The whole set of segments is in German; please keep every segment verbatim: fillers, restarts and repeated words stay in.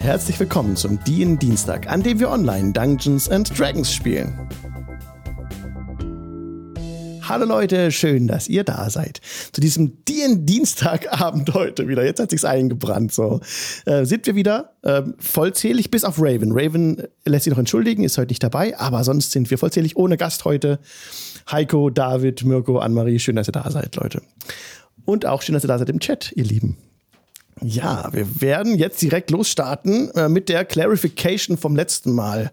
Herzlich willkommen zum D und D-Dienstag, an dem wir online Dungeons and Dragons spielen. Hallo Leute, schön, dass ihr da seid. Zu diesem D und D-Dienstagabend heute wieder, jetzt hat sich's eingebrannt, so. Äh, sind wir wieder äh, vollzählig, bis auf Raven. Raven lässt sich noch entschuldigen, ist heute nicht dabei, aber sonst sind wir vollzählig ohne Gast heute. Heiko, David, Mirko, Anne-Marie, schön, dass ihr da seid, Leute. Und auch schön, dass ihr da seid im Chat, ihr Lieben. Ja, wir werden jetzt direkt losstarten äh, mit der Clarification vom letzten Mal,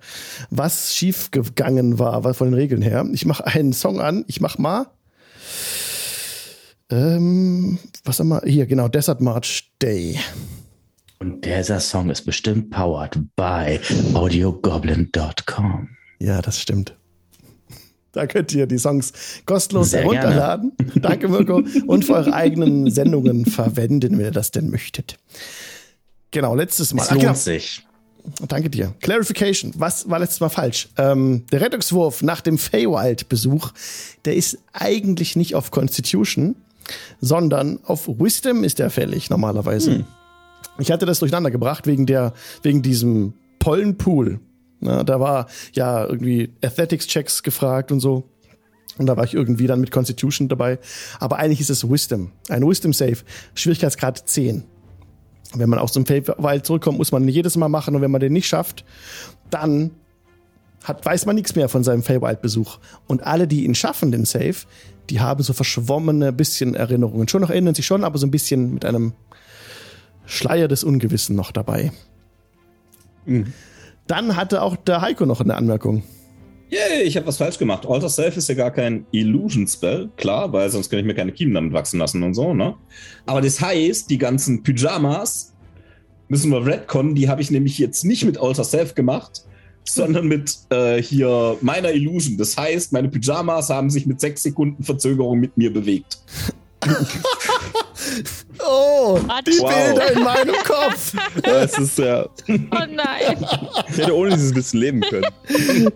was schiefgegangen war, war von den Regeln her. Ich mache einen Song an, ich mache mal, ähm, was haben wir, hier genau, Desert March Day. Und dieser Song ist bestimmt powered by Audiogoblin Punkt com. Ja, das stimmt. Da könnt ihr die Songs kostenlos Sehr herunterladen. Gerne. Danke, Mirko. Und für eure eigenen Sendungen verwenden, wenn ihr das denn möchtet. Genau, letztes Mal. Es lohnt Ach, genau. sich. Danke dir. Clarification. Was war letztes Mal falsch? Ähm, der Rettungswurf nach dem Feywild-Besuch, der ist eigentlich nicht auf Constitution, sondern auf Wisdom ist der fällig normalerweise. Hm. Ich hatte das durcheinander gebracht wegen, der, wegen diesem Pollenpool. Na, da war ja irgendwie Athletics-Checks gefragt und so. Und da war ich irgendwie dann mit Constitution dabei. Aber eigentlich ist es Wisdom. Ein Wisdom-Save. Schwierigkeitsgrad zehn. Wenn man aus dem Feywild zurückkommt, muss man ihn jedes Mal machen. Und wenn man den nicht schafft, dann hat, weiß man nichts mehr von seinem Feywild-Besuch. Und alle, die ihn schaffen, den Save, die haben so verschwommene bisschen Erinnerungen. Schon noch erinnern sich schon, aber so ein bisschen mit einem Schleier des Ungewissen noch dabei. Mhm. Dann hatte auch der Heiko noch eine Anmerkung. Yay, ich habe was falsch gemacht. Alter Self ist ja gar kein Illusion-Spell, klar, weil sonst könnte ich mir keine Kiemen damit wachsen lassen und so, ne? Aber das heißt, die ganzen Pyjamas müssen wir retconnen, die habe ich nämlich jetzt nicht mit Alter Self gemacht, sondern mit äh, hier meiner Illusion. Das heißt, meine Pyjamas haben sich mit sechs Sekunden Verzögerung mit mir bewegt. Oh, die wow. Bilder in meinem Kopf. Das ist ja. Oh nein. Ich hätte ohne dieses Wissen leben können.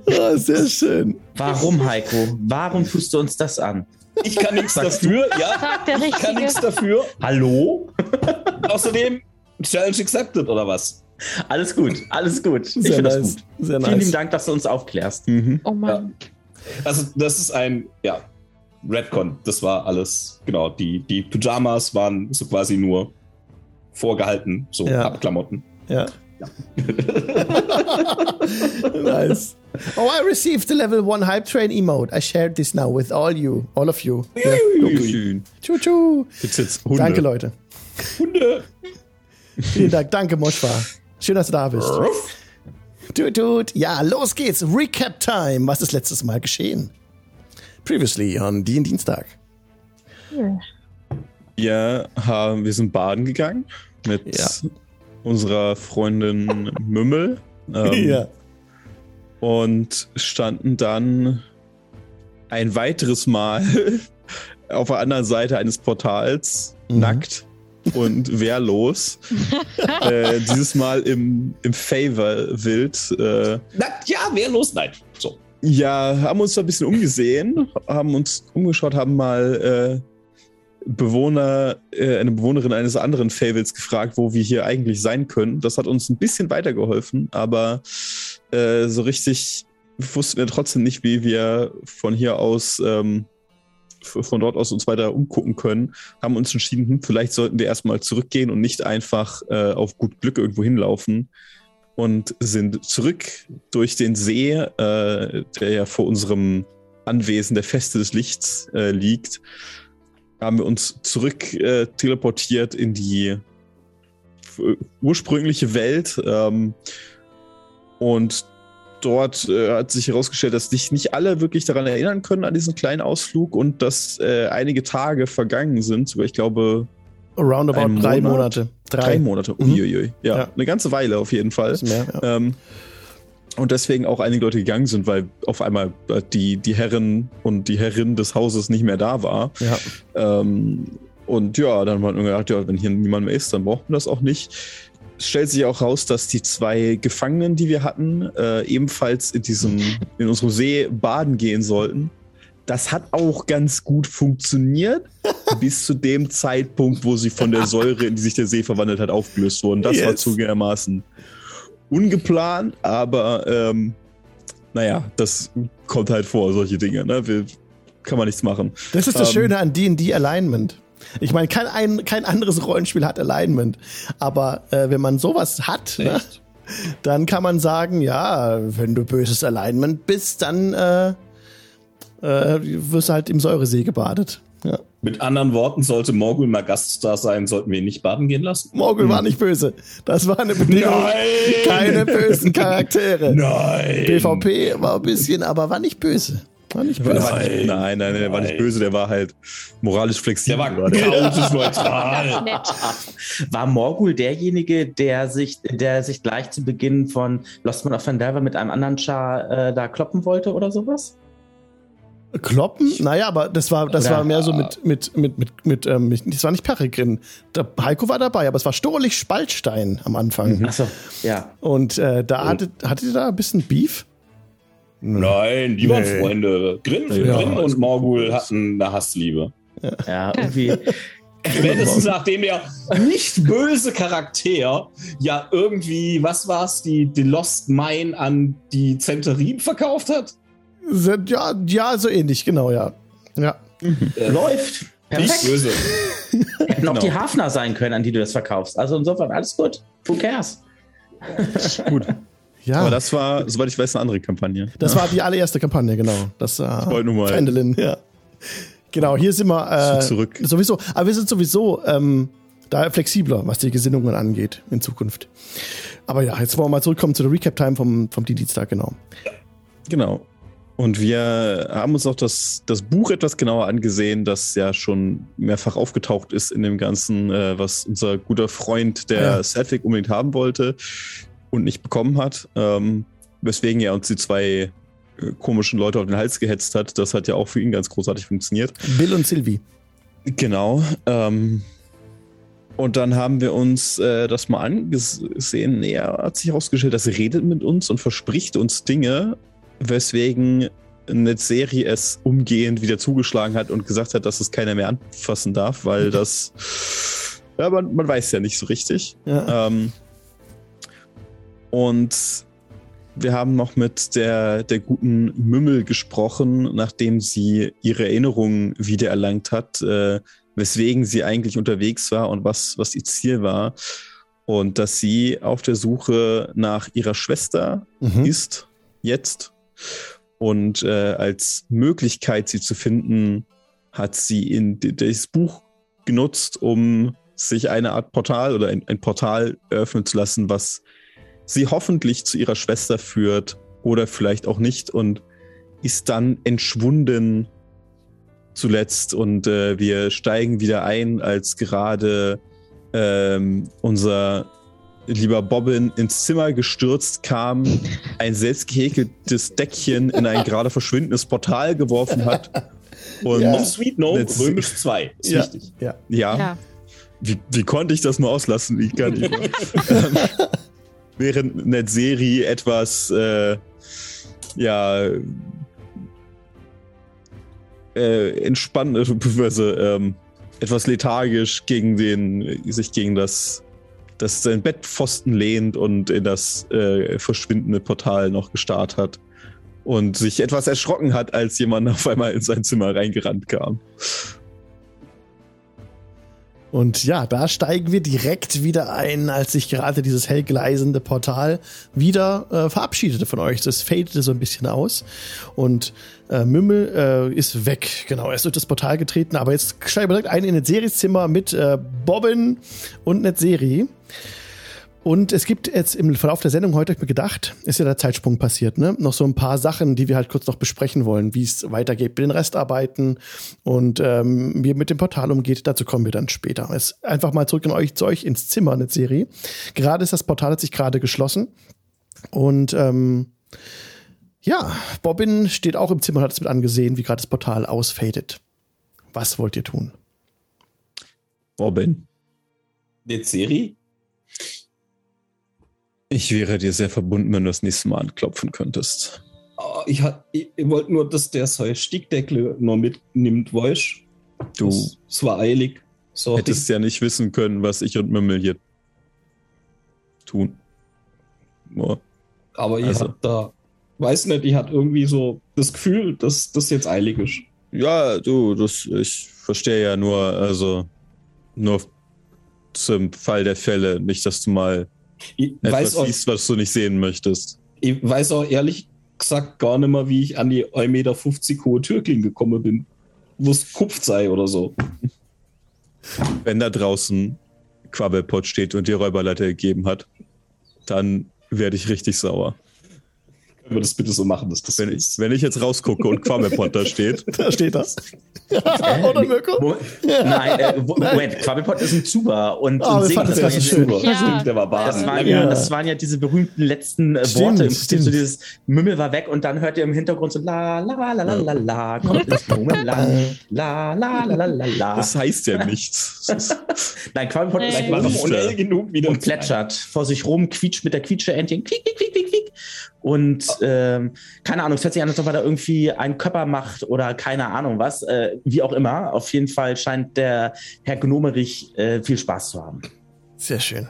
Oh, sehr schön. Warum, Heiko? Warum tust du uns das an? Ich kann nichts dafür, du? ja. Ich kann nichts dafür. Hallo? Außerdem, Challenge accepted, oder was? Alles gut, alles gut. Sehr ich finde nice. das gut. Sehr Vielen nice. lieben Dank, dass du uns aufklärst. Mhm. Oh Mann. Ja. Also, das ist ein, ja. Redcon, das war alles, genau, die, die Pyjamas waren so quasi nur vorgehalten, so ja. Abklamotten. Ja. ja. Nice. Oh, I received the level one hype train emote. I shared this now with all you, all of you. Ja. Tschu, tschu. Jetzt jetzt Hunde. Danke, Leute. Hunde. Vielen Dank, danke, Moschwa. Schön, dass du da bist. Tut, tut. Ja, los geht's. Recap Time. Was ist letztes Mal geschehen? Previously on D und D Dienstag. Ja. Wir, haben, wir sind baden gegangen mit ja. unserer Freundin Mümmel. Ähm, ja. Und standen dann ein weiteres Mal auf der anderen Seite eines Portals, mhm. nackt und wehrlos. äh, dieses Mal im, im Feywild. Äh, nackt, ja, wehrlos, nein. So. Ja, haben uns da ein bisschen umgesehen, haben uns umgeschaut, haben mal äh, Bewohner, äh, eine Bewohnerin eines anderen Feywields gefragt, wo wir hier eigentlich sein können. Das hat uns ein bisschen weitergeholfen, aber äh, so richtig wussten wir trotzdem nicht, wie wir von hier aus, ähm, f- von dort aus uns weiter umgucken können. Haben uns entschieden, hm, vielleicht sollten wir erstmal zurückgehen und nicht einfach äh, auf gut Glück irgendwo hinlaufen. Und sind zurück durch den See, äh, der ja vor unserem Anwesen, der Feste des Lichts, äh, liegt. Haben wir uns zurück äh, teleportiert in die ursprüngliche Welt. Ähm, und dort äh, hat sich herausgestellt, dass sich nicht alle wirklich daran erinnern können, an diesen kleinen Ausflug. Und dass äh, einige Tage vergangen sind, weil ich glaube... Around about Monat, drei Monate. Drei, drei Monate, uiuiui. Mhm. Ja, ja, eine ganze Weile auf jeden Fall. Mehr, ja. ähm, und deswegen auch einige Leute gegangen sind, weil auf einmal die, die Herren und die Herrin des Hauses nicht mehr da war. Ja. Ähm, und ja, dann hat man gedacht, ja, wenn hier niemand mehr ist, dann braucht man das auch nicht. Es stellt sich auch raus, dass die zwei Gefangenen, die wir hatten, äh, ebenfalls in diesem, in unserem See baden gehen sollten. Das hat auch ganz gut funktioniert, bis zu dem Zeitpunkt, wo sie von der Säure, in die sich der See verwandelt hat, aufgelöst wurden. Das yes. war zugegebenermaßen ungeplant, aber ähm, naja, das kommt halt vor, solche Dinge, ne? Wir, kann man nichts machen. Das ist das ähm, Schöne an D und D Alignment. Ich meine, kein, ein, kein anderes Rollenspiel hat Alignment, aber äh, wenn man sowas hat, ne, dann kann man sagen, ja, wenn du böses Alignment bist, dann äh, äh, wirst du halt im Säuresee gebadet. Ja. Mit anderen Worten, sollte Morgul mal Gaststar sein, sollten wir ihn nicht baden gehen lassen? Morgul hm. war nicht böse. Das war eine Bedingung. Nein! Keine bösen Charaktere. Nein! PvP war ein bisschen, aber war nicht böse. War nicht böse. Nein, nein, nein, nein, der war nicht böse, der war halt moralisch flexibel. Der war chaotisch neutral. War Morgul derjenige, der sich, der sich gleich zu Beginn von Lost Man of Vandelver mit einem anderen Char äh, da kloppen wollte oder sowas? Kloppen? Naja, aber das war, das ja. war mehr so mit, mit, mit, mit, mit, ähm, das war nicht Peregrin. Der Heiko war dabei, aber es war Storlich Spaltstein am Anfang. Mhm. Achso, ja. Und äh, da hattet, hattet ihr da ein bisschen Beef? Nein, die nee. waren Freunde. Grin, ja. Grin und Morgul hatten eine Hassliebe. Ja, ja irgendwie. Spätestens nachdem der nicht böse Charakter ja irgendwie, was war's, die, die Lost Mine an die Zenterim verkauft hat? Ja, ja, so ähnlich, genau, ja. ja. Äh, Läuft. Perfekt. Nicht böse. Hätten auch genau. die Hafner sein können, an die du das verkaufst. Also insofern, alles gut. Who cares? Gut. Ja. Aber das war, soweit ich weiß, eine andere Kampagne. Das ja. war die allererste Kampagne, genau. Das war äh, Fendelin, ja. Genau, hier sind wir äh, zurück. Sowieso, aber wir sind sowieso ähm, da flexibler, was die Gesinnungen angeht in Zukunft. Aber ja, jetzt wollen wir mal zurückkommen zu der Recap-Time vom, vom D-Dienstag, genau. Ja. Genau. Und wir haben uns auch das, das Buch etwas genauer angesehen, das ja schon mehrfach aufgetaucht ist in dem Ganzen, äh, was unser guter Freund, der ja. Sertwig unbedingt haben wollte und nicht bekommen hat. Ähm, weswegen er uns die zwei äh, komischen Leute auf den Hals gehetzt hat. Das hat ja auch für ihn ganz großartig funktioniert. Bill und Sylvie. Genau. Ähm, und dann haben wir uns äh, das mal angesehen. Er hat sich herausgestellt, dass er redet mit uns und verspricht uns Dinge, weswegen Netzerie es umgehend wieder zugeschlagen hat und gesagt hat, dass es keiner mehr anfassen darf, weil das ja, man, man weiß ja nicht so richtig. Ja. Ähm, und wir haben noch mit der, der guten Mümmel gesprochen, nachdem sie ihre Erinnerungen wiedererlangt hat, äh, weswegen sie eigentlich unterwegs war und was, was ihr Ziel war. Und dass sie auf der Suche nach ihrer Schwester mhm. ist. Jetzt. Und äh, als Möglichkeit, sie zu finden, hat sie in d- das Buch genutzt, um sich eine Art Portal oder ein, ein Portal eröffnen zu lassen, was sie hoffentlich zu ihrer Schwester führt oder vielleicht auch nicht, und ist dann entschwunden zuletzt. Und äh, wir steigen wieder ein, als gerade ähm, unser lieber Bobbin ins Zimmer gestürzt kam, ein selbst gehäkeltes Deckchen in ein gerade verschwindendes Portal geworfen hat. Und ja. No Sweet No, Römisch zwei. Ist ja. wichtig. Ja. ja. ja. Wie, wie konnte ich das nur auslassen? Ich kann nicht. ähm, während Netzerie etwas äh, ja äh, entspannt, beziehungsweise ähm, etwas lethargisch gegen den, sich gegen das dass sein Bettpfosten lehnt und in das äh, verschwindende Portal noch gestarrt hat und sich etwas erschrocken hat, als jemand auf einmal in sein Zimmer reingerannt kam. Und ja, da steigen wir direkt wieder ein, als sich gerade dieses hellgleisende Portal wieder äh, verabschiedete von euch. Das fadete so ein bisschen aus und äh, Mümmel äh, ist weg. Genau, er ist durch das Portal getreten, aber jetzt steigen wir direkt ein in Netzeries Zimmer mit äh, Bobbin und Netzerie. Und es gibt jetzt im Verlauf der Sendung heute, hab ich mir gedacht, ist ja der Zeitsprung passiert, ne? Noch so ein paar Sachen, die wir halt kurz noch besprechen wollen, wie es weitergeht mit den Restarbeiten und ähm, wie mit dem Portal umgeht. Dazu kommen wir dann später. Jetzt einfach mal zurück in euch, zu euch ins Zimmer, Netzerie. Gerade ist das Portal, hat sich gerade geschlossen. Und ähm, ja, Bobbin steht auch im Zimmer und hat es mit angesehen, wie gerade das Portal ausfadet. Was wollt ihr tun? Bobbin? Netzerie? Ich wäre dir sehr verbunden, wenn du das nächste Mal anklopfen könntest. Oh, ich ich, ich wollte nur, dass der so einen Stickdeckel noch mitnimmt, weißt du? Es war eilig. Sorry. Hättest ja nicht wissen können, was ich und Mümmel hier tun. Ja. Aber also. Ich habe da, weiß nicht, ich hatte irgendwie so das Gefühl, dass das jetzt eilig ist. Ja, du, das, ich verstehe ja nur, also nur zum Fall der Fälle, nicht, dass du mal ich etwas auch, siehst, was du nicht sehen möchtest. Ich weiß auch ehrlich gesagt gar nicht mehr, wie ich an die ein Meter fünfzig hohe Türklinge gekommen bin, wo es kupft sei oder so. Wenn da draußen Quabbelpott steht und die Räuberleiter gegeben hat, dann werde ich richtig sauer. Können wir das bitte so machen, dass das wenn ich, wenn ich jetzt rausgucke und Quabbelpott da steht. Da steht das. Ja, oder Mirko? Ja. Nein, äh, Moment, Quabbelpott ist ein Zuber und oh, ein Segen. Das, das, ja. ja. Der war das, waren ja, ja. das waren ja diese berühmten letzten äh, stimmt, Worte. Im Prinzip so dieses Mümmel war weg und dann hört ihr im Hintergrund so la la la la la la, kommt ins Mümmel, la la la la la la. Das heißt ja nichts. Nein, Quabbelpott ist einfach unendlich genug wieder und plätschert vor sich rum, quietscht mit der Quietscheentchen, quiek, quiek, quiek, quiek, quiek. Und ähm, keine Ahnung, es hört sich an, als ob er da irgendwie einen Körper macht oder keine Ahnung was. Äh, wie auch immer, auf jeden Fall scheint der Herr Gnomerich äh, viel Spaß zu haben. Sehr schön.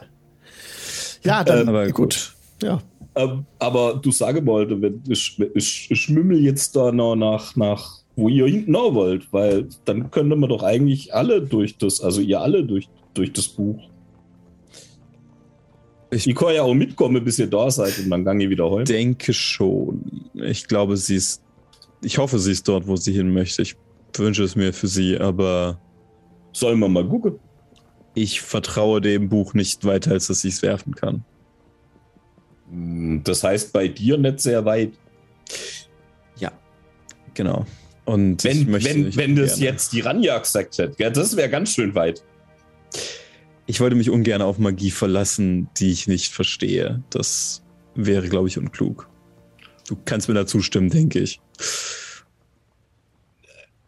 Ja, dann ähm, aber gut. gut. Ja. Ähm, aber du sage mal, ich, ich, ich mümmel jetzt da noch nach, nach wo ihr hinten noch wollt, weil dann könnte man doch eigentlich alle durch das, also ihr alle durch, durch das Buch. Ich, ich kann ja auch mitkommen, bis ihr da seid und dann gang ich wieder heim. Ich denke schon. Ich glaube, sie ist. Ich hoffe, sie ist dort, wo sie hin möchte. Ich wünsche es mir für sie, aber. Sollen wir mal gucken? Ich vertraue dem Buch nicht weiter, als dass ich es werfen kann. Das heißt bei dir nicht sehr weit. Ja, genau. Und wenn, ich möchte, wenn, ich wenn das gerne. Jetzt die Ranja gesagt hätte, ja, das wäre ganz schön weit. Ich wollte mich ungern auf Magie verlassen, die ich nicht verstehe. Das wäre, glaube ich, unklug. Du kannst mir da zustimmen, denke ich.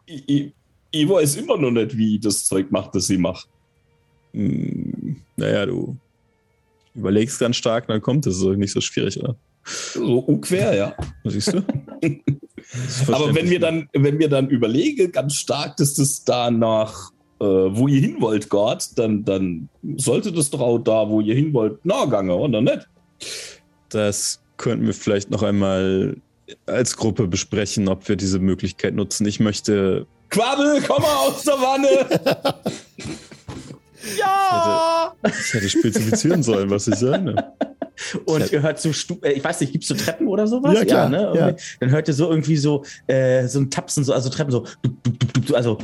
Ich, ich. ich weiß immer noch nicht, wie das Zeug macht, das sie macht. Hm, naja, du überlegst ganz stark, dann kommt es nicht so schwierig, oder? So unquer, ja. Siehst du? Aber wenn wir, dann, wenn wir dann überlegen, ganz stark, dass das danach... wo ihr hin wollt, Gott, dann, dann sollte das doch auch da, wo ihr hin wollt, nachgange, oder nicht? Das könnten wir vielleicht noch einmal als Gruppe besprechen, ob wir diese Möglichkeit nutzen. Ich möchte... Quabbel, komm mal aus der Wanne! Ja! Ich hätte, ich hätte spezifizieren sollen, was ich sage. Und ihr hört so, ich weiß nicht, gibt's so Treppen oder sowas? Ja, klar. Ja, ne? Ja. Dann hört ihr so irgendwie so, äh, so ein Tapsen, so, also Treppen so, also...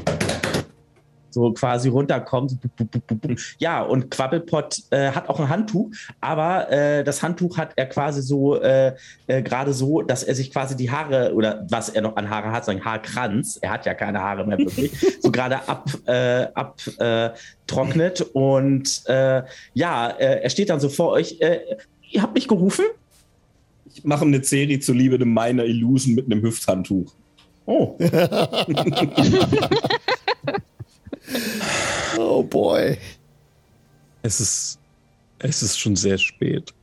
so quasi runterkommt. Ja, und Quabbelpott äh, hat auch ein Handtuch, aber äh, das Handtuch hat er quasi so, äh, äh, gerade so, dass er sich quasi die Haare, oder was er noch an Haare hat, sein Haarkranz, er hat ja keine Haare mehr wirklich, so gerade ab, äh, ab äh, trocknet und äh, ja, äh, er steht dann so vor euch, äh, ihr habt mich gerufen? Ich mache eine Serie zuliebe dem meiner Illusion mit einem Hüfthandtuch. Oh. Oh boy. Es ist, es ist schon sehr spät.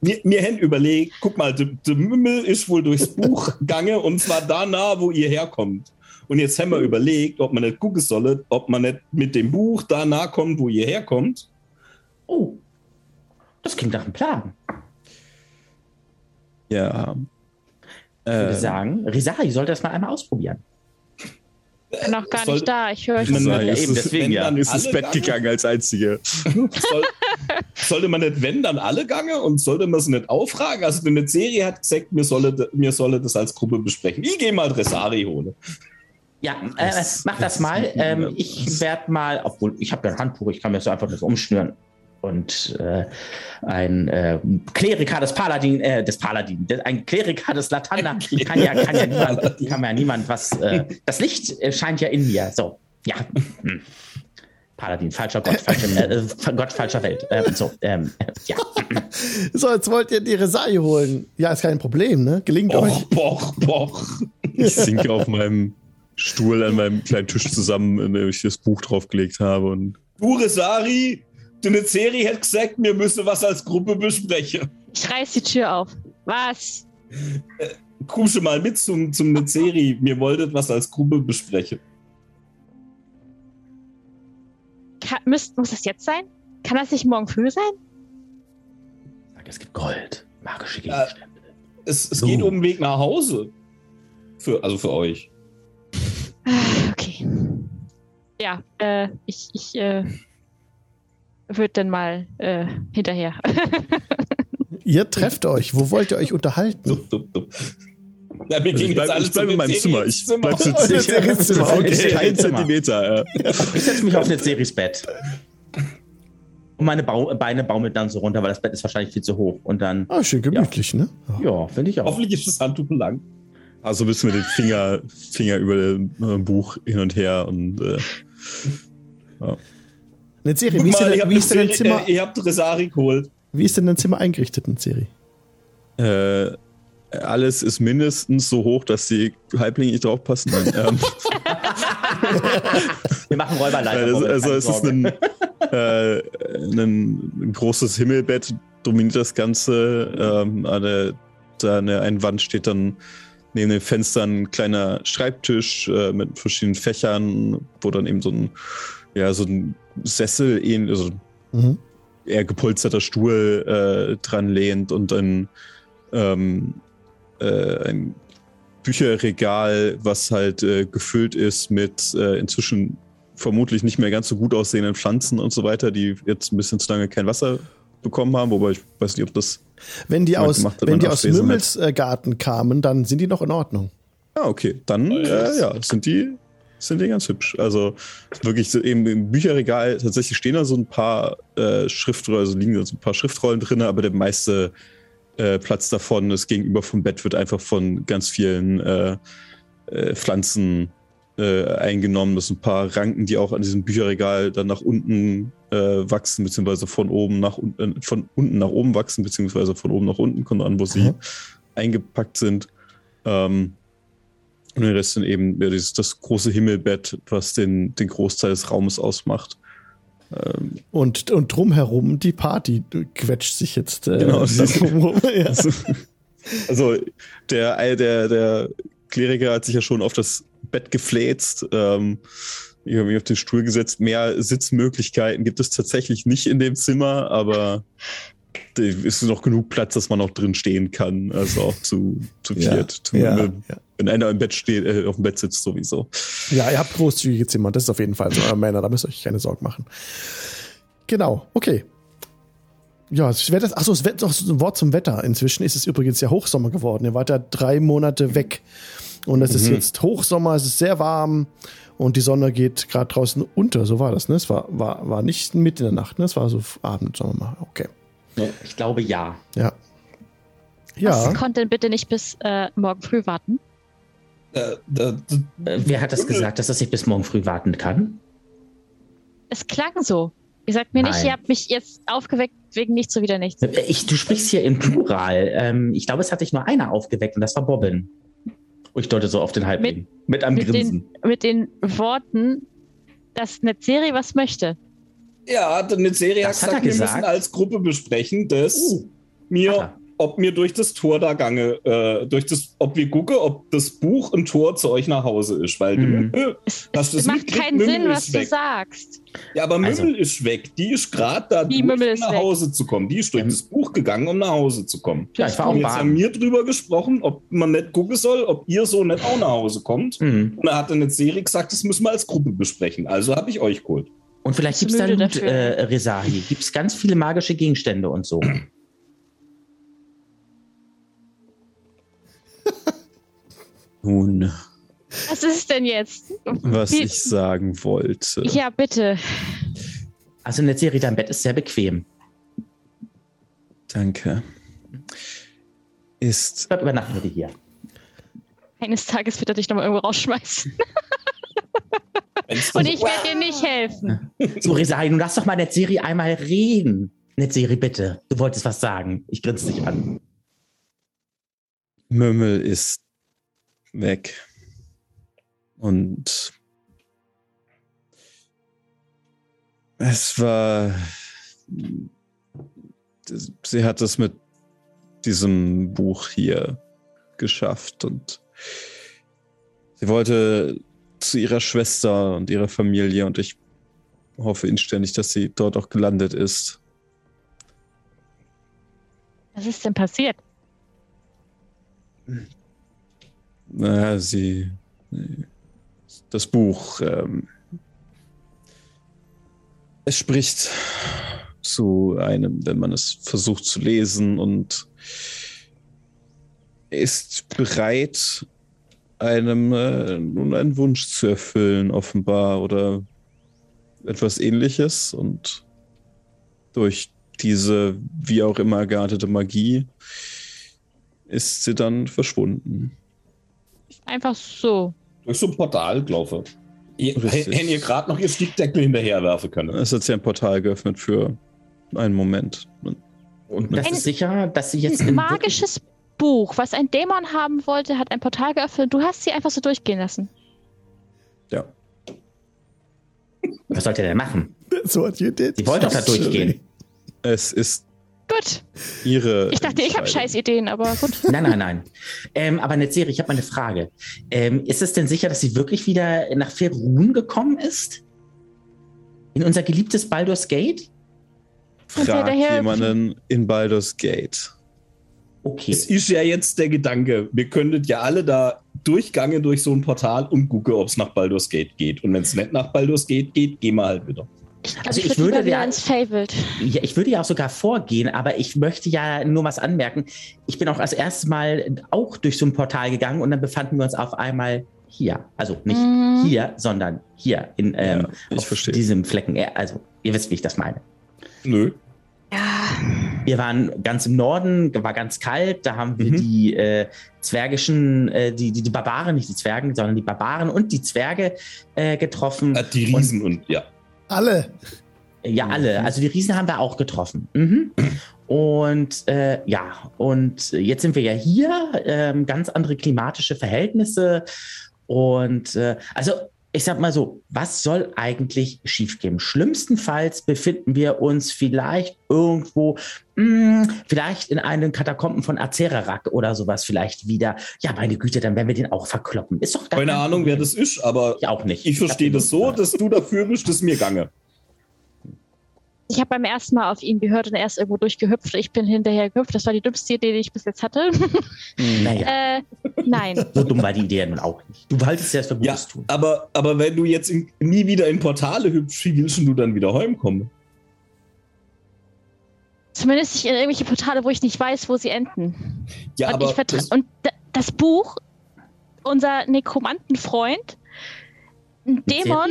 mir mir händ überlegt, guck mal, der Mümmel ist wohl durchs Buch gegangen und zwar da nah, wo ihr herkommt. Und jetzt haben wir überlegt, ob man nicht gucken soll, ob man nicht mit dem Buch da nah kommt, wo ihr herkommt. Oh, das klingt nach einem Plan. Ja. Ich würde äh, sagen, Rizahi sollte das mal einmal ausprobieren. Noch gar soll, nicht da, ich höre euch nicht. Ja, eben, deswegen ja. Dann ist ins Bett gange, gegangen als Einzige. Soll, sollte man nicht, wenn, dann alle gange und sollte man es nicht auffragen? Also eine Serie hat gesagt, mir solle, mir solle das als Gruppe besprechen. Ich gehe mal Dressari holen. Ja, äh, mach das mal. Ähm, ich werde mal, obwohl ich habe ja ein Handtuch, ich kann mir so einfach das umschnüren. Und äh, ein äh, Kleriker des Paladin, äh, des Paladin, ein Kleriker des Latanda kann ja, kann ja niemand, kann ja niemand was, äh, das Licht scheint ja in mir, so, ja, hm. Paladin, falscher Gott, falscher, äh, Gott, falscher Welt, äh, so, ähm, ja. So, jetzt wollt ihr die Rizahi holen, ja, ist kein Problem, ne, gelingt och, euch. Boch, boch, ich sinke auf meinem Stuhl an meinem kleinen Tisch zusammen, in dem ich das Buch draufgelegt habe und... Du, Rizahi! Eine Serie hat gesagt, wir müssen was als Gruppe besprechen. Ich reiß die Tür auf. Was? Äh, Kusche mal mit zum, zum Netzerie. Mir wolltet was als Gruppe besprechen. Kann, müsst, muss das jetzt sein? Kann das nicht morgen früh sein? Es gibt Gold, magische Gegenstände. Äh, es es so. geht um den Weg nach Hause. Für, also für euch. Okay. Ja, äh, ich, ich äh, würde dann mal äh, hinterher. Ihr trefft euch. Wo wollt ihr euch unterhalten? Dup, dup, dup. Ja, mir ging ich bleib, das alles ich bleib in meinem Zimmer. Ich bleib zu Zimmer. Okay. Kein Zentimeter. Ja. Ich setze mich auf Netzeries Bett. Und meine ba- Beine baumeln dann so runter, weil das Bett ist wahrscheinlich viel zu hoch. Und dann, ah, schön gemütlich, ja. ne? Ja, finde ich auch. Hoffentlich ist das Handtuch lang. Also bist du mit dem Finger, Finger über dem äh, Buch hin und her und äh, ja. Netzerie, wie, mal, denn, wie ist denn dein Zimmer? Äh, ihr habt Rizahi geholt. Wie ist denn dein Zimmer eingerichtet, Netzerie? Äh, alles ist mindestens so hoch, dass die Halblinge nicht draufpassen. ähm. Wir machen Räuberleiter. Also, also es ist ein, äh, ein großes Himmelbett, dominiert das Ganze. Ähm, eine, da eine, eine Wand steht dann neben den Fenstern ein kleiner Schreibtisch äh, mit verschiedenen Fächern, wo dann eben so ein, ja, so ein Sessel, also mhm. eher gepolsterter Stuhl äh, dran lehnt und ein, ähm, äh, ein Bücherregal, was halt äh, gefüllt ist mit äh, inzwischen vermutlich nicht mehr ganz so gut aussehenden Pflanzen und so weiter, die jetzt ein bisschen zu lange kein Wasser bekommen haben, wobei ich weiß nicht, ob das Wenn die aus, gemacht, wenn die aus Mümmels hat. Garten kamen, dann sind die noch in Ordnung. Ah, okay. Dann äh, ja, sind die, sind die ganz hübsch. Also wirklich so eben im Bücherregal tatsächlich stehen da so ein paar äh, Schriftrollen, also liegen da so ein paar Schriftrollen drin, aber der meiste äh, Platz davon ist gegenüber vom Bett, wird einfach von ganz vielen äh, äh, Pflanzen äh, eingenommen. Das sind ein paar Ranken, die auch an diesem Bücherregal dann nach unten wachsen, beziehungsweise von oben nach unten, von unten nach oben wachsen, beziehungsweise von oben nach unten, kommt an, wo sie mhm. eingepackt sind. Ähm, und den Rest sind eben ja, dieses, das große Himmelbett, was den, den Großteil des Raumes ausmacht. Ähm, und, und drumherum die Party quetscht sich jetzt. Äh, genau. Drumherum, ja. Also, also der, der, der Kleriker hat sich ja schon auf das Bett gefläzt, ähm, ich habe mich auf den Stuhl gesetzt. Mehr Sitzmöglichkeiten gibt es tatsächlich nicht in dem Zimmer, aber es ist noch genug Platz, dass man auch drin stehen kann. Also auch zu, zu ja, viert. Zu, ja, wenn, ja. wenn einer im Bett steht, äh, auf dem Bett sitzt sowieso. Ja, ihr habt großzügige Zimmer. Das ist auf jeden Fall so. Aber Männer, da müsst ihr euch keine Sorgen machen. Genau, okay. Ja, das Wetter, achso, das Wetter, auch ein Wort zum Wetter. Inzwischen ist es übrigens ja Hochsommer geworden. Ihr wart ja drei Monate weg. Und es mhm. ist jetzt Hochsommer, es ist sehr warm. Und die Sonne geht gerade draußen unter, so war das, ne? Es war, war, war nicht mit in der Nacht, ne? Es war so Abend, sagen wir mal. Okay. Ich glaube, ja. Ja. ja. Was konnte denn bitte nicht bis äh, morgen früh warten? Äh, äh, äh, Wer hat das gesagt, dass das nicht bis morgen früh warten kann? Es klang so. Ihr sagt mir Nein. nicht, ihr habt mich jetzt aufgeweckt wegen nichts, so wieder nichts. Ich, du sprichst hier im Plural. Ähm, ich glaube, es hat dich nur einer aufgeweckt und das war Bobbin. Ich deute so auf den Halb mit, mit einem mit Grinsen. Den, mit den Worten, dass Netzerie was möchte. Ja, Netzerie hat gesagt, wir müssen als Gruppe besprechen, dass uh, mir, ob mir durch das Tor da gange, äh, durch das, ob wir gucken, ob das Buch ein Tor zu euch nach Hause ist. Weil mhm. du, äh, es, das es macht keinen Mümmel Sinn, was weg. Du sagst. Ja, aber Mümmel also, ist weg. Die ist gerade da, durch, um nach weg. Hause zu kommen. Die ist durch ja. das Buch gegangen, um nach Hause zu kommen. Ja, ich war auch jetzt haben mir drüber gesprochen, ob man nicht gucken soll, ob ihr so nicht auch nach Hause kommt. Mhm. Und da hat dann Netzerie gesagt, das müssen wir als Gruppe besprechen. Also habe ich euch geholt. Und vielleicht gibt es da Loot, äh, Rizahi. Gibt es ganz viele magische Gegenstände und so. Nun. Was ist denn jetzt? Was Wie? ich sagen wollte. Ja, bitte. Also Netzerie, dein Bett ist sehr bequem. Danke. Ist... Bleib übernachten wir hier. Eines Tages wird er dich nochmal irgendwo rausschmeißen. Und ich werde dir nicht helfen. So, Rizahi, nun lass doch mal Netzerie einmal reden. Netzerie, bitte. Du wolltest was sagen. Ich grinse dich an. Mümmel ist weg. Und es war, sie hat es mit diesem Buch hier geschafft und sie wollte zu ihrer Schwester und ihrer Familie und ich hoffe inständig, dass sie dort auch gelandet ist. Was ist denn passiert? Naja, sie... Das Buch... Ähm, es spricht zu einem, wenn man es versucht zu lesen, und ist bereit, einem äh, nun einen Wunsch zu erfüllen, offenbar, oder etwas Ähnliches. Und durch diese, wie auch immer, ergartete Magie ist sie dann verschwunden. Einfach so. Durch so ein Portal, glaube ich. Ihr, wenn ihr gerade noch ihr Stickdeckel hinterherwerfen könnt. Es hat sich ein Portal geöffnet für einen Moment. Und das ist sicher, dass sie jetzt... Ein magisches Buch, was ein Dämon haben wollte, hat ein Portal geöffnet. Du hast sie einfach so durchgehen lassen. Ja. Was sollte er denn machen? Sie wollte doch da durchgehen. Es ist... Gut. Ihre ich dachte, ich habe scheiß Ideen, aber gut. Nein, nein, nein. Ähm, aber Netzerie, ich habe mal eine Frage. Ähm, ist es denn sicher, dass sie wirklich wieder nach Faerûn gekommen ist? In unser geliebtes Baldur's Gate? Frag jemanden in Baldur's Gate. Okay. Es ist ja jetzt der Gedanke, wir könntet ja alle da durchgangen durch so ein Portal und gucke, ob es nach Baldur's Gate geht. Und wenn es nicht nach Baldur's Gate geht, gehen wir halt wieder. Ich glaub, also ich, ich würde, würde ja ans Feywild. Ja, ich würde ja auch sogar vorgehen, aber ich möchte ja nur was anmerken. Ich bin auch als erstes Mal auch durch so ein Portal gegangen und dann befanden wir uns auf einmal hier. Also nicht mm. hier, sondern hier in ähm, ja, auf diesem Flecken. Also ihr wisst, wie ich das meine. Nö. Ja. Wir waren ganz im Norden, war ganz kalt, da haben wir mhm. die äh, zwergischen, äh, die, die, die Barbaren, nicht die Zwergen, sondern die Barbaren und die Zwerge äh, getroffen. Die Riesen und, und ja. Alle. Ja, alle. Also die Riesen haben wir auch getroffen. Mhm. Und äh, ja, und jetzt sind wir ja hier. Ähm, ganz andere klimatische Verhältnisse. Und äh, also ich sag mal so, was soll eigentlich schiefgehen? Schlimmstenfalls befinden wir uns vielleicht irgendwo, mh, vielleicht in einem Katakomben von Acererak oder sowas vielleicht wieder. Ja, meine Güte, dann werden wir den auch verkloppen. Ist doch gar keine Ahnung, Problem. Wer das ist, aber ich, auch nicht. ich, ich verstehe das so, dass du dafür bist, dass mir gange. Ich habe beim ersten Mal auf ihn gehört und erst irgendwo durchgehüpft. Ich bin hinterher gehüpft. Das war die dümmste Idee, die ich bis jetzt hatte. Naja. äh, nein. So dumm war die Idee nun auch nicht. Du haltest ja erst für Gutes tun. Aber, aber wenn du jetzt in, nie wieder in Portale hüpfst, wie willst du dann wieder heimkommen? Zumindest nicht in irgendwelche Portale, wo ich nicht weiß, wo sie enden. Ja, und aber... Ich vertra- das und d- das Buch, unser Nekromantenfreund, ein Dämon...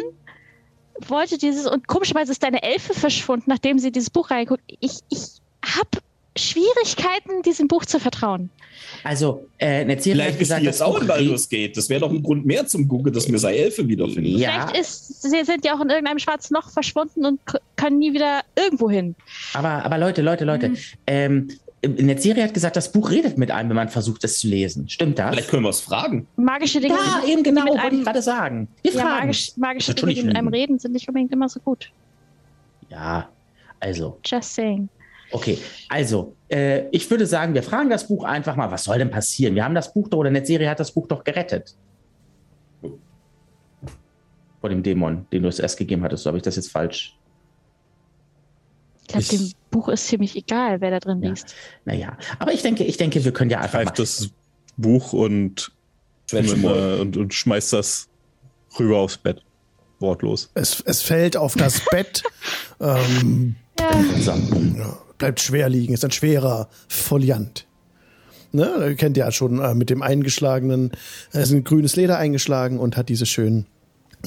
wollte dieses, und komischerweise ist deine Elfe verschwunden, nachdem sie dieses Buch reinguckt. Ich, ich habe Schwierigkeiten, diesem Buch zu vertrauen. Also, äh, Netzerie hat gesagt, dass es auch in Baldur's Gate. Das wäre doch ein Grund mehr zum Gucken, dass wir seine Elfe wiederfinden. Ja. Vielleicht ist, sie sind ja auch in irgendeinem schwarzen Loch verschwunden und können nie wieder irgendwo hin. Aber, aber Leute, Leute, Leute, mhm. ähm, Netzerie hat gesagt, das Buch redet mit einem, wenn man versucht, es zu lesen. Stimmt das? Vielleicht können wir es fragen. Magische Dinge. Ja, eben genau, wollte ich gerade sagen. Wir ja, fragen. Magisch, magische Dinge, die mit einem reden, sind nicht unbedingt immer so gut. Ja, also. Just saying. Okay, also, äh, ich würde sagen, wir fragen das Buch einfach mal, was soll denn passieren? Wir haben das Buch doch, oder Netzerie hat das Buch doch gerettet. Vor dem Dämon, den du es erst gegeben hattest. So habe ich das jetzt falsch... Ich glaube, dem Buch ist ziemlich egal, wer da drin liest. Ja. Naja, aber ich denke, ich denke, wir können ja einfach. Greift das Buch und, und, und, und schmeißt das rüber aufs Bett. Wortlos. Es, es fällt auf das Bett. ähm, ja. Bleibt schwer liegen. Ist ein schwerer Foliant. Ne? Kennt ihr ja schon äh, mit dem eingeschlagenen. Es äh, ist ein grünes Leder eingeschlagen und hat diese schönen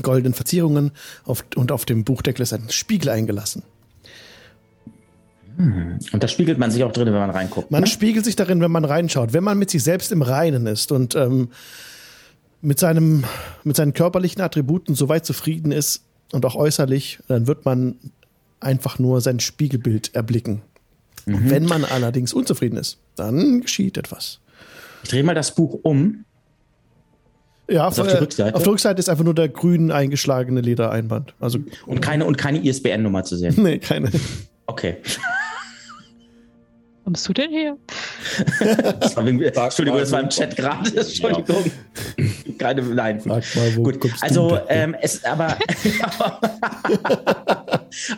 goldenen Verzierungen. Auf, und auf dem Buchdeckel ist ein Spiegel eingelassen. Und da spiegelt man sich auch drin, wenn man reinguckt. Man ne? spiegelt sich darin, wenn man reinschaut. Wenn man mit sich selbst im Reinen ist und ähm, mit seinem, mit seinen körperlichen Attributen soweit zufrieden ist und auch äußerlich, dann wird man einfach nur sein Spiegelbild erblicken. Mhm. Wenn man allerdings unzufrieden ist, dann geschieht etwas. Ich drehe mal das Buch um. Ja, also auf, auf der Rückseite. Auf der Rückseite ist einfach nur der grün eingeschlagene Ledereinband. Also, und keine, und keine I S B N-Nummer zu sehen? Nee, keine. Okay. Kommst du denn her? Das war Entschuldigung, mal, das war im Chat gerade. Entschuldigung. Ja. Keine, nein. Mal, gut, also ähm, es aber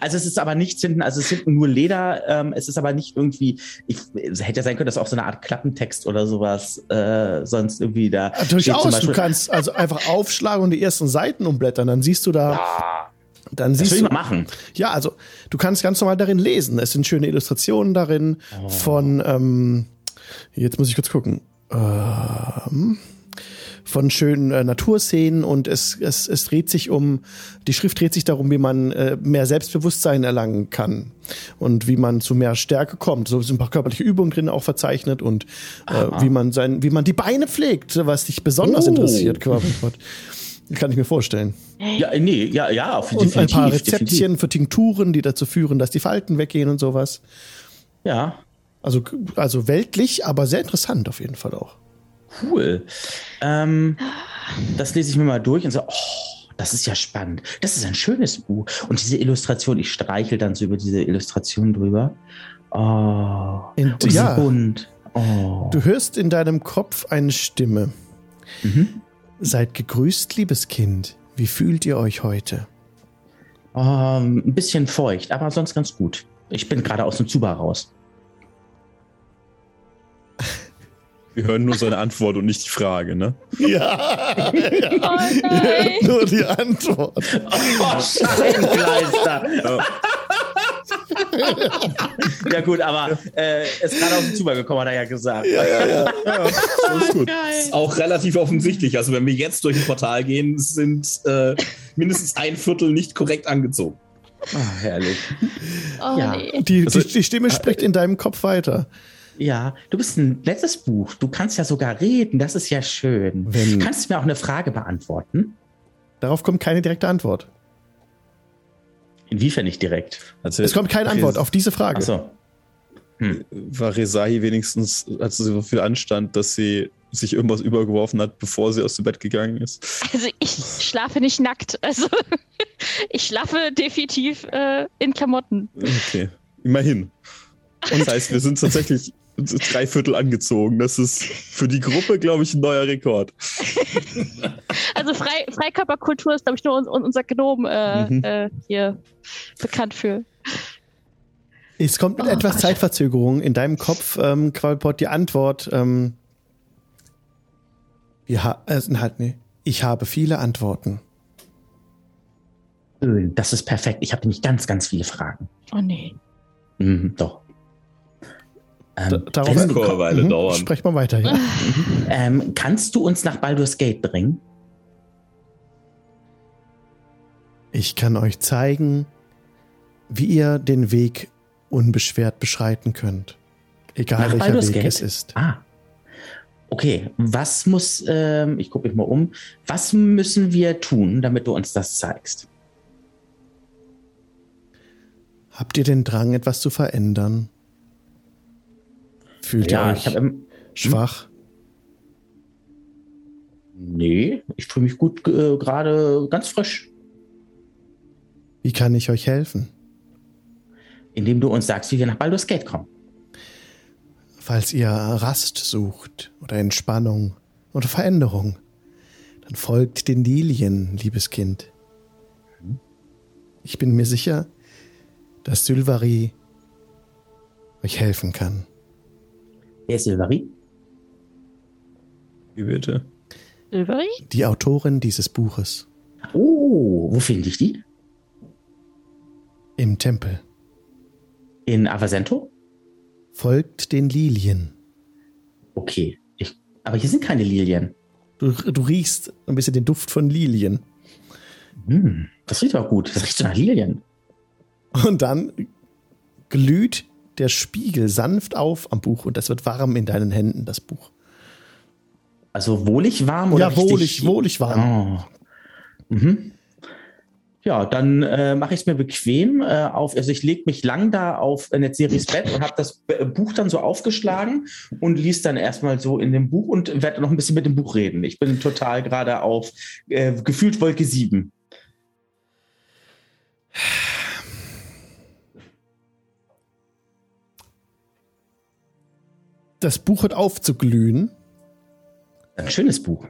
also es ist aber nichts hinten, also es ist hinten nur Leder. Ähm, es ist aber nicht irgendwie, ich, es hätte ja sein können, dass auch so eine Art Klappentext oder sowas äh, sonst irgendwie da. Ja, durchaus, du kannst also einfach aufschlagen und die ersten Seiten umblättern, dann siehst du da. Ja. Dann siehst das will ich mal machen. Ja, also du kannst ganz normal darin lesen. Es sind schöne Illustrationen darin oh. von, ähm, jetzt muss ich kurz gucken, ähm, von schönen äh, Naturszenen und es, es, es dreht sich um, die Schrift dreht sich darum, wie man äh, mehr Selbstbewusstsein erlangen kann und wie man zu mehr Stärke kommt. So sind ein paar körperliche Übungen drin auch verzeichnet und äh, wie man sein, wie man die Beine pflegt, was dich besonders oh. interessiert, Quabbelpott. Kann ich mir vorstellen. Ja, nee, ja, ja. Und ein paar Rezeptchen definitiv. Für Tinkturen, die dazu führen, dass die Falten weggehen und sowas. Ja. Also, also weltlich, aber sehr interessant auf jeden Fall auch. Cool. Ähm, das lese ich mir mal durch und so, oh, das ist ja spannend. Das ist ein schönes Buch. Und diese Illustration, ich streichel dann so über diese Illustration drüber. Oh. In, und ja. Bunt. Oh. Du hörst in deinem Kopf eine Stimme. Mhm. Seid gegrüßt, liebes Kind. Wie fühlt ihr euch heute? Ähm, ein bisschen feucht, aber sonst ganz gut. Ich bin gerade aus dem Zuba raus. Wir hören nur seine Antwort und nicht die Frage, ne? Ja! ja. Oh nein! Nur die Antwort. Oh, Scheibenkleister! Ja. Ja gut, aber äh, ist gerade auf den Zugang gekommen, hat er ja gesagt. Ja, ja, ja. ja ist gut. Ist auch relativ offensichtlich. Also wenn wir jetzt durch ein Portal gehen, sind äh, mindestens ein Viertel nicht korrekt angezogen. Oh, herrlich. Oh, ja. nee. die, die, die Stimme spricht in deinem Kopf weiter. Ja, du bist ein nettes Buch. Du kannst ja sogar reden. Das ist ja schön. Wenn kannst du mir auch eine Frage beantworten? Darauf kommt keine direkte Antwort. Inwiefern nicht direkt? Also es kommt keine Antwort Riz- auf diese Frage. Ach so. Hm. War Rizahi wenigstens, hat sie so viel Anstand, dass sie sich irgendwas übergeworfen hat, bevor sie aus dem Bett gegangen ist? Also ich schlafe nicht nackt. Also ich schlafe definitiv äh, in Klamotten. Okay, immerhin. Und das heißt, wir sind tatsächlich drei Viertel angezogen. Das ist für die Gruppe, glaube ich, ein neuer Rekord. Also Frei- Freikörperkultur ist, glaube ich, nur un- unser Gnom äh, mhm. äh, hier bekannt für. Es kommt mit oh, etwas Gott. Zeitverzögerung in deinem Kopf, ähm, Quabbelpott, die Antwort. Ähm, wir ha- äh, halt, nee. Ich habe viele Antworten. Das ist perfekt. Ich habe nämlich ganz, ganz viele Fragen. Oh nee. Mhm, doch. Ähm, da, darauf kann eine Weile mhm. dauern. Sprech mal weiter. Ja. ähm, kannst du uns nach Baldur's Gate bringen? Ich kann euch zeigen, wie ihr den Weg unbeschwert beschreiten könnt. Egal nach welcher Weg Gate? Es ist. Ah. Okay, was muss, ähm, ich gucke mich mal um, was müssen wir tun, damit du uns das zeigst? Habt ihr den Drang, etwas zu verändern? Fühlt ja, ihr euch ich hab, ähm, schwach? Nee, ich fühle mich gut äh, gerade ganz frisch. Wie kann ich euch helfen? Indem du uns sagst, wie wir nach Baldur's Gate kommen. Falls ihr Rast sucht oder Entspannung oder Veränderung, dann folgt den Lilien, liebes Kind. Ich bin mir sicher, dass Sylvari euch helfen kann. Wer ist Sylvari? Wie bitte? Sylvari? Die Autorin dieses Buches. Oh, wo finde ich die? Im Tempel. In Avasento? Folgt den Lilien. Okay, ich, aber hier sind keine Lilien. Du, du riechst ein bisschen den Duft von Lilien. Hm, das riecht auch gut. Das riecht so nach Lilien. Und dann glüht der Spiegel sanft auf am Buch und das wird warm in deinen Händen, das Buch. Also wohlig warm oder ja, wohlig, wohlig warm. Oh. Mhm. Ja, dann äh, mache ich es mir bequem. Äh, auf, also ich lege mich lang da auf äh, Netzeries Bett und habe das B- Buch dann so aufgeschlagen und lies dann erstmal so in dem Buch und werde noch ein bisschen mit dem Buch reden. Ich bin total gerade auf äh, gefühlt Wolke sieben. das Buch hört auf zu glühen. Ein schönes Buch.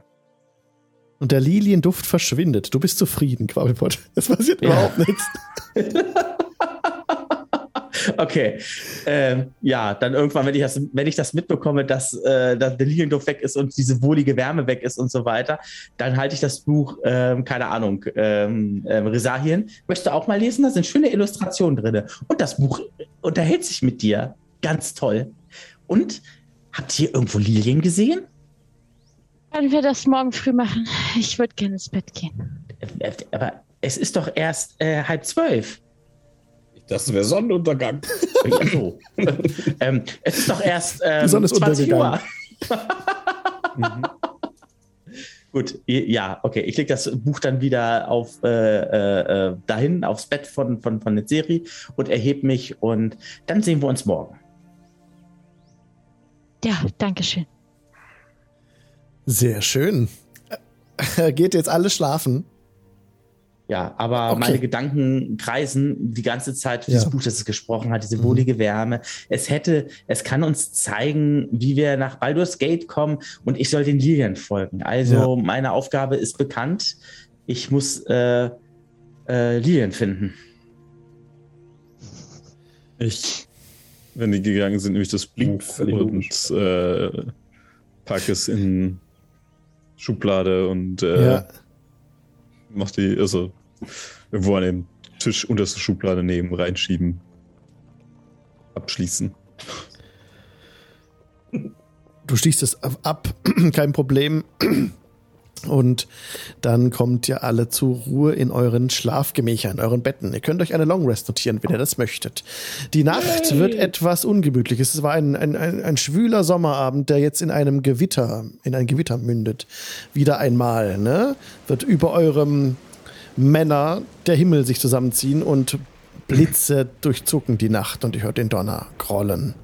Und der Lilienduft verschwindet. Du bist zufrieden, Quabbelpott. Das passiert ja überhaupt nichts. Okay. Ähm, ja, dann irgendwann, wenn ich das, wenn ich das mitbekomme, dass, äh, dass der Lilienduft weg ist und diese wohlige Wärme weg ist und so weiter, dann halte ich das Buch, ähm, keine Ahnung, ähm, ähm, Rizahien. Möchtest du auch mal lesen? Da sind schöne Illustrationen drin. Und das Buch unterhält sich mit dir. Ganz toll. Und habt ihr irgendwo Lilien gesehen? Können wir das morgen früh machen? Ich würde gerne ins Bett gehen. Aber es ist doch erst äh, halb zwölf. Das wäre Sonnenuntergang. Ja, so. ähm, es ist doch erst ähm, Die Sonne ist zwanzig Uhr. mhm. Gut, ja, okay. Ich lege das Buch dann wieder auf äh, äh, dahin, aufs Bett von, von, von Netzerie und erhebe mich. Und dann sehen wir uns morgen. Ja, danke schön. Sehr schön. Geht jetzt alle schlafen? Ja, aber okay. Meine Gedanken kreisen die ganze Zeit für ja. dieses Buch, das es gesprochen hat, diese wohlige mhm. Wärme. Es hätte, es kann uns zeigen, wie wir nach Baldur's Gate kommen und ich soll den Lilien folgen. Also ja. meine Aufgabe ist bekannt. Ich muss äh, äh, Lilien finden. Ich, wenn die gegangen sind, nämlich das Buch und äh, packe es in Schublade und äh, ja. mach die, also irgendwo an den Tisch unterste Schublade nehmen, reinschieben, abschließen. Du schließt es ab, kein Problem. Und dann kommt ihr alle zur Ruhe in euren Schlafgemächern, in euren Betten. Ihr könnt euch eine Long Rest notieren, wenn ihr das möchtet. Die Nacht Yay. wird etwas ungemütlich. Es war ein, ein, ein, ein schwüler Sommerabend, der jetzt in einem Gewitter, in ein Gewitter mündet. Wieder einmal, ne? Wird über eurem Männer der Himmel sich zusammenziehen und Blitze durchzucken die Nacht und ihr hört den Donner grollen.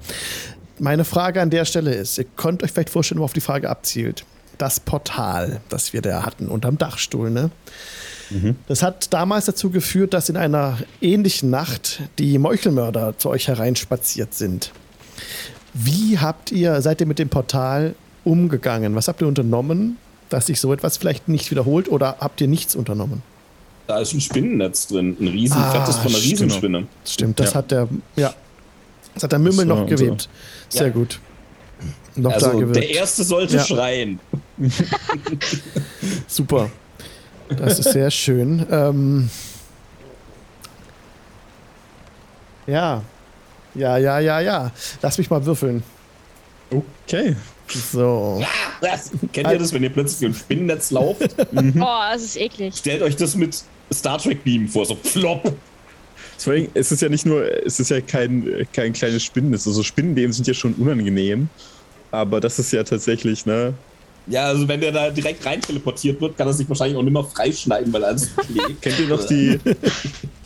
Meine Frage an der Stelle ist, ihr könnt euch vielleicht vorstellen, worauf die Frage abzielt. Das Portal, das wir da hatten, unterm Dachstuhl, ne? Mhm. Das hat damals dazu geführt, dass in einer ähnlichen Nacht die Meuchelmörder zu euch hereinspaziert sind. Wie habt ihr, seid ihr mit dem Portal umgegangen? Was habt ihr unternommen, dass sich so etwas vielleicht nicht wiederholt oder habt ihr nichts unternommen? Da ist ein Spinnennetz drin, ein riesen ah, fettes von einer stimmt. Riesenspinne. Stimmt, das ja. hat der, ja, das hat der Mümmel noch gewebt. So. Sehr ja. gut. Noch also da der Erste sollte ja. schreien. Super. Das ist sehr schön. Ähm ja. Ja, ja, ja, ja. Lass mich mal würfeln. Okay. So. Ja, das, kennt ihr das, wenn ihr plötzlich im Spinnennetz lauft? Mhm. Oh, das ist eklig. Stellt euch das mit Star Trek Beam vor, so flop. Vor allem, es ist ja nicht nur, es ist ja kein, kein kleines Spinnennetz. Also Spinnenleben sind ja schon unangenehm. Aber das ist ja tatsächlich, ne? Ja, also wenn der da direkt rein teleportiert wird, kann er sich wahrscheinlich auch nicht mehr freischneiden, weil er ans schlägt. Kennt ihr noch die,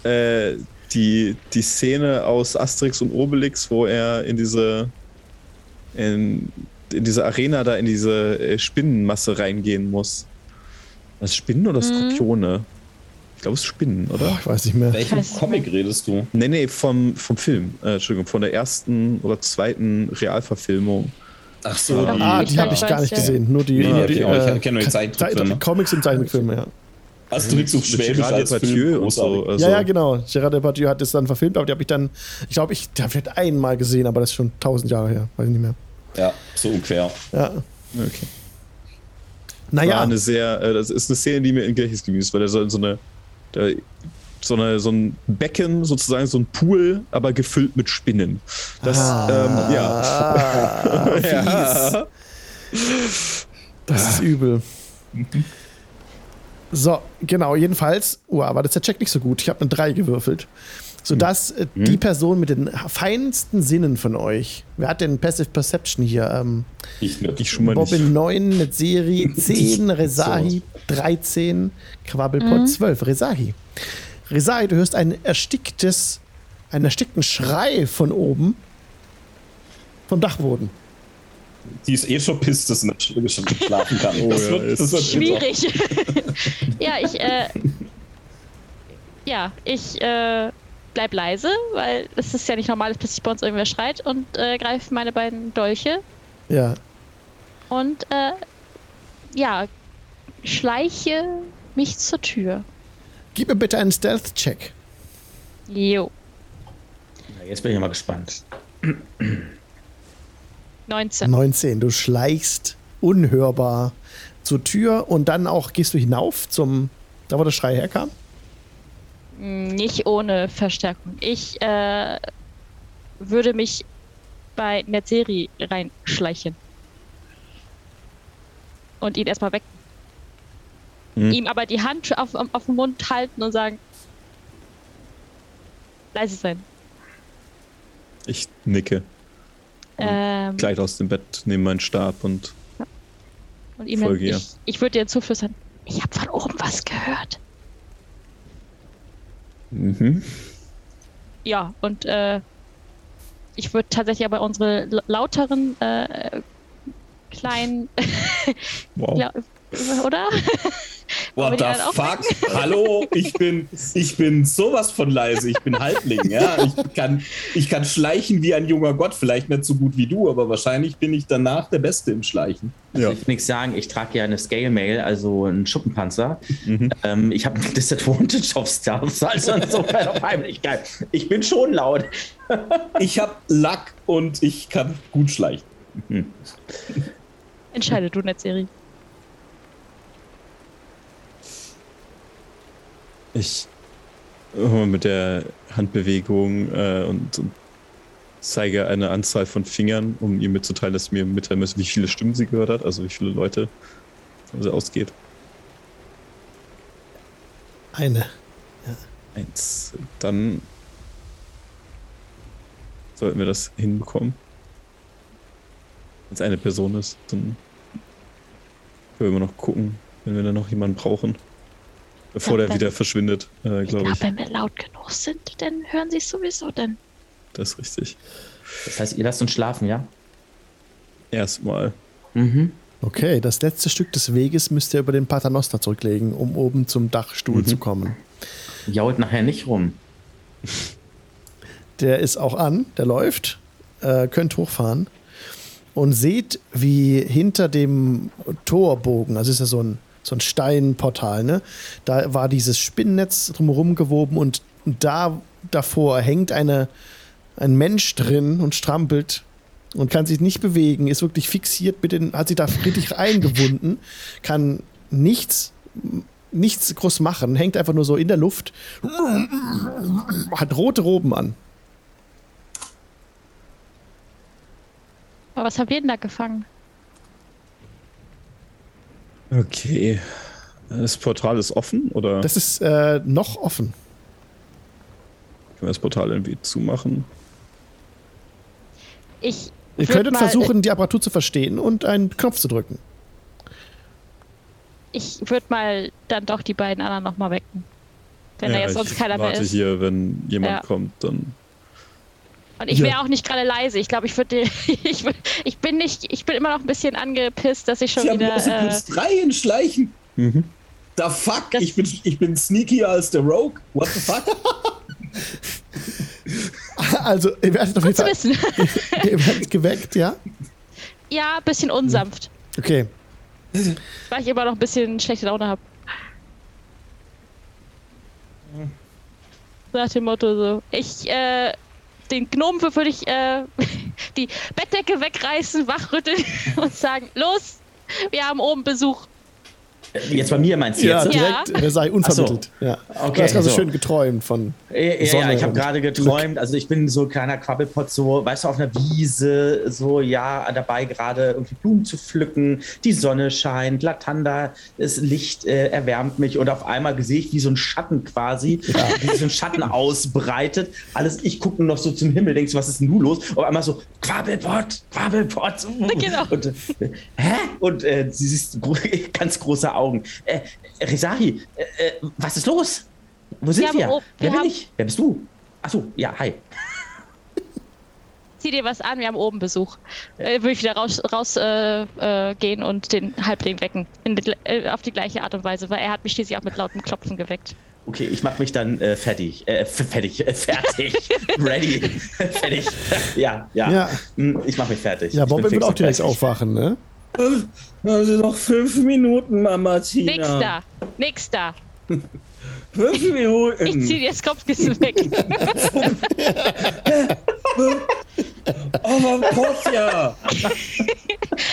äh, die, die Szene aus Asterix und Obelix, wo er in diese, in, in diese Arena da in diese Spinnenmasse reingehen muss? Was, Spinnen oder Skorpione? Mhm. Ich glaube, es ist Spinnen, oder? Oh, ich weiß nicht mehr. Welchen Comic nicht. redest du? Nee, nee, vom, vom Film. Äh, Entschuldigung, von der ersten oder zweiten Realverfilmung. Ach so, die, ah, die habe ich gar nicht gesehen. Nur die, nee, nur die, die äh, ich kenne nur die Zeichentrickfilme. Comics und Zeichentrickfilme, ja. Asterix und Schwäbisch als Film und so. Also. Ja, ja, genau. Gérard Depardieu hat das dann verfilmt, aber die habe ich dann, ich glaube, ich habe vielleicht einmal gesehen, aber das ist schon tausend Jahre her. Weiß ich nicht mehr. Ja, so ungefähr. Ja, okay. Naja. War eine sehr, äh, das ist eine Szene, die mir in Gedächtnis geblieben ist, weil da so, so eine, da, so eine, so ein Becken, sozusagen so ein Pool, aber gefüllt mit Spinnen. Das, ah, ähm, ja. Fies. ja. Das ist übel. So, genau, jedenfalls, oh, aber das ist der Check nicht so gut. Ich habe eine drei gewürfelt. Sodass mhm. die Person mit den feinsten Sinnen von euch, wer hat denn Passive Perception hier? Ähm, ich ne, ich schon mal Bobbin nicht. neun, Netzerie zehn, Rizahi so. dreizehn, Quabbelpott mhm. zwölf, Rizahi. Rizahi, du hörst ein ersticktes, einen erstickten Schrei von oben, vom Dachboden. Die ist eh schon pisst, dass sie nicht schlafen kann. Oh, das wird, ja, das wird schwierig. ja, ich, äh, ja, ich, äh, bleib leise, weil es ist ja nicht normal, dass plötzlich bei uns irgendwer schreit und äh, greife meine beiden Dolche Ja. Und äh, ja, schleiche mich zur Tür. Gib mir bitte einen Stealth-Check. Jo. Na, jetzt bin ich mal gespannt. neunzehn. neunzehn. Du schleichst unhörbar zur Tür und dann auch gehst du hinauf zum, da wo der Schrei herkam? Nicht ohne Verstärkung. Ich äh, würde mich bei Netzerie reinschleichen. Und ihn erstmal wecken. Hm. Ihm aber die Hand auf, auf, auf den Mund halten und sagen, leise sein. Ich nicke. Ähm, gleich aus dem Bett, nehme meinen Stab und, ja. und ihm folge ihr. Ich, ich würde dir zuflüstern, ich habe von oben was gehört. Mhm. Ja, und äh, ich würde tatsächlich aber unsere lauteren äh, kleinen... Wow. Oder? What the fuck? Hallo, ich bin, ich bin sowas von leise, ich bin Halbling, ja. Ich kann, ich kann schleichen wie ein junger Gott, vielleicht nicht so gut wie du, aber wahrscheinlich bin ich danach der Beste im Schleichen. Also ja. Ich will nichts sagen, ich trage ja eine Scale-Mail, also einen Schuppenpanzer. Mhm. Ähm, ich habe ein Disadvantage auf Stealth, also insofern auf Heimlichkeit. Ich bin schon laut. Ich habe Luck und ich kann gut schleichen. Mhm. Entscheide du, Netzerie. Ich mit der Handbewegung äh, und, und zeige eine Anzahl von Fingern, um ihr mitzuteilen, dass sie mir mitteilen müssen, wie viele Stimmen sie gehört hat, also wie viele Leute sie ausgeht. Eine. Ja. Eins. Dann sollten wir das hinbekommen. Wenn es eine Person ist, dann können wir immer noch gucken, wenn wir dann noch jemanden brauchen. Bevor ja, der wieder verschwindet, äh, glaube ich. Ja, wenn wir laut genug sind, dann hören sie es sowieso dann. Das ist richtig. Das heißt, ihr lasst uns schlafen, ja? Erstmal. Mhm. Okay, das letzte Stück des Weges müsst ihr über den Paternoster zurücklegen, um oben zum Dachstuhl mhm. zu kommen. Jault nachher nicht rum. Der ist auch an, der läuft. Äh, könnt hochfahren. Und seht, wie hinter dem Torbogen, also ist ja so ein So ein Steinportal, ne? Da war dieses Spinnennetz drumherum gewoben und da davor hängt eine, ein Mensch drin und strampelt und kann sich nicht bewegen, ist wirklich fixiert, mit den, hat sich da richtig eingewunden, kann nichts, nichts groß machen, hängt einfach nur so in der Luft, hat rote Roben an. Aber was haben wir denn da gefangen? Okay. Das Portal ist offen, oder? Das ist äh, noch offen. Können wir das Portal irgendwie zumachen? Ich Ihr könntet versuchen, die Apparatur zu verstehen und einen Knopf zu drücken. Ich würde mal dann doch die beiden anderen nochmal wecken. Wenn ja, da jetzt sonst keiner mehr ist. Ich warte hier, wenn jemand ja. kommt, dann... Und ich wäre ja. auch nicht gerade leise. Ich glaube, ich würde, ich, ich bin nicht, ich bin immer noch ein bisschen angepisst, dass ich schon ich wieder. Ich habe bloß drei schleichen. Mhm. Da fuck, ich bin, ich bin sneakier als der Rogue. What the fuck? Also, ihr werdet auf jeden Fall ihr werdet geweckt, ja? Ja, ein bisschen unsanft. Okay. Weil ich immer noch ein bisschen schlechte Laune habe. Nach dem Motto so. Ich, äh. Den Gnomen würde ich äh, die Bettdecke wegreißen, wachrütteln und sagen, los, wir haben oben Besuch. Jetzt bei mir meinst du ja, jetzt? Ja, direkt, er sei unvermittelt. So. Ja. Okay, du hast also so. schön geträumt von ja, Sonne. Ja, ich habe gerade geträumt, also ich bin so ein kleiner Quabbelpott, so, weißt du, auf einer Wiese, so, ja, dabei gerade irgendwie Blumen zu pflücken, die Sonne scheint, Latanda, das Licht äh, erwärmt mich und auf einmal sehe ich, wie so ein Schatten quasi, ja. wie so ein Schatten ausbreitet, alles, ich gucke nur noch so zum Himmel, denkst du, was ist denn nun los? Und auf einmal so, Quabbelpott, Quabbelpott. Genau. Und, äh, hä? Und äh, sie siehst ganz große Augen. Äh, Rizahi, äh, was ist los? Wo sind wir? wir? Oh, Wer wir bin ich? Wer bist du? Achso, ja, hi. Zieh dir was an, wir haben oben Besuch. Äh, Würde ich wieder rausgehen raus, äh, äh, und den Halbling wecken. In, äh, auf die gleiche Art und Weise, weil er hat mich schließlich auch mit lautem Klopfen geweckt. Okay, ich mach mich dann äh, fertig. Äh, fertig. Äh, fertig. Ready. fertig. Ja, ja, ja. Ich mach mich fertig. Ja, Bobbin wird auch direkt fertig. Aufwachen, ne? Also noch fünf Minuten, Mama Tina. Nix da. Nix da. Fünf Minuten. Ich zieh dir das Kopfkissen weg. Oh, mein Gott, ja.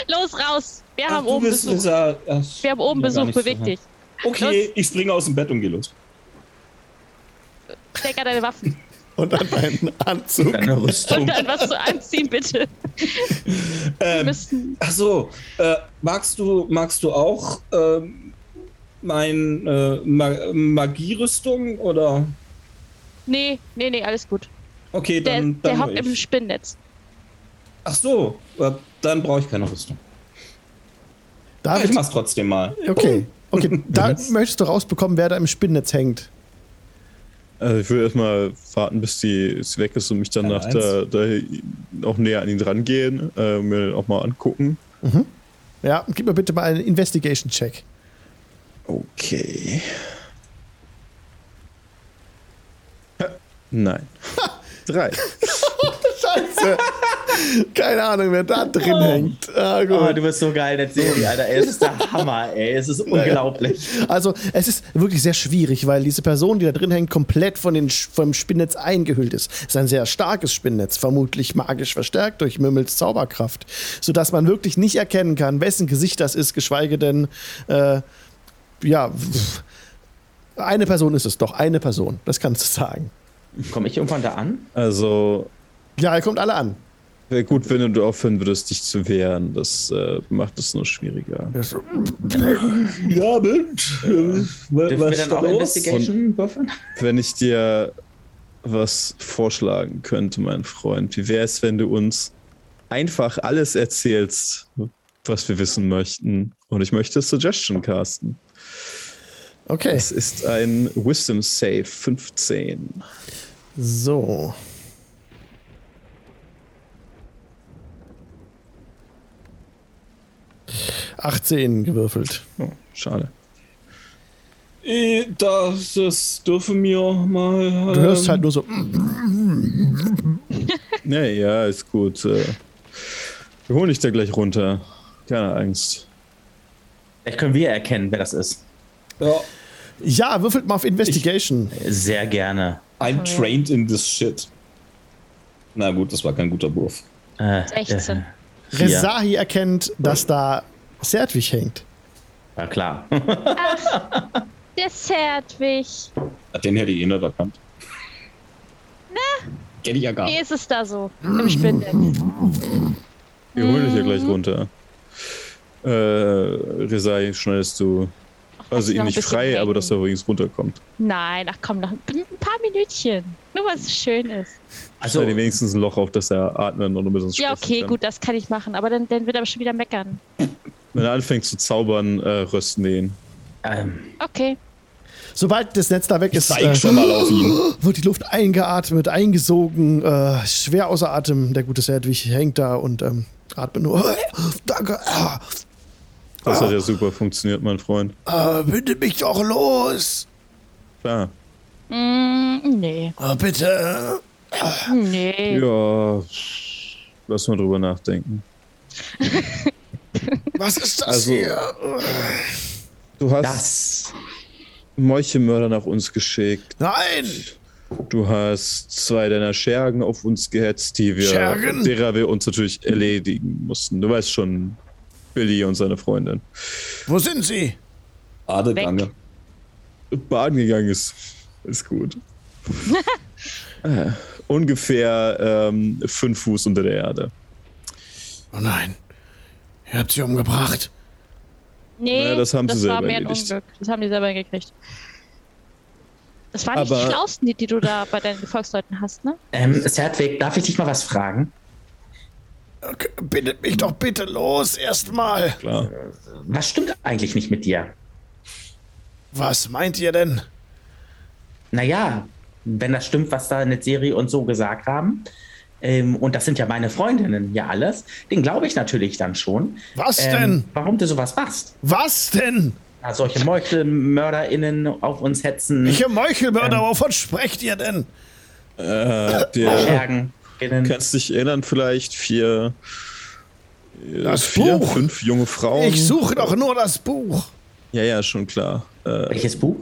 Los, raus. Wir haben Ach, oben Besuch. Ja, Wir haben oben Besuch. Beweg dich. Okay, los. Ich springe aus dem Bett und geh los. Steck an deine Waffen. Und an deinen Anzug. Und an was zu anziehen, bitte. Ähm, Achso, äh, magst du, magst du auch ähm, meine äh, Ma- Magierüstung, oder? Nee, nee, nee, alles gut. Okay, dann. Der, der hockt im Spinnnetz. Ach so, äh, dann brauche ich keine Rüstung. David? Ich mach's trotzdem mal. Okay, okay. Da möchtest du rausbekommen, wer da im Spinnnetz hängt. Also ich würde erstmal warten, bis die weg ist und mich danach da, da auch näher an ihn rangehen, äh, mir auch mal angucken. Mhm. Ja, gib mir bitte mal einen Investigation-Check. Okay. Nein. Drei. Scheiße. Keine Ahnung, wer da drin oh. hängt. Ah, gut. Oh, du bist so geil in der Serie, Alter. Ey, es ist der Hammer, ey. Es ist unglaublich. Also, es ist wirklich sehr schwierig, weil diese Person, die da drin hängt, komplett von den, vom Spinnnetz eingehüllt ist. Es ist ein sehr starkes Spinnnetz, vermutlich magisch verstärkt durch Mümmels Zauberkraft, sodass man wirklich nicht erkennen kann, wessen Gesicht das ist, geschweige denn, äh, ja, eine Person ist es doch, eine Person. Das kannst du sagen. Komme ich irgendwann da an? Also. Ja, er kommt alle an. Wäre gut, wenn du aufhören würdest, dich zu wehren. Das äh, macht es nur schwieriger. Ja, so. Ja, Mensch. Ja. Was wir dann auch Investigation würfeln? Wenn ich dir was vorschlagen könnte, mein Freund, wie wäre es, wenn du uns einfach alles erzählst, was wir wissen möchten? Und ich möchte Suggestion casten. Okay. Es ist ein Wisdom Save fünfzehn. So. achtzehn gewürfelt. Oh, schade. Das, das dürfen wir mal... Ähm du hörst halt nur so... Nee, ja, ist gut. Wir holen dich da gleich runter. Keine Angst. Vielleicht können wir erkennen, wer das ist. Ja. Ja, würfelt mal auf Investigation. Ich, sehr gerne. I'm trained in this shit. Na gut, das war kein guter Wurf. Äh, sechzehn. Äh, Rizahi erkennt, dass da Sertwig hängt. Na klar. Ach, der Sertwig. Den hätte ich eh nicht erkannt. Na? Kenn ich ja gar nicht. Wie ist es da so? Im Spindel. Wir holen dich ja gleich runter. Äh, Rizahi, schneidest du. Also ihn nicht frei, hängen. Aber dass er übrigens runterkommt. Nein, ach komm, noch ein paar Minütchen. Nur weil es schön ist. Also ja, wenigstens ein Loch auf, dass er atmen und ein bisschen Ja, okay, kann. Gut, das kann ich machen. Aber dann, dann wird er schon wieder meckern. Wenn er anfängt zu zaubern, äh, rösten wir ihn. Ähm. Okay. Sobald das Netz da weg ist, äh, schon mal auf ihn. Wird die Luft eingeatmet, eingesogen, äh, schwer außer Atem. Der gute Sertwig hängt da und ähm, atmet nur. Danke. Das hat ja super funktioniert, mein Freund. Ah, bitte mich doch los. Klar. Mm, nee. Ah, bitte. Nee. Ja, lass mal drüber nachdenken. Was ist das also, hier? Du hast das. Meuchelmörder nach uns geschickt. Nein! Du hast zwei deiner Schergen auf uns gehetzt, die wir, Schergen? derer wir uns natürlich erledigen mussten. Du weißt schon... Billy und seine Freundin. Wo sind sie? Badegange. Baden gegangen ist, ist gut. äh, ungefähr ähm, fünf Fuß unter der Erde. Oh nein. Ihr habt sie umgebracht. Nee, naja, das haben das sie selber war mehr ein Unglück. Das haben die selber gekriegt. Das waren aber nicht die Schlausten, die, die du da bei deinen Gefolgsleuten hast, ne? Ähm, Sertwig, darf ich dich mal was fragen? Bittet mich doch bitte los, erstmal. Klar. Was stimmt eigentlich nicht mit dir? Was meint ihr denn? Naja, wenn das stimmt, was da Netzerie und so gesagt haben, ähm, und das sind ja meine Freundinnen ja alles, den glaube ich natürlich dann schon. Was ähm, denn? Warum du sowas machst? Was denn? da solche MeuchelmörderInnen auf uns hetzen. Welche Meuchelmörder, ähm, wovon sprecht ihr denn? Äh, habt ihr, kannst dich erinnern, vielleicht vier, das vier Buch. fünf junge Frauen. Ich suche doch nur das Buch. Ja, ja, schon klar. Äh, Welches Buch?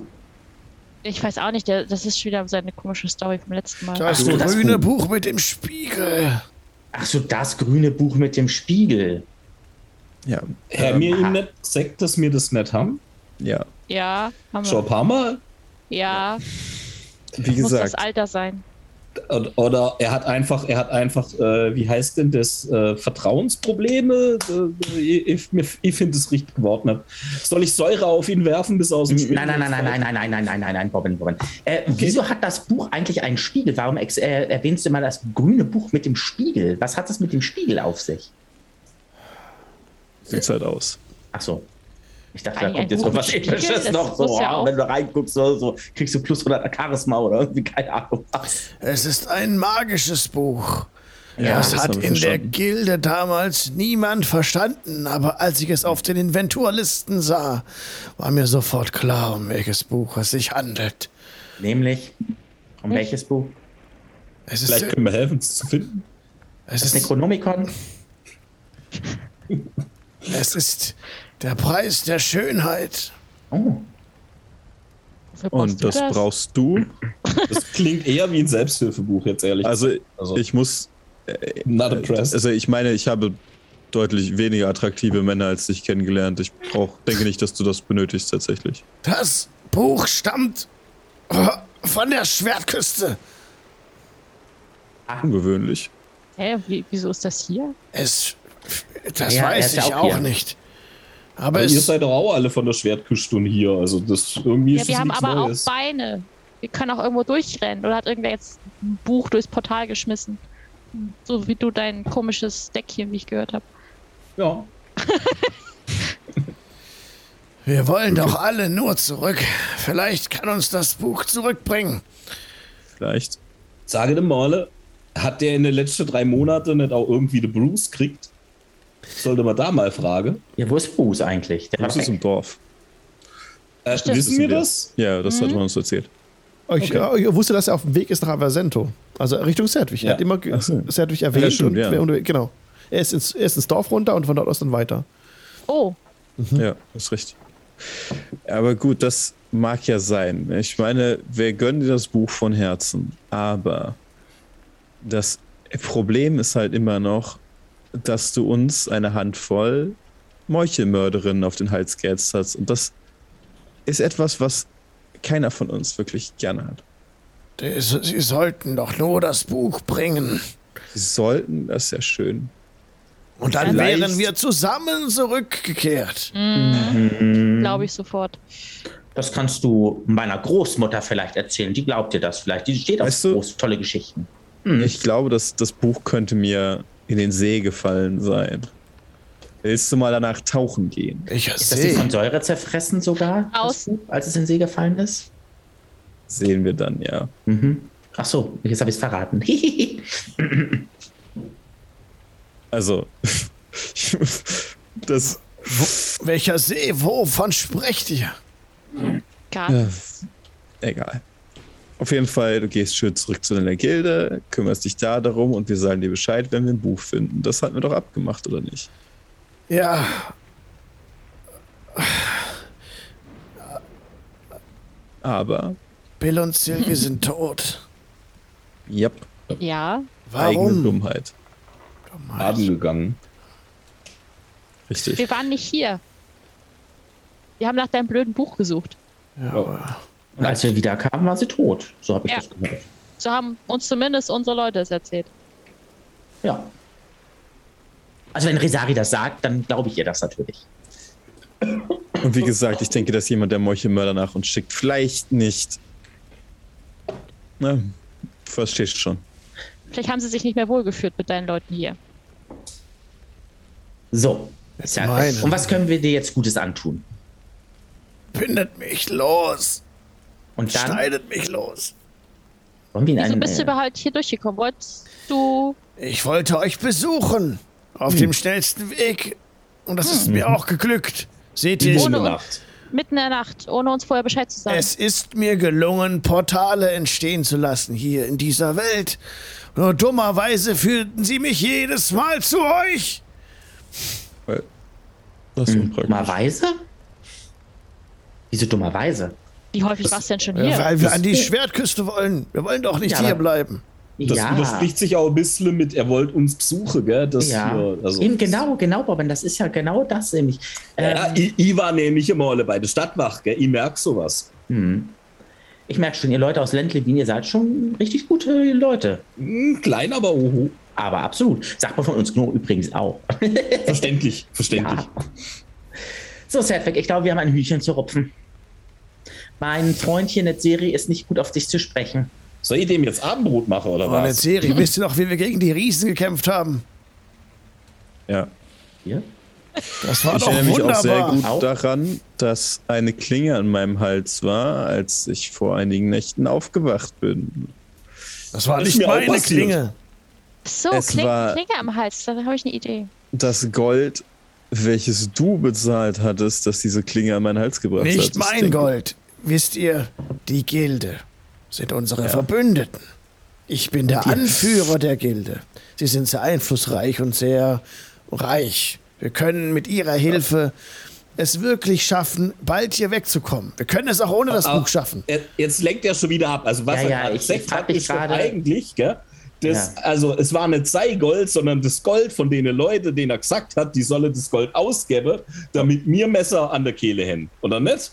Ich weiß auch nicht, das ist schon wieder seine komische Story vom letzten Mal. Das, so, das grüne Buch. Buch mit dem Spiegel. Ach so, das grüne Buch mit dem Spiegel. Ja. Herr ähm, mir ihm nicht sagt, dass wir das nicht haben? Ja. Ja, haben wir. Schon ein paar Mal? Ja. Wie das gesagt. Muss das Alter sein. Oder er hat einfach, er hat einfach, äh, wie heißt denn das, äh, Vertrauensprobleme? Äh, ich ich finde es richtig geworden. Soll ich Säure auf ihn werfen bis aus dem Spiegel? Nein, nein, nein, nein, nein, nein, nein, nein, nein, nein, nein, Bobbin, Bobbin. Äh, okay. Wieso hat das Buch eigentlich einen Spiegel? Warum ex- äh, erwähnst du immer das grüne Buch mit dem Spiegel? Was hat das mit dem Spiegel auf sich? Sieht's halt aus. Ach so. Ich dachte, da kommt jetzt irgendwas Ethisches noch. So, ja, oh, wenn du reinguckst, so, so, kriegst du plus hundert Charisma oder irgendwie, keine Ahnung was. Es ist ein magisches Buch. Ja, das, das hat in verstanden. Der Gilde damals niemand verstanden. Aber als ich es auf den Inventurlisten sah, war mir sofort klar, um welches Buch es sich handelt. Nämlich? Um hm? welches Buch? Es ist Vielleicht können wir helfen, es zu finden. Es das ist Necronomicon. Es ist der Preis der Schönheit. Oh. Und das, das brauchst du. Das klingt eher wie ein Selbsthilfebuch, jetzt ehrlich. Also, also ich muss... Äh, not impressed. Also ich meine, ich habe deutlich weniger attraktive Männer als dich kennengelernt. Ich brauch, denke nicht, dass du das benötigst tatsächlich. Das Buch stammt von der Schwertküste. Ungewöhnlich. Hä, hey, wieso ist das hier? Es... Das ja, weiß ich auch, auch nicht. Aber, aber ihr seid doch auch alle von der Schwertküste hier. Also das irgendwie ja, ist wir haben aber Neues. Auch Beine. Wir können auch irgendwo durchrennen. Oder hat irgendwer jetzt ein Buch durchs Portal geschmissen? So wie du dein komisches Deckchen, wie ich gehört habe. Ja. Wir wollen okay. doch alle nur zurück. Vielleicht kann uns das Buch zurückbringen. Vielleicht. Sage dem Morle, hat der in den letzten drei Monaten nicht auch irgendwie den Bruce kriegt? Sollte man da mal fragen. Ja, wo ist Bruce eigentlich? Der Bruce ist im Dorf. Äh, wissen wir das? Ja, das mhm. hat man uns erzählt. Ich, okay. ich wusste, dass er auf dem Weg ist nach Avasento. Also Richtung Sertwig. Ja. Er hat immer so. Sertwig erwähnt. Ja, stimmt, ja. Und, genau. Er ist, ins, er ist ins Dorf runter und von dort aus dann weiter. Oh. Mhm. Ja, ist richtig. Aber gut, das mag ja sein. Ich meine, wir gönnen dir das Buch von Herzen. Aber das Problem ist halt immer noch, dass du uns eine Handvoll Meuchelmörderinnen auf den Hals gehetzt hast. Und das ist etwas, was keiner von uns wirklich gerne hat. Sie sollten doch nur das Buch bringen. Sie sollten, das ist ja schön. Und dann Vielleicht. wären wir zusammen zurückgekehrt. Mhm. Mhm. Glaube ich sofort. Das kannst du meiner Großmutter vielleicht erzählen. Die glaubt dir das vielleicht. Die steht auf weißt du, groß, tolle Geschichten. Mhm. Ich glaube, dass das Buch könnte mir in den See gefallen sein. Willst du mal danach tauchen gehen? Ich ist das nicht von Säure zerfressen sogar, Aus. Buch, als es in den See gefallen ist? Sehen wir dann, ja. Mhm. Ach so, jetzt habe ich es verraten. Also, das... Wo, welcher See? Wovon sprecht ihr? Gar nichts. Ja, egal. Auf jeden Fall, du gehst schön zurück zu deiner Gilde, kümmerst dich da darum und wir sagen dir Bescheid, wenn wir ein Buch finden. Das hatten wir doch abgemacht, oder nicht? Ja. Aber? Bill und Sylvie sind tot. Yep. Ja. Warum? Eigene Dummheit. Dummheit. Baden gegangen. Richtig. Wir waren nicht hier. Wir haben nach deinem blöden Buch gesucht. Ja, aber... Und als wir wieder kamen, war sie tot. So habe ich ja. das gehört. So haben uns zumindest unsere Leute es erzählt. Ja. Also wenn Rizahi das sagt, dann glaube ich ihr das natürlich. Und wie gesagt, ich denke, dass jemand der Meuchelmörder nach uns schickt. Vielleicht nicht. Na, verstehst schon. Vielleicht haben sie sich nicht mehr wohlgefühlt mit deinen Leuten hier. So. Und was können wir dir jetzt Gutes antun? Bindet mich los. Und dann schneidet mich los. Wieso einen, bist du äh, überhaupt hier durchgekommen? Wolltest du... Ich wollte euch besuchen. Auf hm. dem schnellsten Weg. Und das hm. ist mir auch geglückt. Seht ihr? Ohne, Mitten in der Nacht, ohne uns vorher Bescheid zu sagen. Es ist mir gelungen, Portale entstehen zu lassen hier in dieser Welt. Nur dummerweise führten sie mich jedes Mal zu euch. Das ist unpraktisch. Dummerweise? Wieso dummerweise? Wie häufig warst du denn schon hier? Weil wir an die Schwertküste wollen. Wir wollen doch nicht ja, hier bleiben. Das ja. überspricht sich auch ein bisschen mit, er wollte uns besuchen, gell? Das ja, hier, also eben genau, genau, Bobbin, das ist ja genau das nämlich. Ähm, ja, ich, ich war nämlich immer alle bei der Stadtwache, gell? Ich merke sowas. Hm. Ich merke schon, ihr Leute aus Ländlewin, ihr seid schon richtig gute Leute. Hm, klein, aber oho. Aber absolut. Sagt man von uns nur übrigens auch. Verständlich, verständlich. Ja. So, Sertwig, ich glaube, wir haben ein Hühnchen zu rupfen. Mein Freund hier in der Serie ist nicht gut auf dich zu sprechen. Soll ich dem jetzt Abendbrot machen, oder oh, was? Netzerie, wisst ihr noch, wie wir gegen die Riesen gekämpft haben? Ja. Hier? Das war ich doch erinnere wunderbar. Ich erinnere mich auch sehr gut auch? daran, dass eine Klinge an meinem Hals war, als ich vor einigen Nächten aufgewacht bin. Das war nicht meine Klinge. So, Klinge, Klinge am Hals, da habe ich eine Idee. Das Gold, welches du bezahlt hattest, dass diese Klinge an meinen Hals gebracht nicht hat. Nicht mein Gold, wisst ihr, die Gilde. Sind unsere ja. Verbündeten. Ich bin der Anführer der Gilde. Sie sind sehr einflussreich und sehr reich. Wir können mit ihrer Hilfe es wirklich schaffen, bald hier wegzukommen. Wir können es auch ohne das aber Buch schaffen. Jetzt lenkt er schon wieder ab. Also was ja, ja, er ich, ich hat mich gerade eigentlich, gell? Das, ja. Also es war nicht sein Gold, sondern das Gold von den Leuten, denen er gesagt hat, die sollen das Gold ausgeben, damit mir Messer an der Kehle hängen. Oder nicht?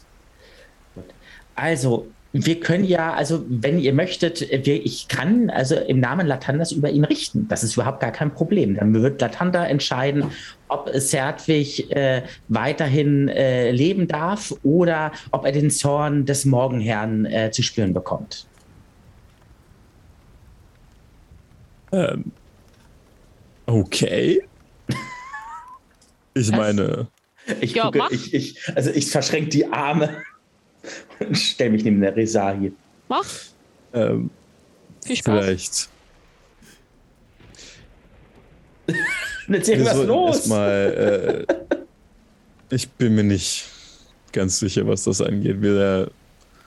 Also wir können ja, also wenn ihr möchtet, wir, ich kann also im Namen Latandas über ihn richten. Das ist überhaupt gar kein Problem. Dann wird Latanda entscheiden, ob Sertwig äh, weiterhin äh, leben darf oder ob er den Zorn des Morgenherrn äh, zu spüren bekommt. Ähm, okay. Ich meine... Ich gucke, ja, ich, ich, also ich verschränke die Arme... Stell mich neben der Rizahi. Mach. Ähm, Viel Spaß. Vielleicht. Jetzt irgendwas los. Mal, äh, ich bin mir nicht ganz sicher, was das angeht. Wir, äh,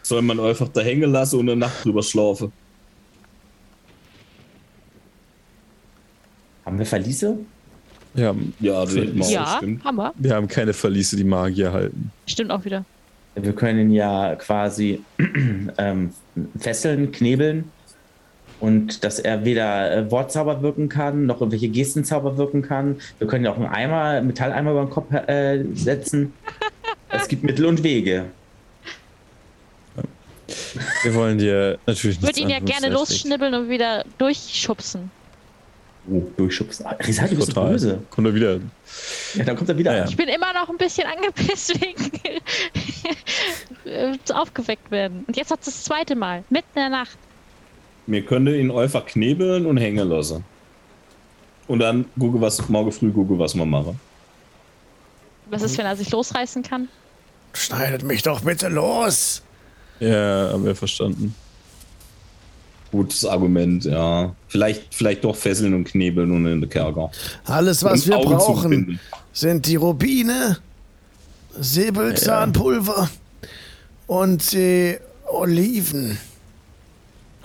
soll man einfach da hängen lassen und eine Nacht drüber schlafen? Haben wir Verliese? Wir haben, ja, wir ja haben wir. Wir haben keine Verliese, die Magier halten. Stimmt auch wieder. Wir können ihn ja quasi ähm, fesseln, knebeln und dass er weder äh, Wortzauber wirken kann, noch irgendwelche Gestenzauber wirken kann. Wir können ja auch einen Eimer, Metalleimer über den Kopf äh, setzen. Es gibt Mittel und Wege. Wir wollen dir natürlich nicht. Ich würde ihn ja gerne losschnibbeln und wieder durchschubsen. Oh, durchschubsen. Rizahi, du bist böse. Kommt er wieder. Ja, dann kommt er wieder. Ja, ja. Ich bin immer noch ein bisschen angepisst wegen aufgeweckt werden. Und jetzt hat es das zweite Mal, mitten in der Nacht. Wir können ihn einfach knebeln und hängen lassen. Und dann gucke was, morgen früh gucke, was wir machen. Was ist, wenn er sich losreißen kann? Schneidet mich doch bitte los! Ja, haben wir verstanden. Gutes Argument, ja. Vielleicht, vielleicht doch fesseln und knebeln und in den Kerker. Alles, was und wir Augen brauchen, sind die Rubine, Säbelzahnpulver ja. und die Oliven.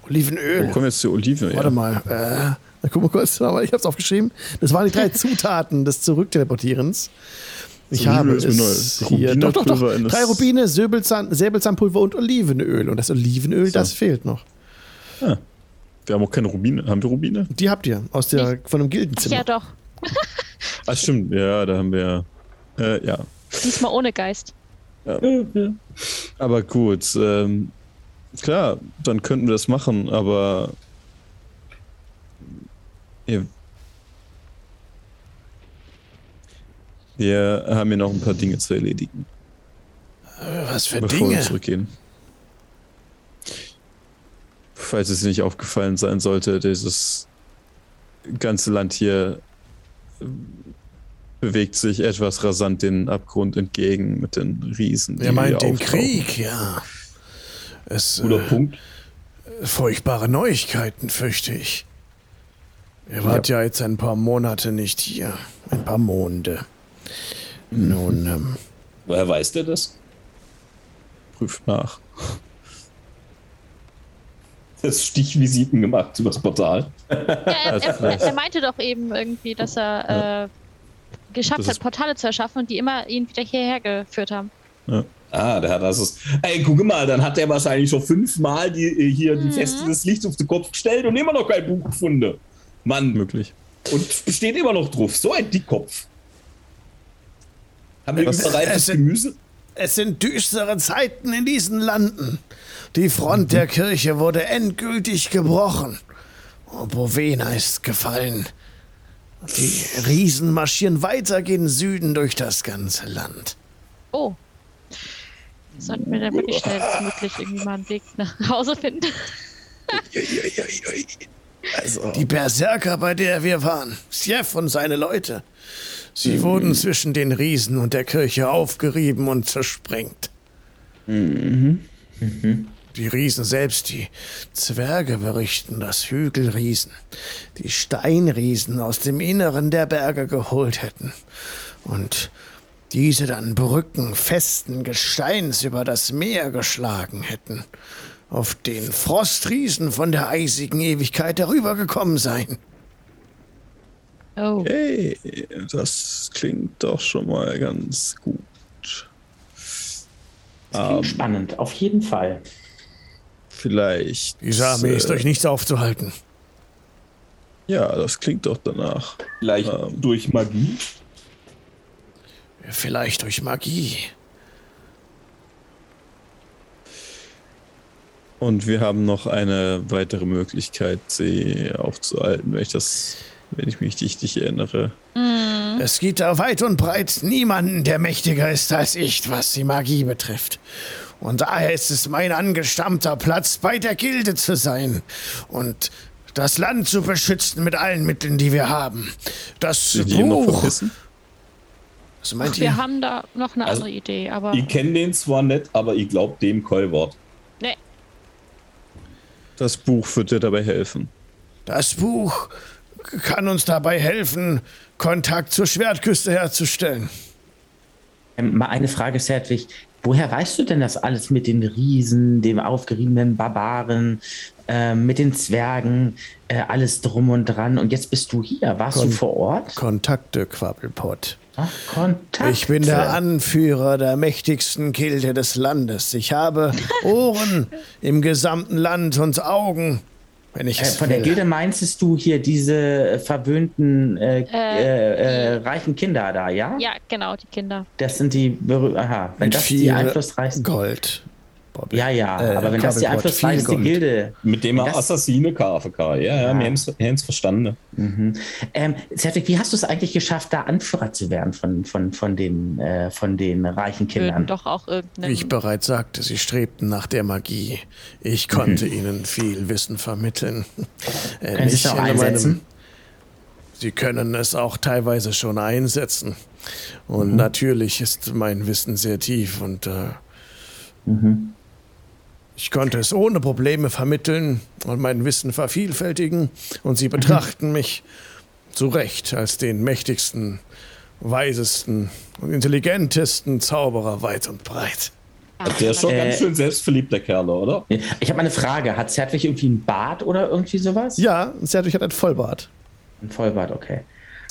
Olivenöl. Wo kommen jetzt die Oliven? Warte ja. mal. Äh, dann guck mal kurz, aber ich hab's aufgeschrieben. Das waren die drei Zutaten des Zurückteleportierens. Ich so habe es hier. Doch, doch, doch. Drei Rubine, Säbelzahn, Säbelzahnpulver und Olivenöl. Und das Olivenöl, so. das fehlt noch. Ah, wir haben auch keine Rubine. Haben wir Rubine? Die habt ihr, aus der ich, von einem Gildenzimmer. Ach ja, doch. Ach stimmt, ja, da haben wir äh, ja. Diesmal ohne Geist. Ja. Ja. Aber gut, ähm, klar, dann könnten wir das machen, aber wir, wir haben hier noch ein paar Dinge zu erledigen. Was für Dinge? Bevor wir zurückgehen. Falls es nicht aufgefallen sein sollte, dieses ganze Land hier bewegt sich etwas rasant den Abgrund entgegen mit den Riesen. Die er meint den Krieg, ja. Es, Guter äh, Punkt. Furchtbare Neuigkeiten, fürchte ich. Ihr wart ja. ja jetzt ein paar Monate nicht hier. Ein paar Monde. Nun, ähm, woher weißt du das? prüft nach. Das Stichvisiten gemacht über das Portal. Ja, er, er, er meinte doch eben irgendwie, dass er ja. äh, geschafft das hat, Portale zu erschaffen und die immer ihn wieder hierher geführt haben. Ja. Ah, der hat das. Ey, guck mal, dann hat er wahrscheinlich schon fünfmal die, hier die mhm. Feste des Lichts auf den Kopf gestellt und immer noch kein Buch gefunden. Mann. Möglich. Und steht immer noch drauf. So ein Dickkopf. Haben wir überreites Gemüse? Es sind düstere Zeiten in diesen Landen. Die Front der Kirche wurde endgültig gebrochen. Bovena ist gefallen. Die Riesen marschieren weiter gen Süden durch das ganze Land. Oh. Sollten wir dann wirklich schnellstmöglich irgendwie mal einen Weg nach Hause finden? Also. Die Berserker, bei der wir waren, Sjef und seine Leute, sie mhm. wurden zwischen den Riesen und der Kirche aufgerieben und zersprengt. Mhm. Mhm. Die Riesen selbst, die Zwerge berichten, dass Hügelriesen die Steinriesen aus dem Inneren der Berge geholt hätten und diese dann Brücken festen Gesteins über das Meer geschlagen hätten, auf den Frostriesen von der eisigen Ewigkeit herübergekommen sein. Oh. Hey, das klingt doch schon mal ganz gut. Das klingt um, spannend, auf jeden Fall. Vielleicht... Diese Armee äh, ist euch nichts aufzuhalten. Ja, das klingt doch danach. Vielleicht ähm, durch Magie? Vielleicht durch Magie. Und wir haben noch eine weitere Möglichkeit, sie aufzuhalten, wenn ich, das, wenn ich mich richtig erinnere. Mm. Es gibt da weit und breit niemanden, der mächtiger ist als ich, was die Magie betrifft. Und daher ist es mein angestammter Platz, bei der Gilde zu sein und das Land zu beschützen mit allen Mitteln, die wir haben. Das Sind Buch... Was meint Ach, wir ihr? haben da noch eine andere also, Idee, aber... Ich kenne den zwar nicht, aber ich glaube dem Keulwort. Nee. Das Buch wird dir dabei helfen. Das Buch kann uns dabei helfen, Kontakt zur Schwertküste herzustellen. Ähm, mal eine Frage, Sertwig. Woher weißt du denn das alles mit den Riesen, dem aufgeriebenen Barbaren, äh, mit den Zwergen, äh, alles drum und dran? Und jetzt bist du hier. Warst Kon- du vor Ort? Kontakte, Quabbelpott. Ach, Kontakte. Ich bin der Anführer der mächtigsten Gilde des Landes. Ich habe Ohren im gesamten Land und Augen, wenn ich äh, es Von will. Der Gilde meinst du hier diese verwöhnten äh, äh, äh, reichen Kinder da, ja? Ja, genau, die Kinder. Das sind die berüh- Aha, wenn mit das die einflussreichsten Gold. Bobby. Ja, ja, äh, aber wenn das die einflussreichste Gilde... Mit dem er Assassine K F K, ja, ja, ja, wir haben es verstanden. Mhm. Ähm, Sertwig, wie hast du es eigentlich geschafft, da Anführer zu werden von, von, von, den, äh, von den reichen Kindern? Doch auch irgendeinen... Wie ich bereits sagte, sie strebten nach der Magie. Ich konnte mhm. ihnen viel Wissen vermitteln. Äh, können sie es auch einsetzen? Meinem, sie können es auch teilweise schon einsetzen. Und mhm. natürlich ist mein Wissen sehr tief und... Äh, mhm. Ich konnte es ohne Probleme vermitteln und mein Wissen vervielfältigen und sie betrachten mhm. mich zu Recht als den mächtigsten, weisesten und intelligentesten Zauberer weit und breit. Der ist schon äh, ganz schön selbstverliebter Kerl, oder? Ich habe eine Frage. Hat Sertwig irgendwie einen Bart oder irgendwie sowas? Ja, Sertwig hat einen Vollbart. Ein Vollbart, okay.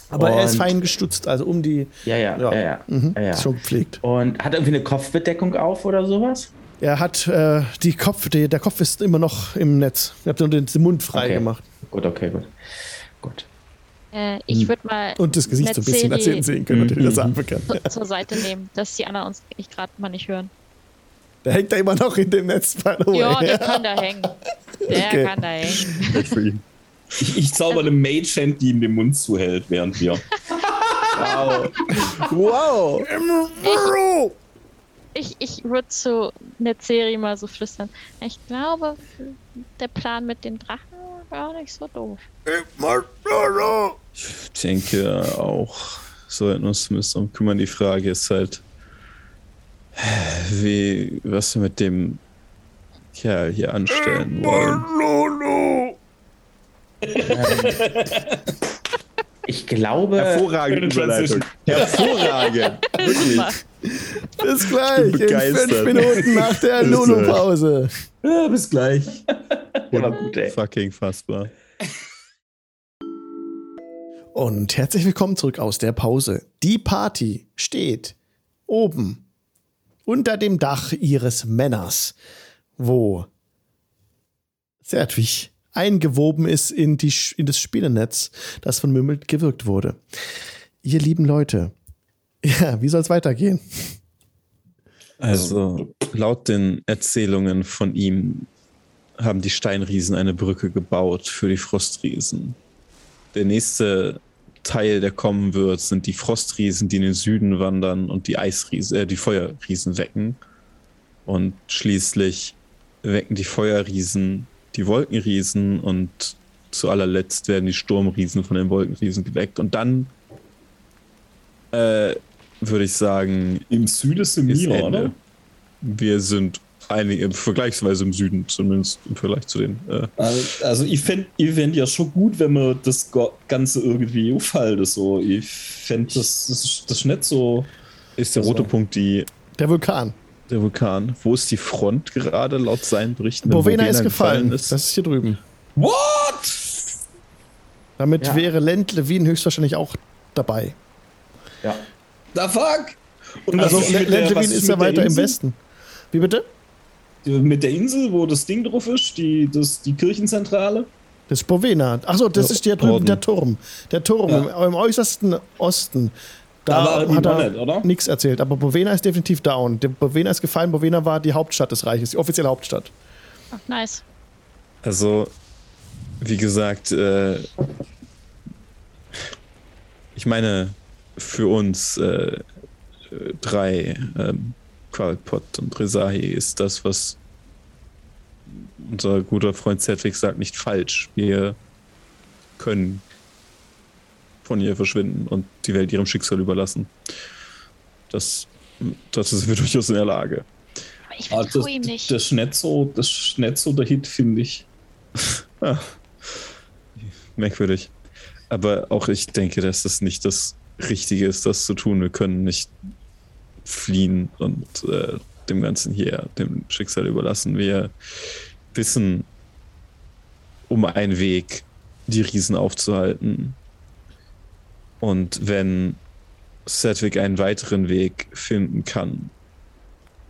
Aber und er ist fein gestutzt, also um die... Ja, ja, ja, ja. ja, mhm, ja, ja. Schon gepflegt. Und hat er irgendwie eine Kopfbedeckung auf oder sowas? Er hat äh, die Kopf, die, der Kopf ist immer noch im Netz. Ihr habt nur den Mund frei okay. gemacht. Gut, okay, gut. gut. Äh, ich würde mal... Und das Gesicht so ein bisschen, als ihr ihn sehen könnt, mhm. und das atmen kann. Zu, zur Seite nehmen, dass die anderen uns gerade mal nicht hören. Der hängt da immer noch in dem Netz. Ja, der kann da hängen. Der okay. kann da hängen. Ich, ich zauber eine Mage-Hand, die ihm den Mund zuhält, während wir... Wow. Wow. Ich, ich, ich würde zu Netzerie mal so flüstern. Ich glaube, der Plan mit den Drachen war nicht so doof. Ich denke auch, sollten wir uns müssen um kümmern. Die Frage ist halt, wie, was wir mit dem Kerl hier anstellen wollen. Ich glaube... Hervorragend. Hervorragend. Wirklich. Bis gleich, in fünf Minuten nach der Lulu-Pause. Ja, bis gleich. War gut, ey. Fucking fassbar. Und herzlich willkommen zurück aus der Pause. Die Party steht oben unter dem Dach ihres Männers, wo Sertwig eingewoben ist in, die, in das Spinnennetz, das von Mümmel gewirkt wurde. Ihr lieben Leute, ja, wie soll es weitergehen? Also, laut den Erzählungen von ihm haben die Steinriesen eine Brücke gebaut für die Frostriesen. Der nächste Teil, der kommen wird, sind die Frostriesen, die in den Süden wandern und die Eisriesen, äh, die Feuerriesen wecken. Und schließlich wecken die Feuerriesen die Wolkenriesen und zu allerletzt werden die Sturmriesen von den Wolkenriesen geweckt. Und dann äh, würde ich sagen, im Süden ist Mira, oder? Wir sind einige, vergleichsweise im Süden, zumindest im Vergleich zu den. Äh also, also, ich fände ich fänd ja schon gut, wenn man das Ganze irgendwie aufhalten. So. Ich fände das, das, ist, das ist nicht so. Ist der also, rote Punkt die. Der Vulkan. Der Vulkan. Wo ist die Front gerade laut seinen Berichten? Bovena ist gefallen. gefallen ist. Das ist hier drüben. What? Damit ja. wäre Lent-Levin höchstwahrscheinlich auch dabei. Ja. Da fuck! Und also Lent-Levin ist ja weiter im Westen. Wie bitte? Mit der Insel, wo das Ding drauf ist, die, das, die Kirchenzentrale. Das ist Bovena. Achso, das ja, ist hier drüben Orden. der Turm. Der Turm ja. im, im äußersten Osten. Da, da hat er nichts erzählt. Aber Bovena ist definitiv down. Bovena ist gefallen. Bovena war die Hauptstadt des Reiches, die offizielle Hauptstadt. Ach, nice. Also, wie gesagt, äh, ich meine, für uns äh, drei äh, Quabbelpott und Rizahi ist das, was unser guter Freund Sertwig sagt, nicht falsch. Wir können von ihr verschwinden und die Welt ihrem Schicksal überlassen. Das, das sind wir durchaus in der Lage. Aber ich vertraue ah, ihm nicht. Das Schnetzo, das Schnetzo der Hit, finde ich. ah, merkwürdig. Aber auch ich denke, dass das nicht das Richtige ist, das zu tun. Wir können nicht fliehen und äh, dem Ganzen hier, dem Schicksal überlassen. Wir wissen um einen Weg, die Riesen aufzuhalten. Und wenn Sedwick einen weiteren Weg finden kann,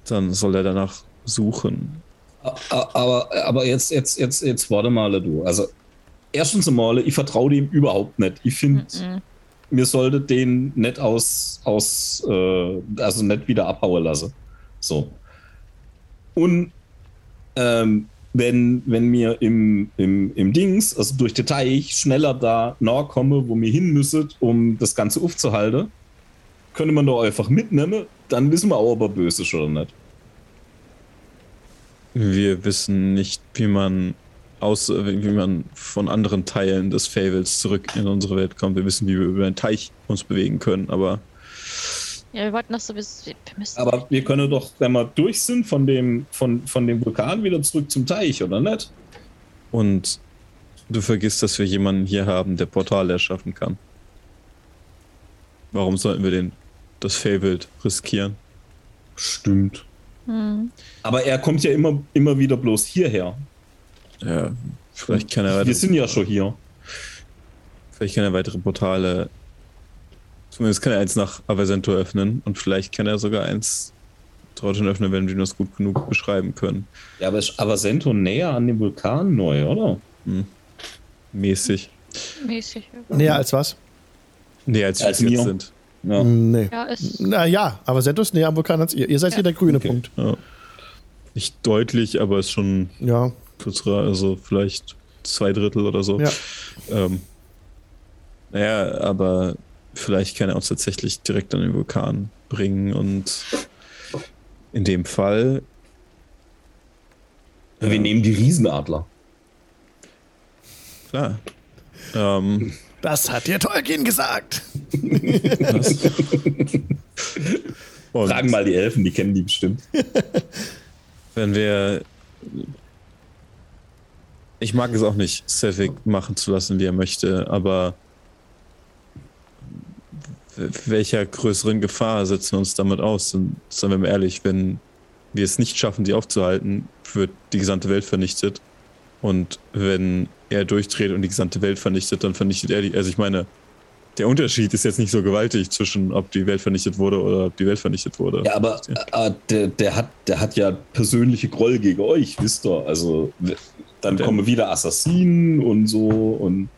dann soll er danach suchen. Aber, aber jetzt, jetzt, jetzt, jetzt, warte mal, du. Also, erstens einmal, ich vertraue dem überhaupt nicht. Ich finde, mm-mm. mir sollte den nicht aus, aus äh, also nicht wieder abhauen lassen. So. Und ähm, wenn, wenn mir im, im, im Dings, also durch den Teich, schneller da nahe komme, wo mir hin müsstet, um das Ganze aufzuhalten, könnte man doch einfach mitnehmen, dann wissen wir auch, ob er böse ist oder nicht. Wir wissen nicht, wie man aus, wie man von anderen Teilen des Fables zurück in unsere Welt kommt. Wir wissen, wie wir über den Teich uns bewegen können, aber... Ja, wir wollten das sowieso. Wir müssen aber wir können doch, wenn wir durch sind, von dem, von, von dem Vulkan wieder zurück zum Teich, oder nicht? Und du vergisst, dass wir jemanden hier haben, der Portale erschaffen kann. Warum sollten wir den, das Feywild riskieren? Stimmt. Hm. Aber er kommt ja immer, immer wieder bloß hierher. Ja, vielleicht kann er weitere. Wir sind ja schon hier. Vielleicht kann er weitere Portale. Zumindest kann er eins nach Avasento öffnen und vielleicht kann er sogar eins dorthin öffnen, wenn wir das gut genug beschreiben können. Ja, aber ist Avasento näher an dem Vulkan neu, oder? Hm. Mäßig. Mäßig. Ja. Näher als was? Näher als, als wir jetzt sind. Ja. Nee. Ja, naja, Avasento ist näher am Vulkan als ihr. Ihr seid ja. hier der grüne okay. Punkt. Ja. Nicht deutlich, aber ist schon ja. kürzer, also vielleicht zwei Drittel oder so. Ja. Ähm, naja, aber vielleicht kann er uns tatsächlich direkt an den Vulkan bringen und in dem Fall... Wir äh, nehmen die Riesenadler. Klar. Ähm, das hat dir Tolkien gesagt. Fragen mal die Elfen, die kennen die bestimmt. Wenn wir... Ich mag es auch nicht, Sertwig machen zu lassen, wie er möchte, aber... welcher größeren Gefahr setzen wir uns damit aus? Und seien wir mal ehrlich, wenn wir es nicht schaffen, sie aufzuhalten, wird die gesamte Welt vernichtet. Und wenn er durchdreht und die gesamte Welt vernichtet, dann vernichtet er die. Also ich meine, der Unterschied ist jetzt nicht so gewaltig zwischen, ob die Welt vernichtet wurde oder ob die Welt vernichtet wurde. Ja, aber äh, der, der, hat, der hat ja persönliche Groll gegen euch, wisst ihr. Also dann der, kommen wieder Assassinen und so. Und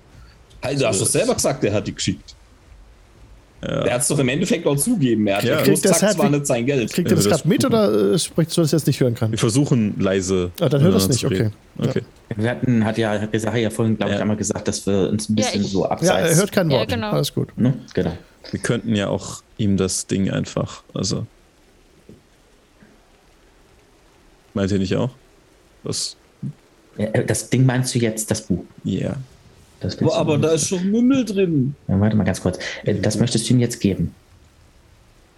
also, du hast doch selber gesagt, der hat die geschickt. Ja. Der hat es doch im Endeffekt auch zugeben. Er hat ja bloß zack, zwar nicht sein Geld. Kriegt ihr das gerade mit oder äh, sprichst du, dass ich das nicht hören kann? Wir versuchen leise. Ah, dann hört das nicht, okay. okay. Ja. Wir hatten, hat ja Rizahi ja vorhin, glaube ich, ja. einmal gesagt, dass wir uns ein bisschen ja, so abseits... Ja, er hört kein Wort. Ja, genau. Alles gut. Ne? Genau. Wir könnten ja auch ihm das Ding einfach, also... Meint ihr nicht auch? Was? Ja, das Ding meinst du jetzt, das Buch? Ja. Yeah. Boah, aber da ist schon Mümmel drin. Ja, warte mal ganz kurz. Das möchtest du ihm jetzt geben.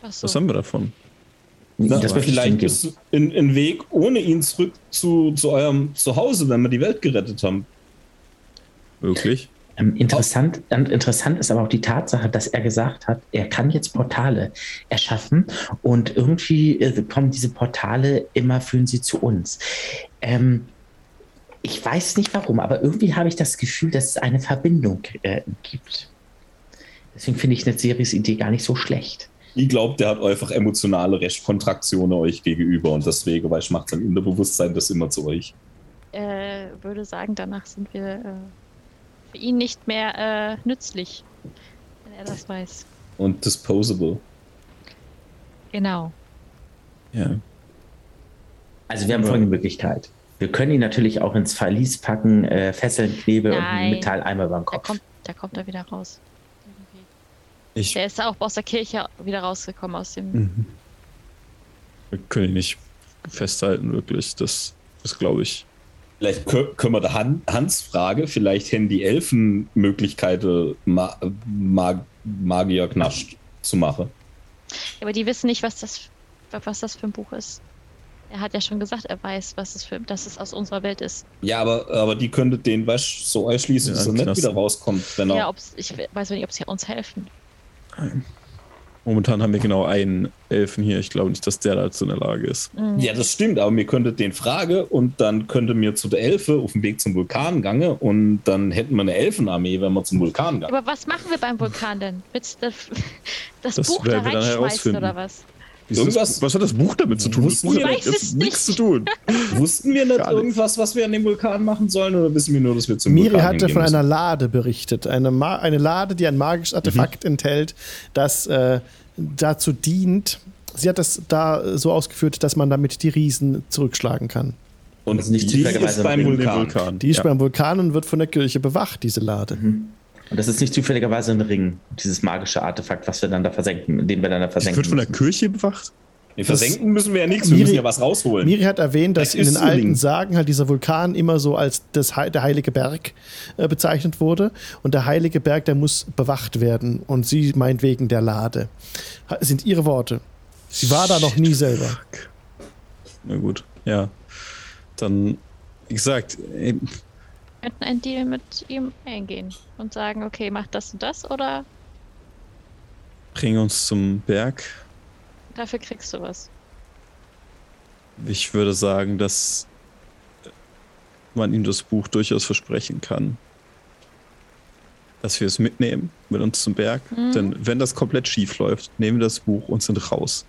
Ach so. Was haben wir davon? Na, das vielleicht ist ein Weg, ohne ihn zurück zu, zu eurem Zuhause, wenn wir die Welt gerettet haben. Wirklich? Ähm, interessant, oh. ähm, interessant ist aber auch die Tatsache, dass er gesagt hat, er kann jetzt Portale erschaffen und irgendwie äh, kommen diese Portale, immer führen sie zu uns. Ähm, Ich weiß nicht warum, aber irgendwie habe ich das Gefühl, dass es eine Verbindung äh, gibt. Deswegen finde ich Netzeries Idee gar nicht so schlecht. Ich glaube, der hat einfach emotionale Rechtkontraktionen euch gegenüber und deswegen, weil ich mache sein Unterbewusstsein das immer zu euch. Ich äh, würde sagen, danach sind wir äh, für ihn nicht mehr äh, nützlich, wenn er das weiß. Und disposable. Genau. Ja. Also wir haben folgende Möglichkeit. Wir können ihn natürlich auch ins Verlies packen, äh, Fesseln, Knebel Nein. und einen Metalleimer beim Kopf. Da kommt, da kommt er wieder raus. Ich der ist auch aus der Kirche wieder rausgekommen aus dem... Mhm. Wir können ihn nicht festhalten, wirklich. Das, das glaube ich. Vielleicht können wir da Han, Hans Frage, vielleicht hätten die Elfen Möglichkeiten, Ma, Mag, Magier knascht zu machen. Aber die wissen nicht, was das, was das für ein Buch ist. Er hat ja schon gesagt, er weiß, was es für, dass es aus unserer Welt ist. Ja, aber, aber die könntet den Wasch so erschließen, ja, dass er nicht wieder rauskommt. Wenn er ja, ob's, ich weiß nicht, ob sie uns helfen. Momentan haben wir genau einen Elfen hier. Ich glaube nicht, dass der dazu in der Lage ist. Mhm. Ja, das stimmt, aber mir könntet den Frage und dann könnte mir zu der Elfe auf dem Weg zum Vulkan gange und dann hätten wir eine Elfenarmee, wenn wir zum Vulkan gange. Aber was machen wir beim Vulkan denn? Willst du das, das, das Buch da reinschmeißen oder was? Irgendwas, was hat das Buch damit zu tun? Das Buch hat nichts zu tun. Wussten wir nicht Gar irgendwas, was wir an dem Vulkan machen sollen, oder wissen wir nur, dass wir zum Miri Vulkan hingehen Miri hatte von müssen? Einer Lade berichtet. Eine, Ma- eine Lade, die ein magisches Artefakt mhm. enthält, das äh, dazu dient. Sie hat das da so ausgeführt, dass man damit die Riesen zurückschlagen kann. Und also nicht die ist beim Vulkan. Vulkan. Die ist ja. beim Vulkan und wird von der Kirche bewacht, diese Lade. Mhm. Und das ist nicht zufälligerweise ein Ring, dieses magische Artefakt, was wir dann da versenken, den wir dann da versenken. Das wird von der Kirche bewacht? Nee, versenken müssen wir ja nichts, wir Miri, müssen ja was rausholen. Miri hat erwähnt, dass das in den alten Ding. Sagen halt dieser Vulkan immer so als das, der heilige Berg äh, bezeichnet wurde. Und der heilige Berg, der muss bewacht werden. Und sie meint wegen der Lade. Ha, sind ihre Worte. Sie war Shit, da noch nie selber. Fuck. Na gut, ja. Dann, wie gesagt... Ey. Wir könnten einen Deal mit ihm eingehen und sagen, okay, mach das und das, oder? Bring uns zum Berg. Dafür kriegst du was. Ich würde sagen, dass man ihm das Buch durchaus versprechen kann. Dass wir es mitnehmen, mit uns zum Berg. Mhm. Denn wenn das komplett schief läuft, nehmen wir das Buch und sind raus.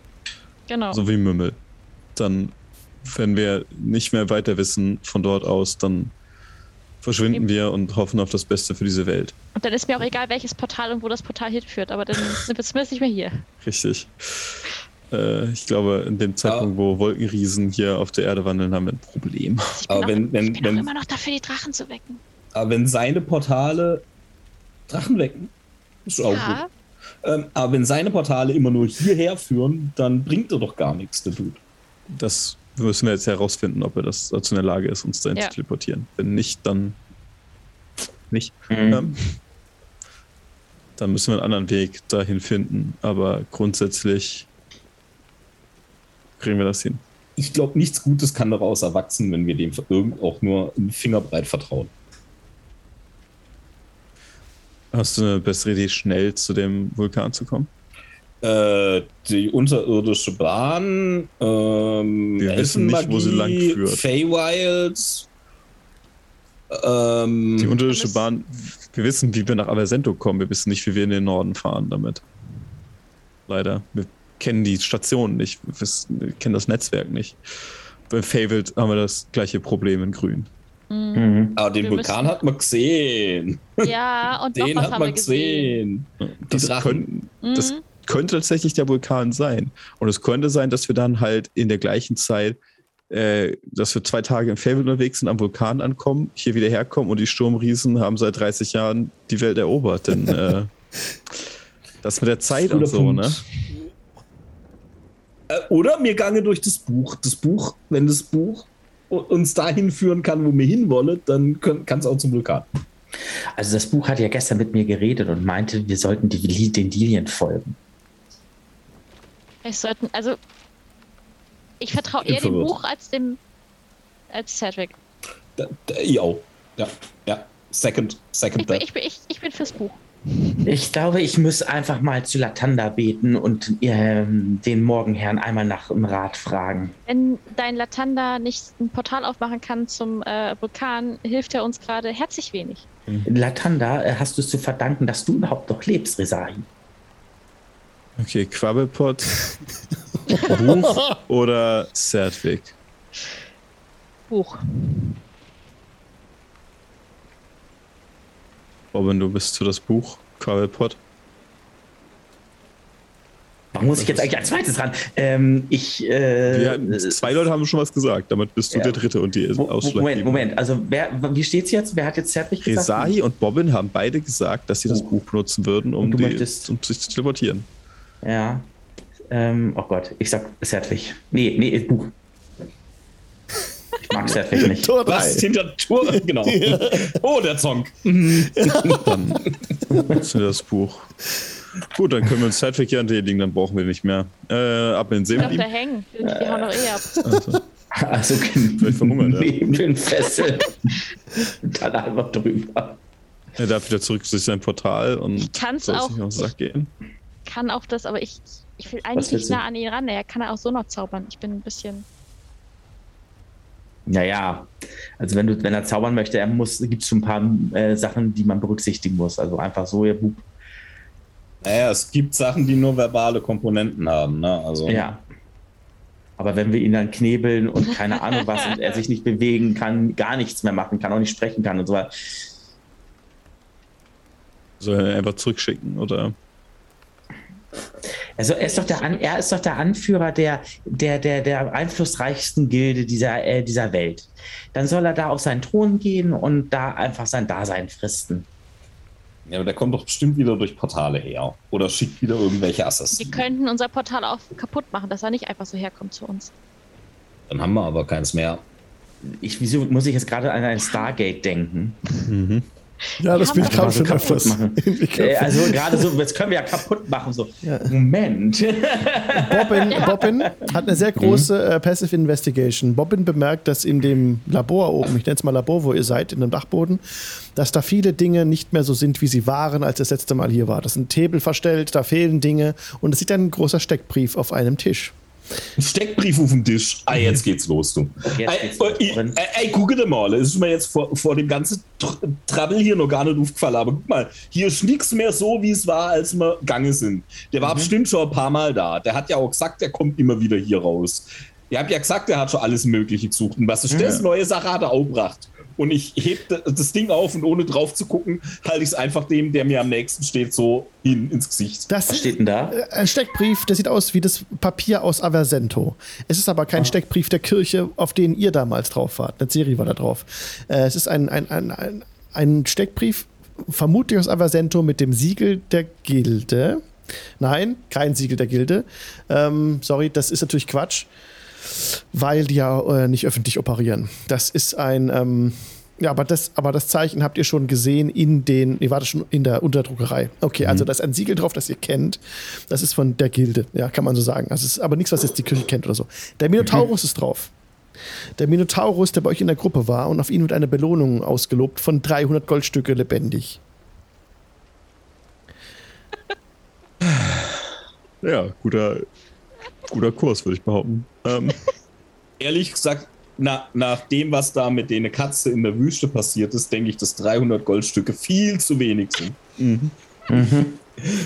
Genau. So wie Mümmel. Dann, wenn wir nicht mehr weiter wissen von dort aus, dann verschwinden wir und hoffen auf das Beste für diese Welt. Und dann ist mir auch egal, welches Portal und wo das Portal hinführt, aber dann sind wir zumindest nicht mehr hier. Richtig. Äh, ich glaube, in dem Zeitpunkt, wo Wolkenriesen hier auf der Erde wandeln, haben wir ein Problem. Ich bin, aber auch, wenn, wenn, ich bin wenn, auch immer noch dafür, die Drachen zu wecken. Aber wenn seine Portale Drachen wecken, ist auch ja. gut. Ähm, aber wenn seine Portale immer nur hierher führen, dann bringt er doch gar nichts, der Dude. Das müssen wir jetzt herausfinden, ob er das dazu in der Lage ist, uns dahin ja. zu teleportieren. Wenn nicht, dann nicht. Mhm. Ähm, dann müssen wir einen anderen Weg dahin finden. Aber grundsätzlich kriegen wir das hin. Ich glaube, nichts Gutes kann daraus erwachsen, wenn wir dem irgend auch nur einen Fingerbreit vertrauen. Hast du eine bessere Idee, schnell zu dem Vulkan zu kommen? Äh, die unterirdische Bahn, ähm, wir wissen nicht, wo sie lang führt. Feywild, ähm, die unterirdische Bahn, wir wissen, wie wir nach Avasento kommen, wir wissen nicht, wie wir in den Norden fahren damit. Leider. Wir kennen die Station nicht, wir, wissen, wir kennen das Netzwerk nicht. Bei Feywild haben wir das gleiche Problem in Grün. Mhm. Aber den wir Vulkan hat man gesehen. Ja, und den noch was hat haben man gesehen. gesehen. Das, können, das mhm. könnte tatsächlich der Vulkan sein. Und es könnte sein, dass wir dann halt in der gleichen Zeit, äh, dass wir zwei Tage im Feywild unterwegs sind, am Vulkan ankommen, hier wieder herkommen und die Sturmriesen haben seit dreißig Jahren die Welt erobert. Denn äh, das mit der Zeit und so, Punkt. Ne? Oder mir gange durch das Buch. Das Buch, wenn das Buch uns dahin führen kann, wo wir hinwollen, dann kann es auch zum Vulkan. Also das Buch hat ja gestern mit mir geredet und meinte, wir sollten die, den Lilien folgen. Wir sollten, also ich vertraue eher dem Buch als dem als Cedric. Jo, ja, ja, second, second. Ich bin, ich, ich bin fürs Buch. Ich glaube, ich muss einfach mal zu Latanda beten und äh, den Morgenherrn einmal nach dem Rat fragen. Wenn dein Latanda nicht ein Portal aufmachen kann zum äh, Vulkan, hilft er uns gerade herzlich wenig. Mhm. Latanda, äh, hast du es zu verdanken, dass du überhaupt noch lebst, Rizahi? Okay, Quabbelpott, Buch oder Sertwig? Buch. Bobbin, du bist für das Buch, Quabbelpott. Warum muss ich jetzt eigentlich als zweites ran? Ähm, ich, äh, ja, zwei Leute haben schon was gesagt, damit bist du ja. der Dritte und die Ausschlag. Moment, Moment, also wer, wie steht's jetzt? Wer hat jetzt zärtlich gesagt? Rizahi und Bobbin haben beide gesagt, dass sie das oh. Buch benutzen würden, um, die, um sich zu teleportieren. Ja. Ähm, oh Gott, ich sag zärtlich. Nee, nee, Buch. Ich mag Sertwig nicht. Tor drei. Was? Hinter Tor? Genau. Oh, der Zonk. Dann nutzen wir das Buch. Gut, dann können wir uns Sertwig ja entledigen, dann brauchen wir nicht mehr. Äh, ab in den See. Ich da hängen. Die äh. hauen noch eh ab. Also, also vielleicht verhungert er. Neben den Fesseln. Dann einfach drüber. Er darf wieder zurück durch sein Portal und soll auch, sich auf den Sack gehen. Ich kann auch das, aber ich, ich will eigentlich nicht nah an ihn ran. Er kann auch so noch zaubern. Ich bin ein bisschen... Naja, also wenn du, wenn er zaubern möchte, er muss, gibt es schon ein paar äh, Sachen, die man berücksichtigen muss. Also einfach so, ihr Bub. Naja, es gibt Sachen, die nur verbale Komponenten haben, ne? Also. Ja. Aber wenn wir ihn dann knebeln und keine Ahnung was und er sich nicht bewegen kann, gar nichts mehr machen kann, auch nicht sprechen kann und so weiter. Soll er einfach zurückschicken, oder? Also er ist doch der, An- er ist doch der Anführer der, der, der, der einflussreichsten Gilde dieser, äh, dieser Welt. Dann soll er da auf seinen Thron gehen und da einfach sein Dasein fristen. Ja, aber der kommt doch bestimmt wieder durch Portale her. Oder schickt wieder irgendwelche Assassinen. Wir könnten unser Portal auch kaputt machen, dass er nicht einfach so herkommt zu uns. Dann haben wir aber keins mehr. Ich, wieso muss ich jetzt gerade an ein Stargate denken? Mhm. Ja, das bin ich gerade schon öfters. Also gerade so, jetzt können wir ja kaputt machen. So. Ja. Moment. Bobbin, Bobbin hat eine sehr große äh, Passive Investigation. Bobbin bemerkt, dass in dem Labor oben, ich nenne es mal Labor, wo ihr seid, in dem Dachboden, dass da viele Dinge nicht mehr so sind, wie sie waren, als das letzte Mal hier war. Das sind Hebel verstellt, da fehlen Dinge und es liegt ein großer Steckbrief auf einem Tisch. Ein Steckbrief auf dem Tisch. Ah, jetzt geht's los, du. Ey, ey, guck dir mal. Es ist mir jetzt vor, vor dem ganzen Trouble hier noch gar nicht aufgefallen. Aber guck mal, hier ist nichts mehr so, wie es war, als wir gegangen sind. Der war mhm. bestimmt schon ein paar Mal da. Der hat ja auch gesagt, der kommt immer wieder hier raus. Ihr habt ja gesagt, der hat schon alles Mögliche gesucht. Und was ist das? Mhm. Neue Sache hat er auch gebracht. Und ich heb das Ding auf und ohne drauf zu gucken, halte ich es einfach dem, der mir am nächsten steht, so hin ins Gesicht. Das Was steht denn da? Ein Steckbrief, der sieht aus wie das Papier aus Avasento. Es ist aber kein ah. Steckbrief der Kirche, auf den ihr damals drauf wart. Netzerie war da drauf. Es ist ein, ein, ein, ein, ein Steckbrief, vermutlich aus Avasento, mit dem Siegel der Gilde. Nein, kein Siegel der Gilde. Ähm, sorry, das ist natürlich Quatsch. Weil die ja äh, nicht öffentlich operieren. Das ist ein, ähm, ja, aber das, aber das Zeichen habt ihr schon gesehen in den, ihr wartet schon in der Unterdruckerei. Okay, mhm. also da ist ein Siegel drauf, das ihr kennt. Das ist von der Gilde, ja, kann man so sagen. Das ist aber nichts, was jetzt die Kirche kennt oder so. Der Minotaurus mhm. ist drauf. Der Minotaurus, der bei euch in der Gruppe war und auf ihn wird eine Belohnung ausgelobt von dreihundert Goldstücke lebendig. Ja, guter, guter Kurs, würde ich behaupten. Ähm. Ehrlich gesagt, na, nach dem, was da mit der Katze in der Wüste passiert ist, denke ich, dass dreihundert Goldstücke viel zu wenig sind. Mhm. Mhm.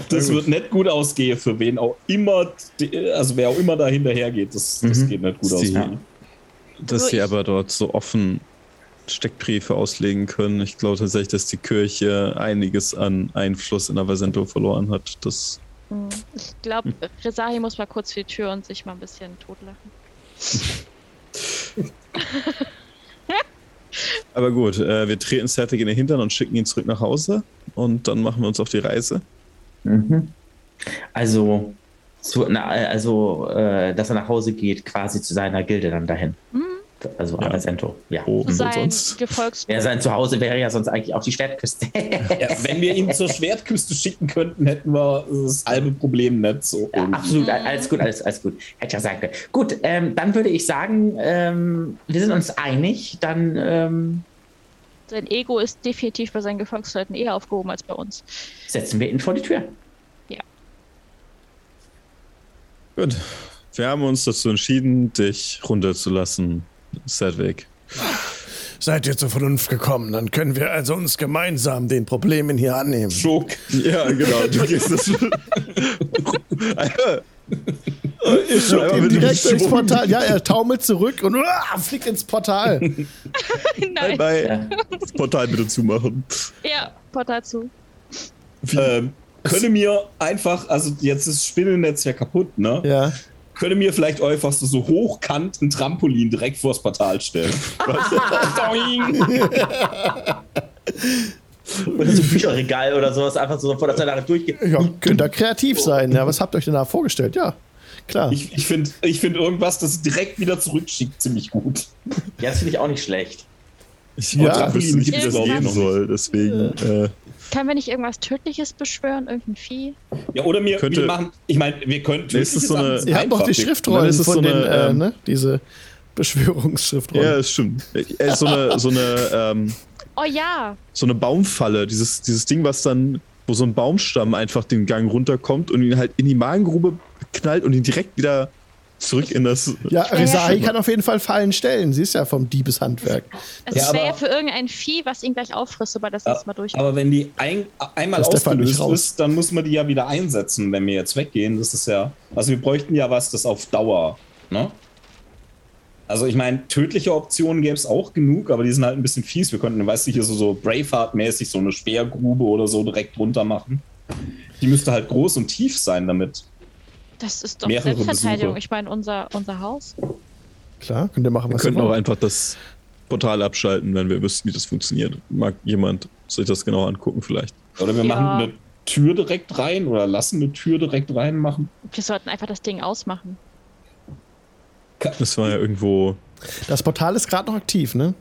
Das wird nicht gut ausgehen für wen auch immer, also wer auch immer da hinterhergeht, das, das mhm. geht nicht gut aus. Ja. Dass also sie aber dort so offen Steckbriefe auslegen können. Ich glaube tatsächlich, dass die Kirche einiges an Einfluss in Avasento verloren hat. Das ich glaube, Rizahi muss mal kurz für die Tür und sich mal ein bisschen totlachen. Aber gut, äh, wir treten Sertwig in den Hintern und schicken ihn zurück nach Hause und dann machen wir uns auf die Reise. Mhm. Also, zu, na, also äh, dass er nach Hause geht, quasi zu seiner Gilde dann dahin. Mhm. Also ja. Avasento, ja. Wo, wo sonst? Ja, sein Zuhause wäre ja sonst eigentlich auch die Schwertküste. Ja, wenn wir ihn zur Schwertküste schicken könnten, hätten wir das halbe Problem nicht so. Ja, absolut, alles gut, alles, alles gut. Hätte ja sagen können. Gut, ähm, dann würde ich sagen, ähm, wir sind uns einig, dann... Ähm, sein Ego ist definitiv bei seinen Gefolgsleuten eher aufgehoben als bei uns. Setzen wir ihn vor die Tür. Ja. Gut. Wir haben uns dazu entschieden, dich runterzulassen. Sertwig. Seid ihr zur Vernunft gekommen, dann können wir also uns gemeinsam den Problemen hier annehmen. Schock. Ja, genau. Du gehst das. Ich bin direkt ins Portal. Ja, er taumelt zurück und uh, fliegt ins Portal. Nein. Bye, bye. Das Portal bitte zumachen. Ja, Portal zu. Ähm, könnt mir einfach, also jetzt ist das Spinnennetz ja kaputt, ne? Ja. Könnte mir vielleicht einfach so, so hochkant ein Trampolin direkt vors Portal stellen. Oder so ein Bücherregal oder sowas, einfach so vor der Zeit durchgeht. Ja, könnt ihr kreativ sein. Ja, was habt ihr euch denn da vorgestellt? Ja, klar. Ich, ich finde ich find irgendwas, das direkt wieder zurückschickt, ziemlich gut. Ja, das finde ich auch nicht schlecht. Ich ja, Trampolin nicht, wie das gehen soll, deswegen... Ja. Äh, Können wir nicht irgendwas Tödliches beschwören? Irgendein Vieh? Ja, oder wir, könnte, wir machen... Ich meine, wir könnten... Nee, so eine, ihr habt doch die Schriftrollen von so den... Eine, äh, ne? Diese Beschwörungsschriftrollen. Ja, das stimmt. So eine... So eine ähm, oh ja! So eine Baumfalle. Dieses, dieses Ding, was dann... Wo so ein Baumstamm einfach den Gang runterkommt und ihn halt in die Magengrube knallt und ihn direkt wieder zurück in das... Ja, Rizahi kann auf jeden Fall Fallen stellen. Sie ist ja vom Diebeshandwerk. Also es wäre ja für irgendein Vieh, was ihn gleich auffrisst, aber das lassen wir durch. Aber wenn die ein, einmal ausgelöst ist, dann muss man die ja wieder einsetzen, wenn wir jetzt weggehen. Das ist ja... Also wir bräuchten ja was, das auf Dauer... Ne? Also ich meine, tödliche Optionen gäbe es auch genug, aber die sind halt ein bisschen fies. Wir könnten, weißt du, hier so, so Braveheart-mäßig so eine Speergrube oder so direkt runter machen. Die müsste halt groß und tief sein, damit... Das ist doch Selbstverteidigung. Besuche. Ich meine, unser, unser Haus. Klar, könnt ihr machen, was wir könnten auch einfach das Portal abschalten, wenn wir wüssten, wie das funktioniert. Mag jemand sich das genau angucken vielleicht? Oder wir ja. machen eine Tür direkt rein oder lassen eine Tür direkt reinmachen. Wir sollten einfach das Ding ausmachen. Das war ja irgendwo... Das Portal ist gerade noch aktiv, ne?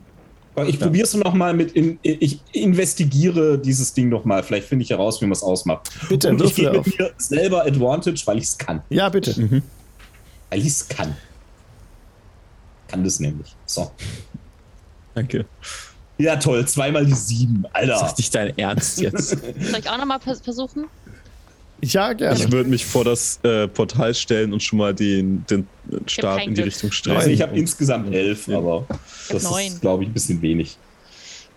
Ich ja. probiere es nochmal mit... In, ich investigiere dieses Ding nochmal. Vielleicht finde ich heraus, wie man es ausmacht. Bitte, und ich gebe mir selber Advantage, weil ich es kann. Ja, bitte. Mhm. Weil ich es kann. Kann das nämlich. So. Danke. Ja, toll. Zweimal die sieben, Alter. Das ist nicht dein Ernst jetzt. Soll ich auch nochmal versuchen? Ja, gerne. Ich würde mich vor das äh, Portal stellen und schon mal den, den Stab in die Glück. Richtung streuen. Also ich habe insgesamt elf, ja. aber das neun. Ist, glaube ich, ein bisschen wenig.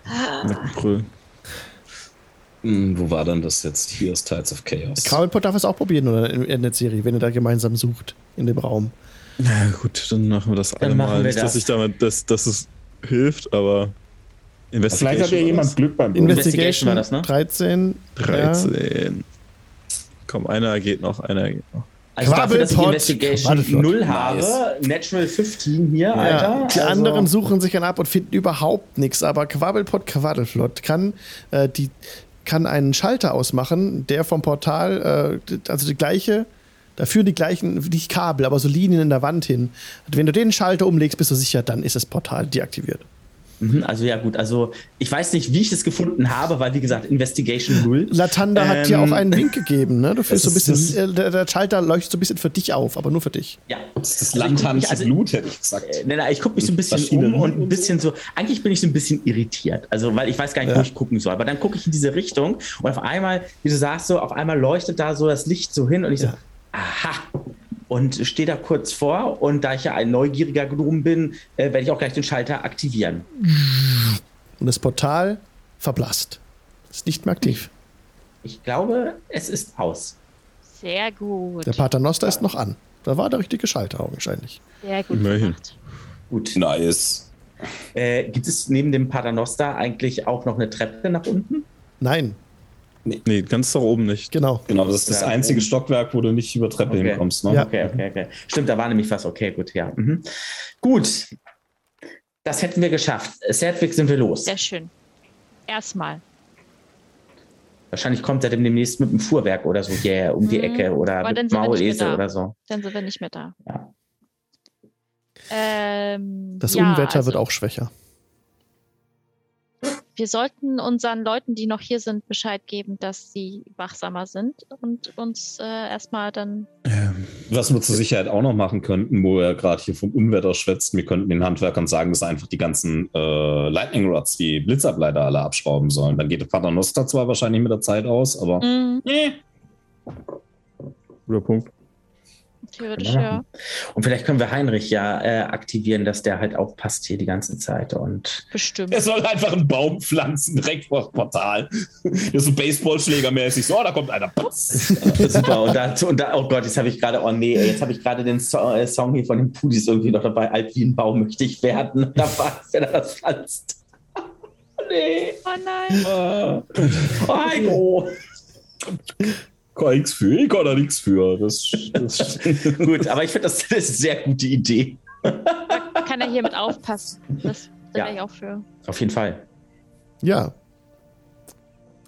Ah. Hm, wo war denn das jetzt? Hier ist Tides of Chaos. Quabbelpott darf es auch probieren oder in, in der Serie, wenn ihr da gemeinsam sucht in dem Raum. Na gut, dann machen wir das alle mal. Nicht, dass ich damit, dass, dass es hilft, aber... Investigation. Vielleicht hat ja jemand Glück beim Bund. Investigation war das, ne? dreizehn. dreizehn. Ja. Komm, einer geht noch, einer geht noch. Also Quabbelpott, null Haare, nice. Natural fünfzehn hier, ja. Alter. Die also. anderen suchen sich dann ab und finden überhaupt nichts, aber Quabbelpott, Quaddelflott kann, äh, die, kann einen Schalter ausmachen, der vom Portal, äh, also die gleiche, dafür die gleichen, nicht Kabel, aber so Linien in der Wand hin. Wenn du den Schalter umlegst, bist du sicher, dann ist das Portal deaktiviert. Also ja gut, also ich weiß nicht, wie ich das gefunden habe, weil wie gesagt, Investigation null. Latanda ähm, hat dir auch einen Wink gegeben, ne? Du fühlst so ein bisschen, äh, der, der Schalter leuchtet so ein bisschen für dich auf, aber nur für dich. Ja, das ist Lanterns also Blut, hätte ich gesagt. Äh, nein, nein, ich gucke mich so ein bisschen um und ein bisschen so, eigentlich bin ich so ein bisschen irritiert, also weil ich weiß gar nicht, ja. wo ich gucken soll, aber dann gucke ich in diese Richtung und auf einmal, wie du sagst, so auf einmal leuchtet da so das Licht so hin und ich ja. so, aha, und stehe da kurz vor. Und da ich ja ein neugieriger Gnome bin, äh, werde ich auch gleich den Schalter aktivieren. Und das Portal verblasst. Ist nicht mehr aktiv. Ich glaube, es ist aus. Sehr gut. Der Paternoster ist noch an. Da war der richtige Schalter augenscheinlich. Sehr gut gemacht. Gut. Nice. Äh, gibt es neben dem Paternoster eigentlich auch noch eine Treppe nach unten? Nein. Nee, nee, ganz nach oben nicht. Genau. Genau, das ist das einzige Stockwerk, wo du nicht über Treppe okay. hinkommst. Ne? Ja. Okay, okay, okay. Stimmt, da war nämlich was. Okay, gut, ja. Mhm. Gut. Das hätten wir geschafft. Sertwig, sind wir los. Sehr schön. Erstmal. Wahrscheinlich kommt er demnächst mit dem Fuhrwerk oder so yeah, um die Ecke oder aber mit Maulesel oder so. Dann sind wir nicht mehr da. Ja. Ähm, das ja, Unwetter also, wird auch schwächer. Wir sollten unseren Leuten, die noch hier sind, Bescheid geben, dass sie wachsamer sind und uns äh, erstmal dann... Ähm, was wir zur Sicherheit auch noch machen könnten, wo er gerade hier vom Unwetter schwätzt, wir könnten den Handwerkern sagen, dass einfach die ganzen äh, Lightning Rods, die Blitzableiter alle abschrauben sollen. Dann geht der Paternoster zwar wahrscheinlich mit der Zeit aus, aber... Mhm. Nee. Guter Punkt. Theoretisch, ja. ja. Und vielleicht können wir Heinrich ja äh, aktivieren, dass der halt aufpasst hier die ganze Zeit. Und bestimmt. Er soll einfach einen Baum pflanzen, direkt vor das Portal. Das ist so Baseballschlägermäßig. So, oh, da kommt einer. Super. Und da, und da, oh Gott, jetzt habe ich gerade, oh nee, jetzt habe ich gerade den so- äh, Song hier von den Pudis irgendwie noch dabei. Alt wie ein Baum möchte ich werden. Da war es, wenn er das pflanzt. Oh nee. Oh nein. Oh, oh Heiko. Kann nichts für, ich kann da nichts für. Das, das gut, aber ich finde, das, das ist eine sehr gute Idee. Da kann er hiermit aufpassen. Das ja. wäre ich auch für. Auf jeden Fall. Ja.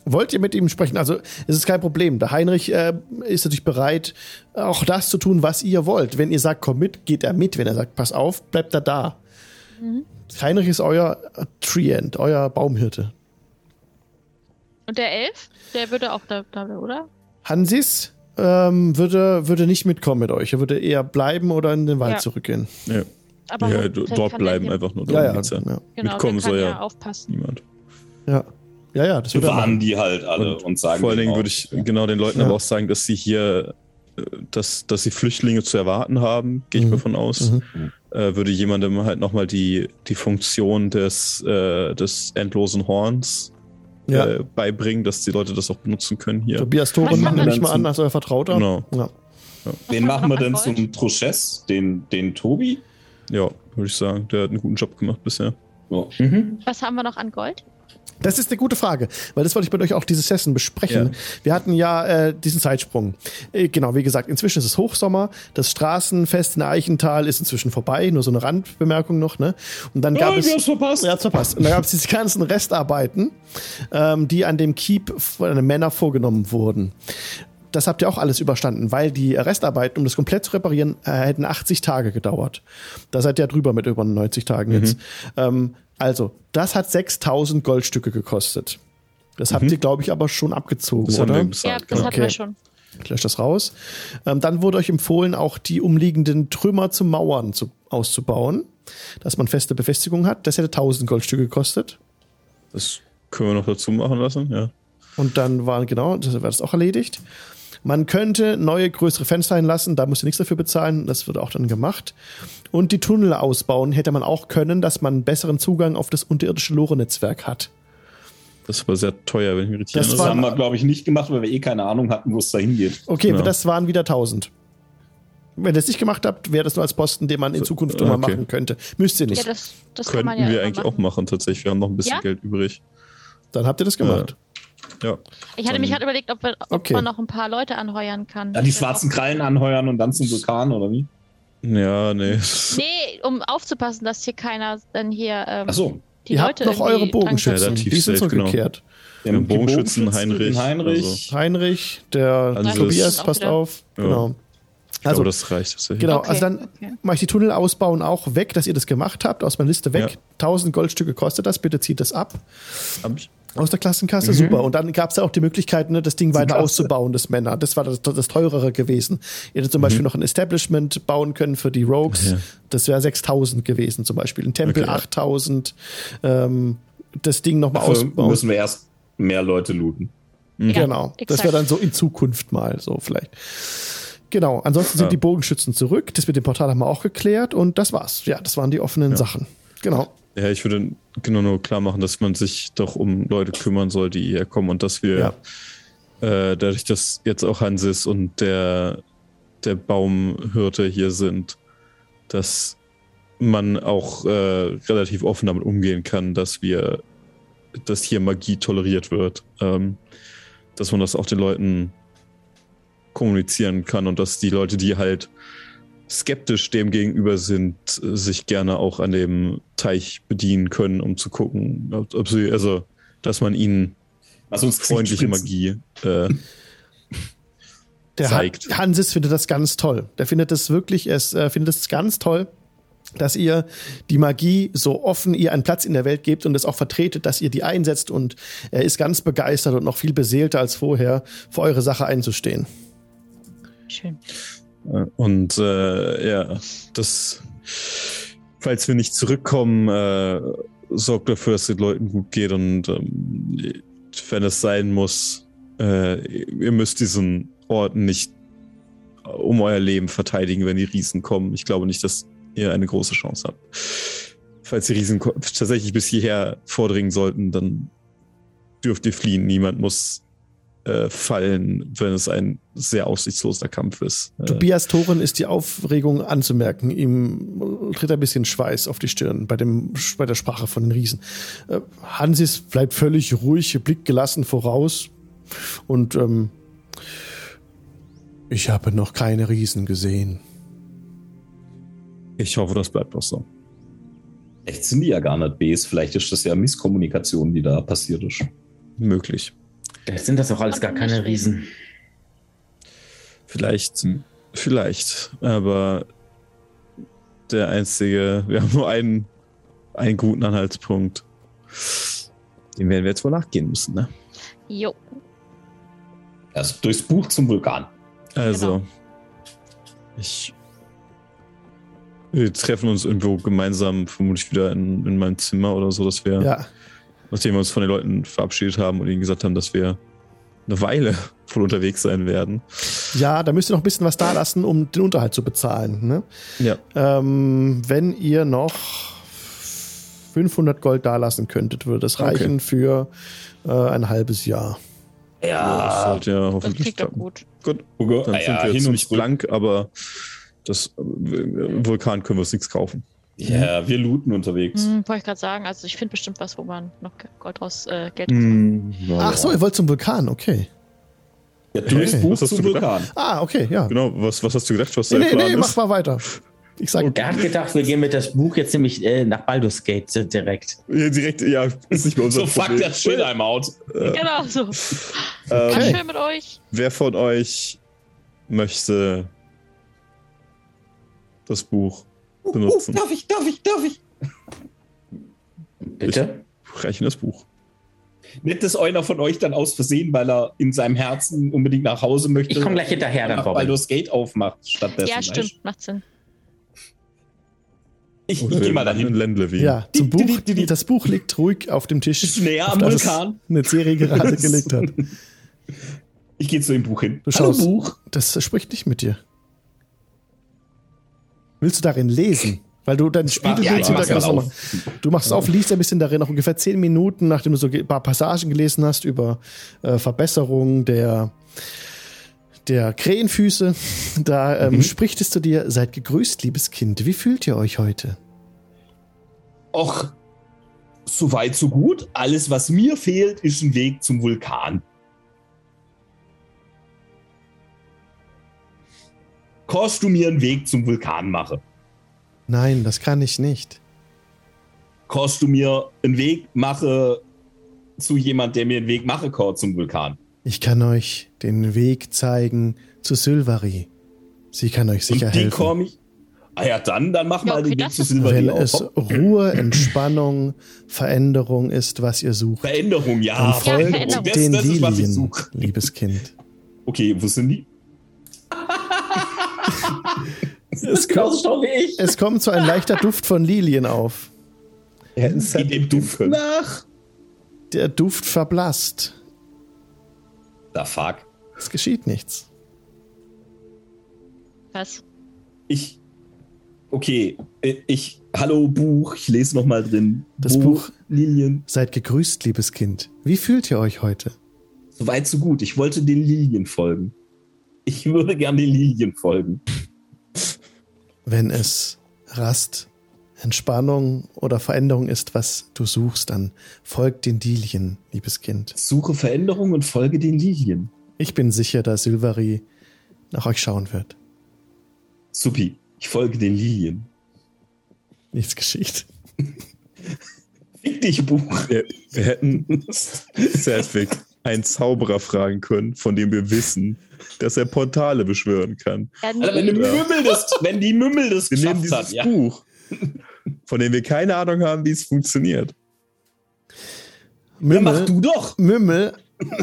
Wollt ihr mit ihm sprechen? Also, es ist kein Problem. Der Heinrich äh, ist natürlich bereit, auch das zu tun, was ihr wollt. Wenn ihr sagt, komm mit, geht er mit. Wenn er sagt, pass auf, bleibt er da. Mhm. Heinrich ist euer Treeend, euer Baumhirte. Und der Elf? Der würde auch da, da oder? Hansis ähm, würde, würde nicht mitkommen mit euch. Er würde eher bleiben oder in den Wald ja. zurückgehen. Ja, aber ja, d- dort bleiben einfach nur. Ja, ja, ja. Genau, mitkommen soll ja, ja niemand. Ja, ja, ja. Das waren die halt alle und, und sagen. Vor allen Dingen würde ich ja. genau den Leuten ja. aber auch sagen, dass sie hier, dass, dass sie Flüchtlinge zu erwarten haben, gehe ich mhm. mal von aus. Mhm. Äh, würde jemandem halt nochmal die, die Funktion des, äh, des endlosen Horns Ja. Äh, beibringen, dass die Leute das auch benutzen können hier. Tobias Thoren machen wir nicht mal an als euer Vertrauter. Genau. Ja. Ja. Den machen wir dann zum Trochess, den, den Tobi? Ja, würde ich sagen. Der hat einen guten Job gemacht bisher. Ja. Mhm. Was haben wir noch an Gold? Das ist eine gute Frage, weil das wollte ich mit euch auch diese Session besprechen. Ja. Wir hatten ja äh, diesen Zeitsprung. Äh, genau, wie gesagt, inzwischen ist es Hochsommer. Das Straßenfest in Eichenthal ist inzwischen vorbei. Nur so eine Randbemerkung noch. Ne? Und dann gab oh, es, wir haben's verpasst. Wir haben's verpasst. Und dann gab es diese ganzen Restarbeiten, ähm, die an dem Keep von den Männern vorgenommen wurden. Das habt ihr auch alles überstanden, weil die Restarbeiten, um das komplett zu reparieren, äh, hätten achtzig Tage gedauert. Da seid ihr drüber mit über neunzig Tagen mhm. jetzt. Ähm, Also, das hat sechstausend Goldstücke gekostet. Das mhm. habt ihr, glaube ich, aber schon abgezogen, das oder? Haben wir ja, das ja. hatten wir schon. Ich lösche das raus. Ähm, dann wurde euch empfohlen, auch die umliegenden Trümmer zu Mauern zu, auszubauen, dass man feste Befestigung hat. Das hätte tausend Goldstücke gekostet. Das können wir noch dazu machen lassen, ja. Und dann war, genau, das wäre das auch erledigt. Man könnte neue, größere Fenster hinlassen, da musst du nichts dafür bezahlen, das wird auch dann gemacht. Und die Tunnel ausbauen hätte man auch können, dass man einen besseren Zugang auf das unterirdische Lore-Netzwerk hat. Das war sehr teuer, wenn ich mich richtig erinnere. Das, das haben wir, glaube ich, nicht gemacht, weil wir eh keine Ahnung hatten, wo es da hingeht. Okay, ja. Das waren wieder tausend. Wenn ihr das nicht gemacht habt, wäre das nur als Posten, den man in Zukunft so, okay. immer machen könnte. Müsst ihr nicht. Ja, das, das könnten kann man ja wir eigentlich machen. auch machen, tatsächlich. Wir haben noch ein bisschen ja? Geld übrig. Dann habt ihr das gemacht. Ja. Ja. Ich hatte mich halt überlegt, ob, wir, ob okay. man noch ein paar Leute anheuern kann. Ja, die schwarzen Krallen anheuern und dann zum Vulkan, oder wie? Ja, nee. Nee, um aufzupassen, dass hier keiner dann hier ähm, Ach so. die Ihr Leute habt noch eure Bogenschützen, ja, die sind so genau. gekehrt. Ja, den Bogenschützen, Bogenschützen, Heinrich. Heinrich, also. Heinrich der also Tobias, passt wieder. auf. Ja. Genau. Also, glaube, das reicht. Das genau, okay. also dann okay. mache ich die Tunnel ausbauen auch weg, dass ihr das gemacht habt, aus meiner Liste weg. Ja. tausend Goldstücke kostet das, bitte zieht das ab. Hab ich. Aus der Klassenkasse, mhm. super. Und dann gab es ja auch die Möglichkeit, ne, das Ding weiter auszubauen, das Männer. Das war das, das Teurere gewesen. Ihr hättet zum mhm. Beispiel noch ein Establishment bauen können für die Rogues. Ja. Das wäre sechstausend gewesen zum Beispiel. Ein Tempel okay, achttausend. Ja. Ähm, das Ding nochmal ausbauen. Müssen wir erst mehr Leute looten. Mhm. Ja, genau. Exakt. Das wäre dann so in Zukunft mal so vielleicht. Genau, ansonsten sind ja. die Bogenschützen zurück. Das mit dem Portal haben wir auch geklärt und das war's. Ja, das waren die offenen ja. Sachen. Genau. Ja, ich würde genau nur klar machen, dass man sich doch um Leute kümmern soll, die hierher kommen und dass wir, ja. äh, dadurch, dass jetzt auch Hansis und der, der Baumhirte hier sind, dass man auch äh, relativ offen damit umgehen kann, dass wir, dass hier Magie toleriert wird. Ähm, dass man das auch den Leuten kommunizieren kann und dass die Leute, die halt skeptisch dem gegenüber sind, sich gerne auch an dem Teich bedienen können, um zu gucken, ob, ob sie, also, dass man ihnen also freundliche Magie äh, der zeigt. Han- Hansis findet das ganz toll. Der findet das wirklich, er äh, findet es ganz toll, dass ihr die Magie so offen ihr einen Platz in der Welt gebt und es auch vertretet, dass ihr die einsetzt, und er ist ganz begeistert und noch viel beseelter als vorher, für eure Sache einzustehen. Schön. Und äh, ja, das, falls wir nicht zurückkommen, äh, sorgt dafür, dass es den Leuten gut geht, und ähm, wenn es sein muss, äh, ihr müsst diesen Ort nicht um euer Leben verteidigen, wenn die Riesen kommen. Ich glaube nicht, dass ihr eine große Chance habt. Falls die Riesen ko- tatsächlich bis hierher vordringen sollten, dann dürft ihr fliehen. Niemand muss Äh, fallen, wenn es ein sehr aussichtsloser Kampf ist. Äh, Tobias Thoren ist die Aufregung anzumerken. Ihm tritt ein bisschen Schweiß auf die Stirn bei dem, bei der Sprache von den Riesen. Äh, Hansis bleibt völlig ruhig, Blick gelassen voraus, und ähm, ich habe noch keine Riesen gesehen. Ich hoffe, das bleibt auch so. Echt, sind die ja gar nicht Bs. Vielleicht ist das ja Misskommunikation, die da passiert ist. Möglich. Vielleicht sind das auch alles gar keine Riesen. Vielleicht, vielleicht, aber der einzige, wir haben nur einen, einen guten Anhaltspunkt. Den werden wir jetzt wohl nachgehen müssen, ne? Jo. Also durchs Buch zum Vulkan. Also, genau. ich, wir treffen uns irgendwo gemeinsam, vermutlich wieder in, in meinem Zimmer oder so, dass wir... Ja. Nachdem wir uns von den Leuten verabschiedet haben und ihnen gesagt haben, dass wir eine Weile voll unterwegs sein werden. Ja, da müsst ihr noch ein bisschen was da lassen, um den Unterhalt zu bezahlen. Ne? Ja. Ähm, wenn ihr noch fünfhundert Gold da lassen könntet, würde das reichen okay. für äh, ein halbes Jahr. Ja, ja, das sollte ja hoffentlich klappen. Gut. Gut, okay. Dann ah, sind ja, wir jetzt nicht blank, aber das äh, Vulkan können wir uns nichts kaufen. Ja, yeah, wir looten unterwegs. Hm, wollte ich gerade sagen, also ich finde bestimmt was, wo man noch Gold raus, äh, Geld mm, raus. Ach so, ihr wollt zum Vulkan, okay. Ja, du bist hey, Buch zum Vulkan. Gedacht? Ah, okay, ja. Genau, was, was hast du gedacht, was dein nee, Plan nee, nee, ist? Nee, mach mal weiter. Ich sag, er hat gedacht, wir gehen mit das Buch jetzt nämlich äh, nach Baldur's Gate äh, direkt. Ja, direkt, ja, ist nicht mehr unser so Problem. So fuck that shit, I'm out. Äh, genau, so. Ähm, Kann schön mit euch. Wer von euch möchte das Buch benutzen? Uh, darf ich, darf ich, darf ich? Bitte? Ich reiche das Buch. Nicht, dass einer von euch dann aus Versehen, weil er in seinem Herzen unbedingt nach Hause möchte. Ich komme gleich hinterher, dann Bobbin. Weil du das Gate aufmacht stattdessen. Ja, stimmt, weißt. Macht Sinn. Ich, ich gehe mal dahin. Ländle wie. Ja, zum Buch. Das Buch liegt ruhig auf dem Tisch. Ist näher am Vulkan. Eine Serie gerade gelegt hat. Ich gehe zu dem Buch hin. Du schaust, hallo Buch. Das spricht nicht mit dir. Willst du darin lesen? Weil du dann Spiegel ja, willst, ja, du, du machst es auf, liest ein bisschen darin, noch ungefähr zehn Minuten, nachdem du so ein paar Passagen gelesen hast über äh, Verbesserungen der, der Krähenfüße. Da ähm, mhm. spricht es zu dir: Seid gegrüßt, liebes Kind. Wie fühlt ihr euch heute? Och, so weit, so gut. Alles, was mir fehlt, ist ein Weg zum Vulkan. Kannst du mir einen Weg zum Vulkan machen? Nein, das kann ich nicht. Kannst du mir einen Weg machen zu jemand, der mir einen Weg machen kann zum Vulkan? Ich kann euch den Weg zeigen zu Sylvari. Sie kann euch sicher und die helfen. Komm ich? Ah ja, dann, dann mach ja, okay, mal den Weg zu Sylvari. Wenn auf. Es Ruhe, Entspannung, Veränderung ist, was ihr sucht. Veränderung, ja. Dann folgt ja, Veränderung. den das, das ist, was ich Lilien, such. Liebes Kind. Okay, wo sind die? Es kommt, es kommt so ein leichter Duft von Lilien auf. Geht ja, dem Duft nach. Der Duft verblasst. Da fuck. Es geschieht nichts. Was? Ich, okay, ich, hallo Buch, ich lese nochmal drin. Das Buch, Buch, Lilien. Seid gegrüßt, liebes Kind. Wie fühlt ihr euch heute? Soweit so gut, ich wollte den Lilien folgen. Ich würde gerne den Lilien folgen. Wenn es Rast, Entspannung oder Veränderung ist, was du suchst, dann folg den Lilien, liebes Kind. Suche Veränderung und folge den Lilien. Ich bin sicher, dass Sylvari nach euch schauen wird. Supi, ich folge den Lilien. Nichts geschieht. Fick dich, Buch. Wir, wir hätten Sertwig einen Zauberer fragen können, von dem wir wissen, dass er Portale beschwören kann. Ja, also wenn, die Mümmel das, wenn die Mümmel das wir geschafft dieses hat, ja. Buch, von dem wir keine Ahnung haben, wie es funktioniert. Mümmel, ja, mach du doch. Mümmel,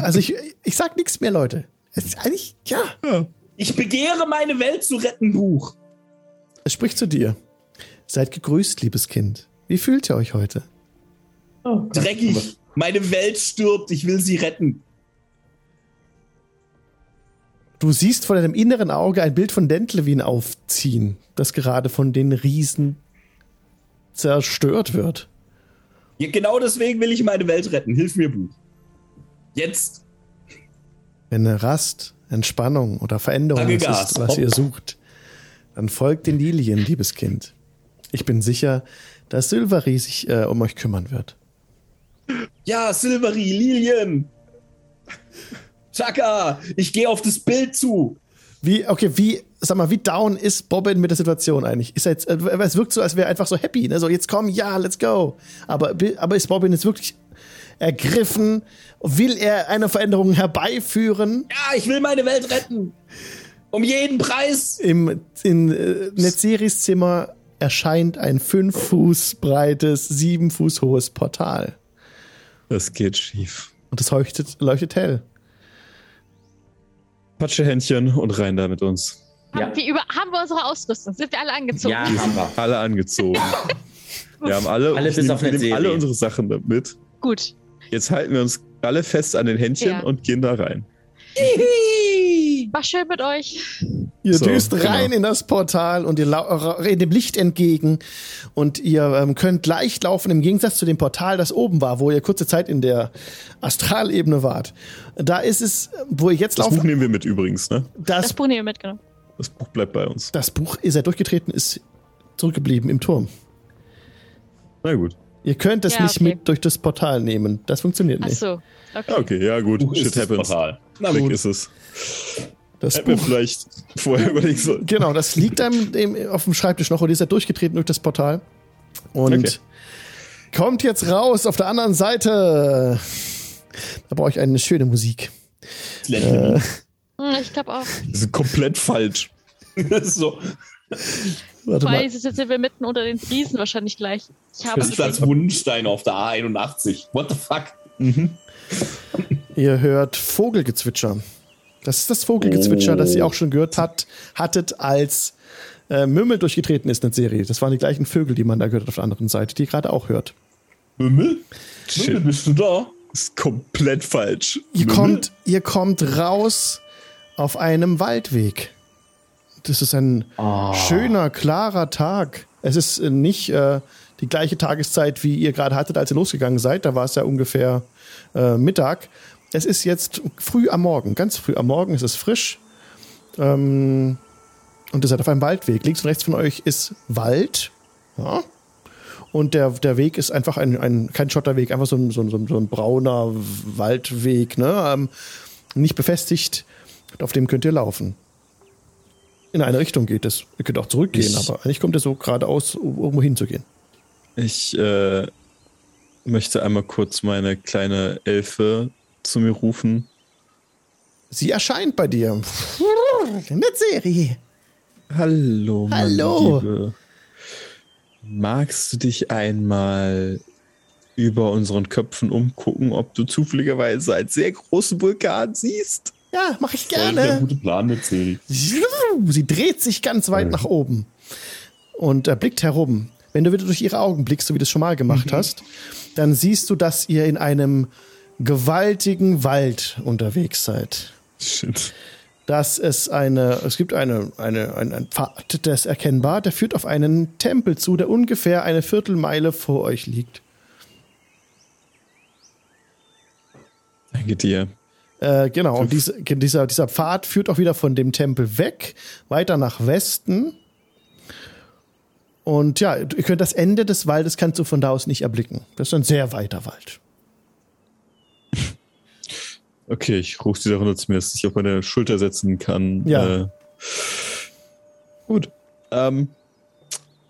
also ich, ich sag nichts mehr, Leute. Es ist eigentlich, ja. ja. Ich begehre, meine Welt zu retten, Buch. Es spricht zu dir. Seid gegrüßt, liebes Kind. Wie fühlt ihr euch heute? Oh, dreckig. Meine Welt stirbt. Ich will sie retten. Du siehst vor deinem inneren Auge ein Bild von Dentlewin aufziehen, das gerade von den Riesen zerstört wird. Ja, genau deswegen will ich meine Welt retten. Hilf mir, Buch. Jetzt. Wenn eine Rast... Entspannung oder Veränderung ist, was ihr sucht, dann folgt den Lilien, liebes Kind. Ich bin sicher, dass Sylvari sich äh, um euch kümmern wird. Ja, Sylvari, Lilien! Chaka, ich gehe auf das Bild zu! Wie, okay, wie, sag mal, wie down ist Bobbin mit der Situation eigentlich? Ist er jetzt, äh, es wirkt so, als wäre er einfach so happy, ne? So, jetzt komm, ja, let's go! Aber, aber ist Bobbin jetzt wirklich... ergriffen? Will er eine Veränderung herbeiführen? Ja, ich will meine Welt retten. Um jeden Preis. Im, in äh, Netzeries Zimmer erscheint ein fünf Fuß breites, sieben Fuß hohes Portal. Das geht schief. Und es leuchtet, leuchtet hell. Patsche Händchen und rein da mit uns. Ja. Haben, wir über, haben wir unsere Ausrüstung? Sind wir alle angezogen? Ja, haben wir. Alle angezogen. Wir haben alle, Alles ist auf Netzerie. Alle unsere Sachen mit. Gut. Jetzt halten wir uns alle fest an den Händchen ja. und gehen da rein. War schön mit euch. Ihr so, düst genau. rein in das Portal und ihr lau- in dem Licht entgegen und ihr ähm, könnt leicht laufen im Gegensatz zu dem Portal, das oben war, wo ihr kurze Zeit in der Astralebene wart. Da ist es, wo ihr jetzt lauft. Das Buch nehmen wir mit übrigens, ne? Das, das Buch nehmen wir mit, genau. Das Buch bleibt bei uns. Das Buch, ihr seid durchgetreten, ist zurückgeblieben im Turm. Na gut. Ihr könnt es ja, nicht okay. mit durch das Portal nehmen. Das funktioniert nicht. Ach so, okay. Okay, ja gut. Buch Shit happens. Portal. Na gut. Ist es. Das Hätten Buch. Wir vielleicht vorher überlegen sollen. Genau, das liegt einem dem, auf dem Schreibtisch noch und ihr seid durchgetreten durch das Portal. Und okay. kommt jetzt raus auf der anderen Seite. Da brauche ich eine schöne Musik. Äh, ich glaube auch. Das ist komplett falsch. Das ist so... Weil jetzt sind wir mitten unter den Riesen wahrscheinlich gleich. Ich habe das ist als Wundenstein auf der A einundachtzig. What the fuck? Mhm. Ihr hört Vogelgezwitscher. Das ist das Vogelgezwitscher, oh. das ihr auch schon gehört hat, hattet, als äh, Mümmel durchgetreten ist in der Serie. Das waren die gleichen Vögel, die man da gehört hat auf der anderen Seite, die ihr gerade auch hört. Mümmel? Shit. Mümmel, bist du da? Das ist komplett falsch. Ihr kommt, ihr kommt raus auf einem Waldweg. Es ist ein oh. schöner, klarer Tag. Es ist nicht äh, die gleiche Tageszeit, wie ihr gerade hattet, als ihr losgegangen seid. Da war es ja ungefähr äh, Mittag. Es ist jetzt früh am Morgen, ganz früh am Morgen. Es ist frisch. Ähm, und ihr seid auf einem Waldweg. Links und rechts von euch ist Wald. Ja. Und der, der Weg ist einfach ein, ein kein Schotterweg, einfach so ein, so ein, so ein brauner Waldweg. Ne? Ähm, nicht befestigt. Auf dem könnt ihr laufen. In eine Richtung geht es. Ihr könnt auch zurückgehen, ich, aber eigentlich kommt ihr so geradeaus, um irgendwo hinzugehen. Ich äh, möchte einmal kurz meine kleine Elfe zu mir rufen. Sie erscheint bei dir. Netzerie. Hallo, meine Hallo. Liebe. Magst du dich einmal über unseren Köpfen umgucken, ob du zufälligerweise einen sehr großen Vulkan siehst? Ja, mache ich gerne. Das ist ein guter Plan mit sie. Sie dreht sich ganz weit mhm. nach oben und äh, blickt herum. Wenn du wieder durch ihre Augen blickst, so wie du es schon mal gemacht mhm. hast, dann siehst du, dass ihr in einem gewaltigen Wald unterwegs seid. Shit. dass es eine, es gibt eine, eine, ein, ein Pfad, der ist erkennbar, der führt auf einen Tempel zu, der ungefähr eine Viertelmeile vor euch liegt. Danke dir. Äh, genau, und diese, dieser, dieser Pfad führt auch wieder von dem Tempel weg, weiter nach Westen. Und ja, ihr könnt das Ende des Waldes, kannst du von da aus nicht erblicken. Das ist ein sehr weiter Wald. Okay, ich rufe sie da runter zu mir, dass ich auf meine Schulter setzen kann. Ja. Äh, gut. Ähm,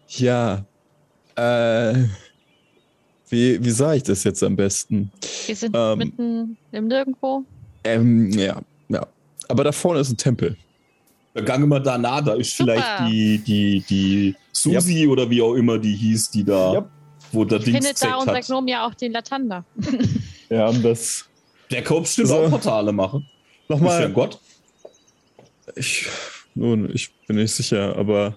ja. Äh, wie, wie sah ich das jetzt am besten? Wir sind ähm, mitten im Nirgendwo. Ähm, ja, ja. Aber da vorne ist ein Tempel. Dann gang immer da nah, da ist Super. Vielleicht die, die, die Susi yep. oder wie auch immer die hieß, die da, yep. wo der Dings findet da unser Gnome ja auch den Latanda. Ja, das... Der kann bestimmt auch Portale machen. Nochmal. Ist ja Gott. Ich, nun, ich bin nicht sicher, aber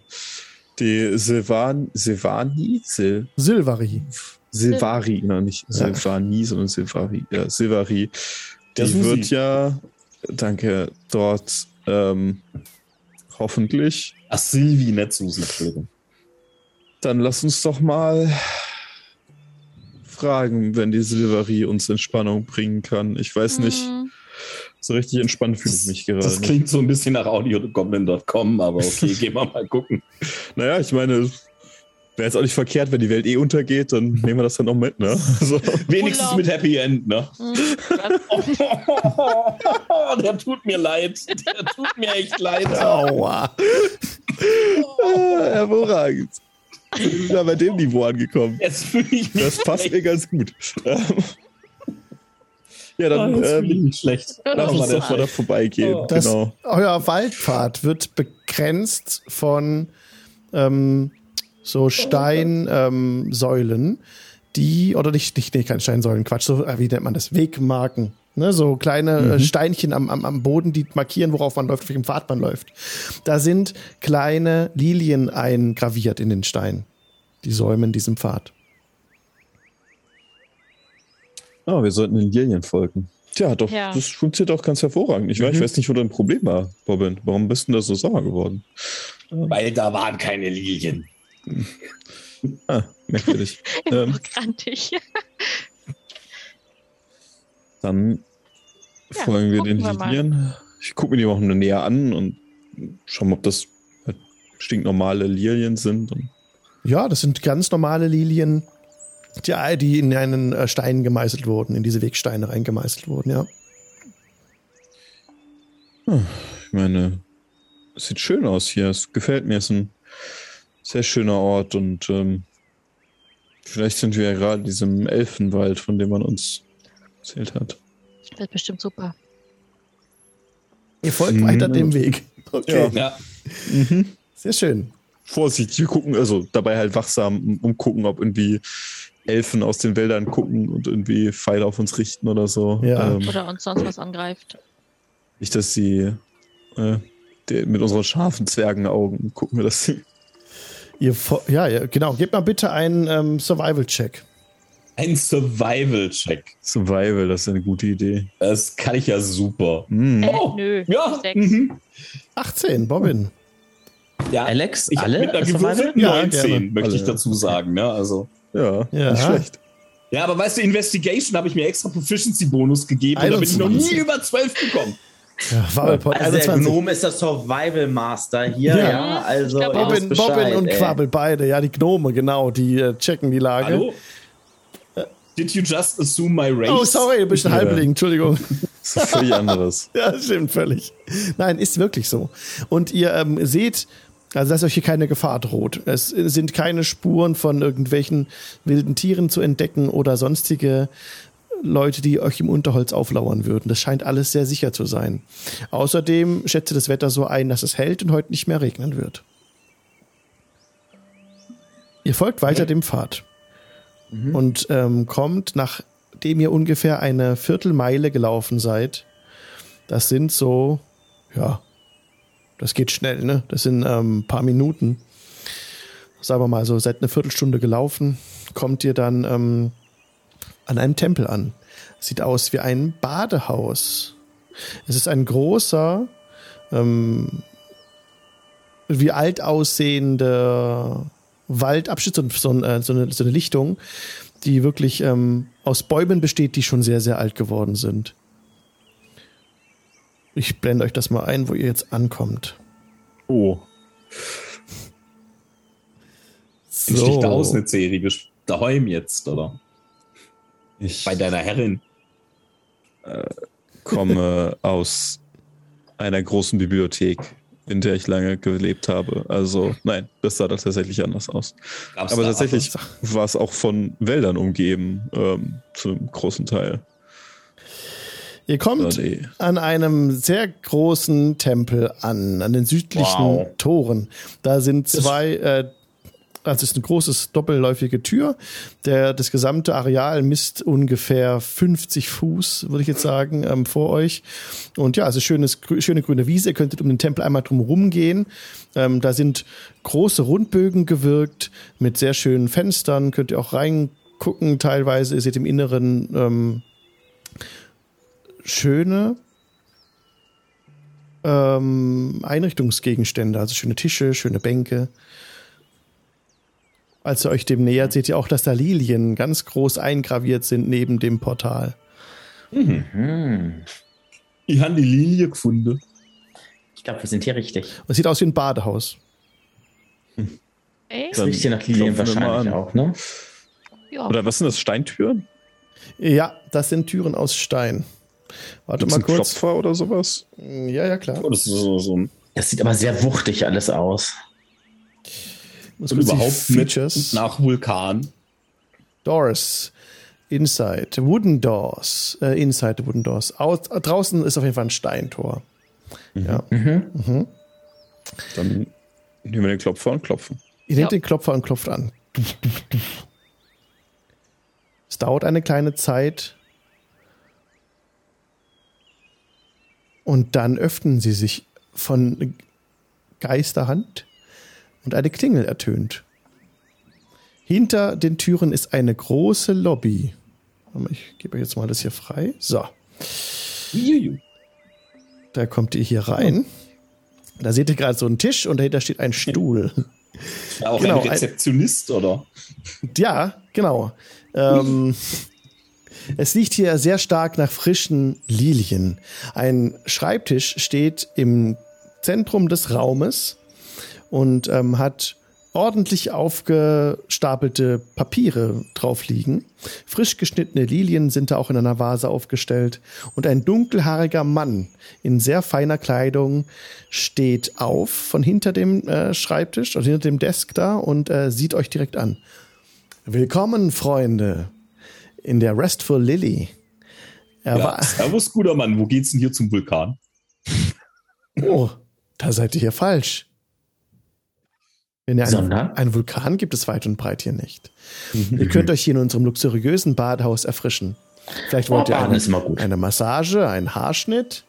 die Sylvan, Sylvani? Sil- Sylvari. Sylvari, Sil- nein, nicht Sylvani, ja. sondern Sylvari. Ja, Sylvari. Die Susi. Wird ja, danke, dort ähm, hoffentlich... Ach, Sylvi, nicht Susi. Dann lass uns doch mal fragen, wenn die Sylvari uns Entspannung bringen kann. Ich weiß mhm. nicht, so richtig entspannt fühle ich mich gerade. Das klingt so ein bisschen nach Audiogoblin Punkt com, aber okay, gehen wir mal gucken. Naja, ich meine, wäre jetzt auch nicht verkehrt, wenn die Welt eh untergeht, dann nehmen wir das dann auch mit, ne? Also, wenigstens Urlaub. Mit Happy End, ne? Mhm. Oh, oh, oh, der tut mir leid. Der tut mir echt leid. Aua. Oh. Hervorragend. Ich bin bei dem Niveau angekommen. Jetzt fühle ich mich Das passt schlecht. Mir ganz gut. Ja, dann oh, ähm, ich schlecht. Lass mal das da vorbeigehen. Oh. Das, genau. Euer Waldpfad wird begrenzt von ähm, so Steinsäulen, ähm, die, oder nicht, nicht nee, keine Steinsäulen, Quatsch, so, wie nennt man das? Wegmarken. Ne, so kleine mhm. Steinchen am, am, am Boden, die markieren, worauf man läuft, auf welchem Pfad man läuft. Da sind kleine Lilien eingraviert in den Stein. Die säumen diesem Pfad. Oh, wir sollten den Lilien folgen. Tja, doch, ja. Das funktioniert auch ganz hervorragend. Ich, mhm. weiß, ich weiß nicht, wo dein Problem war, Bobbin. Warum bist du denn da so sauer geworden? Weil da waren keine Lilien. Ah, merkwürdig. ähm, grantig. Dann ja, folgen wir den Lilien. Ich gucke mir die auch nur näher an und schaue mal, ob das halt stinknormale Lilien sind. Und ja, das sind ganz normale Lilien, die, die in einen Stein gemeißelt wurden, in diese Wegsteine reingemeißelt wurden, ja. Hm, ich meine, es sieht schön aus hier. Es gefällt mir. Es ist ein sehr schöner Ort und ähm, vielleicht sind wir ja gerade in diesem Elfenwald, von dem man uns erzählt hat. Das wird bestimmt super. Ihr folgt mhm. weiter dem Weg. Okay. Ja. Mhm. Sehr schön. Vorsicht, wir gucken, also dabei halt wachsam umgucken, ob irgendwie Elfen aus den Wäldern gucken und irgendwie Pfeile auf uns richten oder so. Ja. Ähm, oder uns sonst was angreift. Nicht, dass sie äh, die, mit unseren scharfen Zwergenaugen gucken wir das. Ihr fo- ja, ja, genau. Gebt mal bitte einen ähm, Survival-Check. Ein Survival-Check. Survival, das ist eine gute Idee. Das kann ich ja super. Mm. Äh, oh, nö. Ja. Mhm. achtzehn, Bobbin. Ja, Alex, ich alle? Mit einer gewürfelten neunzehn, ja, möchte alle. Ich dazu sagen. Ne? Also, ja, ja, nicht schlecht. Ja, aber weißt du, Investigation habe ich mir extra Proficiency-Bonus gegeben. einundzwanzig. Da bin ich noch nie über zwölf gekommen. Ja, Quabbelpott. Also der Gnome ist der Survival Master hier. Ja, ja, also glaub, Bobbin, Bescheid, Bobbin und Quabbel, beide. Ja, die Gnome, genau, die äh, checken die Lage. Hallo? Did you just assume my race? Oh, sorry, du bist ein Halbling, Entschuldigung. Das ist völlig anderes. Ja, stimmt, völlig. Nein, ist wirklich so. Und ihr ähm, seht, also dass euch hier keine Gefahr droht. Es sind keine Spuren von irgendwelchen wilden Tieren zu entdecken oder sonstige Leute, die euch im Unterholz auflauern würden. Das scheint alles sehr sicher zu sein. Außerdem schätze das Wetter so ein, dass es hält und heute nicht mehr regnen wird. Ihr folgt weiter dem Pfad. Und ähm, kommt, nachdem ihr ungefähr eine Viertelmeile gelaufen seid, das sind so, ja, das geht schnell, ne? Das sind ähm, ein paar Minuten. Sagen wir mal so, seid eine Viertelstunde gelaufen, kommt ihr dann ähm, an einem Tempel an. Sieht aus wie ein Badehaus. Es ist ein großer ähm, wie alt aussehende Waldabschnitte, so, so, so eine Lichtung, die wirklich ähm, aus Bäumen besteht, die schon sehr, sehr alt geworden sind. Ich blende euch das mal ein, wo ihr jetzt ankommt. Oh. So. Ich sticht da aus eine Serie daheim jetzt, oder? Ich Bei deiner Herrin. Äh, komme aus einer großen Bibliothek, in der ich lange gelebt habe. Also nein, das sah das tatsächlich anders aus. Gab's Aber tatsächlich war es auch von Wäldern umgeben, ähm, zum großen Teil. Ihr kommt oh, nee. an einem sehr großen Tempel an, an den südlichen wow. Toren. Da sind zwei, äh, also es ist eine große doppelläufige Tür. Der, das gesamte Areal misst ungefähr fünfzig Fuß, würde ich jetzt sagen, ähm, vor euch. Und ja, also schönes, grü- schöne grüne Wiese. Ihr könntet um den Tempel einmal drumherum gehen. Ähm, da sind große Rundbögen gewirkt mit sehr schönen Fenstern. Könnt ihr auch reingucken teilweise. Ihr seht im Inneren ähm, schöne ähm, Einrichtungsgegenstände, also schöne Tische, schöne Bänke. Als ihr euch dem nähert, seht ihr auch, dass da Lilien ganz groß eingraviert sind neben dem Portal. Mhm. Ich habe die Lilie gefunden. Ich glaube, wir sind hier richtig. Und es sieht aus wie ein Badehaus. Hm. Echt? Das riecht hier nach Lilien wahrscheinlich auch, ne? Ja. Oder was sind das, Steintüren? Ja, das sind Türen aus Stein. Warte Gibt's mal kurz. Ein Klopfer oder sowas? Ja, ja, klar. Oh, das, ist so, so ein das sieht aber sehr wuchtig alles aus. Und überhaupt mit nach Vulkan. Doors. Inside. Wooden Doors. Äh, inside Wooden Doors. Aus, draußen ist auf jeden Fall ein Steintor. Mhm. Ja. Mhm. Mhm. Dann nehmen wir den Klopfer und klopfen. Ihr nehmt ja. den Klopfer und klopft an. Es dauert eine kleine Zeit. Und dann öffnen sie sich von Geisterhand und eine Klingel ertönt. Hinter den Türen ist eine große Lobby. Ich gebe euch jetzt mal das hier frei. So. Da kommt ihr hier rein. Da seht ihr gerade so einen Tisch und dahinter steht ein Stuhl. Ja, auch genau, ein Rezeptionist, ein, oder? Ja, genau. Ähm, es riecht hier sehr stark nach frischen Lilien. Ein Schreibtisch steht im Zentrum des Raumes und ähm, hat ordentlich aufgestapelte Papiere drauf liegen. Frisch geschnittene Lilien sind da auch in einer Vase aufgestellt. Und ein dunkelhaariger Mann in sehr feiner Kleidung steht auf von hinter dem äh, Schreibtisch oder hinter dem Desk da und äh, sieht euch direkt an. Willkommen, Freunde, in der Restful Lily. Er ja, war- Servus, guter Mann, wo geht's denn hier zum Vulkan? Oh, da seid ihr hier falsch. Denn einen, einen Vulkan gibt es weit und breit hier nicht. Mhm. Ihr könnt euch hier in unserem luxuriösen Badehaus erfrischen. Vielleicht wollt oh, ihr eine, eine Massage, einen Haarschnitt,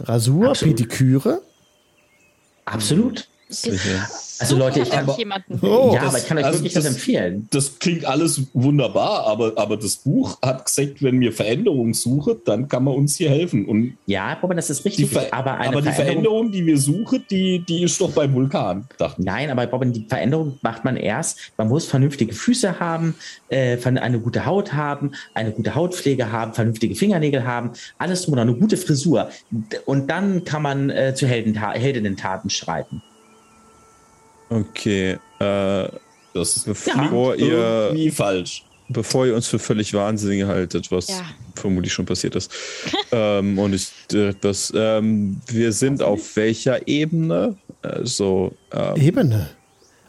Rasur, Absolut. Pediküre. Absolut. Sicher. Also Leute, ich kann, aber, oh, ja, das, aber ich kann euch also wirklich das, das empfehlen. Das klingt alles wunderbar, aber, aber das Buch hat gesagt, wenn wir Veränderungen suchen, dann kann man uns hier helfen. Und ja, Robin, das ist richtig. Die Ver- aber eine aber Veränderung, die Veränderung, die wir suchen, die, die ist doch beim Vulkan. Nein, aber Robin, die Veränderung macht man erst. Man muss vernünftige Füße haben, äh, eine gute Haut haben, eine gute Hautpflege haben, vernünftige Fingernägel haben, alles drum und eine gute Frisur. Und dann kann man äh, zu Heldenta- Heldinnen-Taten schreiten. Okay, äh, das ist bevor ja, ihr nie falsch, bevor ihr uns für völlig Wahnsinnig haltet, was ja. vermutlich schon passiert ist. ähm, und ich, das, ähm, wir sind also auf welcher Ebene? Also ähm, Ebene,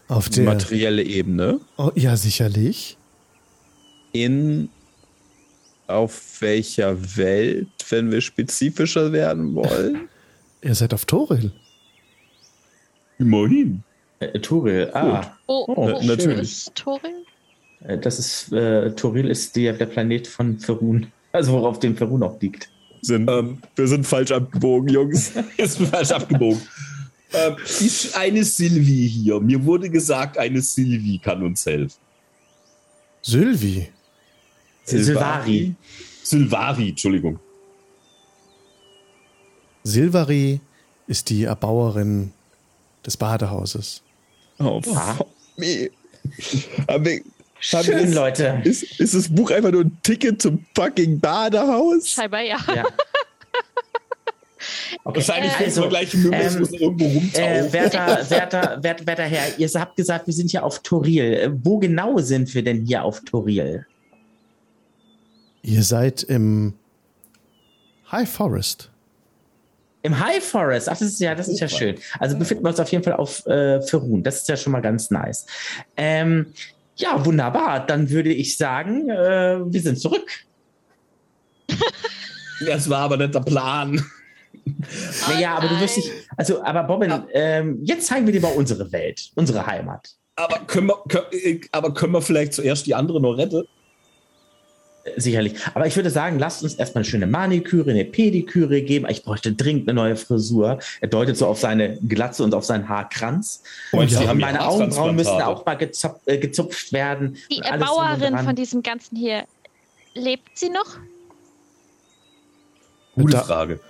auf der materielle Ebene. Oh, ja, sicherlich. In auf welcher Welt, wenn wir spezifischer werden wollen? Ihr seid auf Toril. Immerhin. Toril, ah. Oh, oh, Na, natürlich. Ist Toril? Das ist, äh, Toril ist der, der Planet von Faerûn, also worauf dem Faerûn auch liegt. Sind, ähm, wir sind falsch abgebogen, Jungs. Jetzt sind wir falsch abgebogen. ähm, ist eine Sylvie hier. Mir wurde gesagt, eine Sylvie kann uns helfen. Sylvie? Sylvari. Sylvari, Entschuldigung. Sylvari ist die Erbauerin des Badehauses. Oh, fuck me. Schön, ist, Leute. Ist, ist das Buch einfach nur ein Ticket zum fucking Badehaus? Scheinbar ja. ja. Okay. Wahrscheinlich äh, also, gleich ähm, irgendwo äh, werter, werter, werter, werter Herr, ihr habt gesagt, wir sind hier auf Toril. Wo genau sind wir denn hier auf Toril? Ihr seid im High Forest. Im High Forest? Ach, das ist ja, das ist ja schön. Also befinden wir uns auf jeden Fall auf äh, Faerûn. Das ist ja schon mal ganz nice. Ähm, ja, wunderbar. Dann würde ich sagen, äh, wir sind zurück. Das war aber nicht der Plan. Naja, aber du wirst nicht. Also, aber Bobbin, ja. ähm, jetzt zeigen wir dir mal unsere Welt, unsere Heimat. Aber können wir, können, aber können wir vielleicht zuerst die andere noch retten? Sicherlich. Aber ich würde sagen, lasst uns erstmal eine schöne Maniküre, eine Pediküre geben. Ich bräuchte dringend eine neue Frisur. Er deutet so auf seine Glatze und auf seinen Haarkranz. Und ja, ja, meine Augenbrauen müssen auch mal gezupf, äh, gezupft werden. Die Erbauerin von diesem Ganzen hier, lebt sie noch? Gute Bedau- Frage.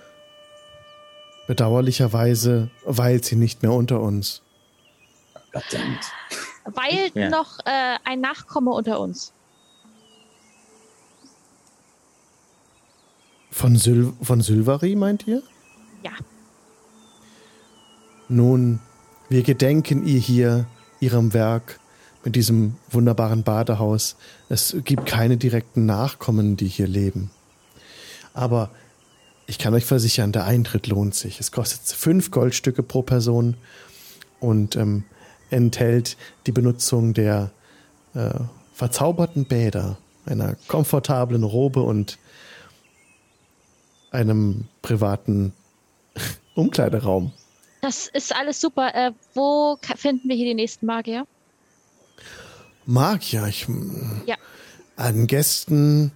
Bedauerlicherweise weilt sie nicht mehr unter uns. Verdammt. Weilt ja. noch äh, ein Nachkomme unter uns. Von, Syl- von Sylvari, meint ihr? Ja. Nun, wir gedenken ihr hier, ihrem Werk mit diesem wunderbaren Badehaus. Es gibt keine direkten Nachkommen, die hier leben. Aber ich kann euch versichern, der Eintritt lohnt sich. Es kostet fünf Goldstücke pro Person und ähm, enthält die Benutzung der äh, verzauberten Bäder, einer komfortablen Robe und einem privaten Umkleideraum. Das ist alles super. Äh, wo finden wir hier die nächsten Magier? Magier? Ich, ja. An Gästen,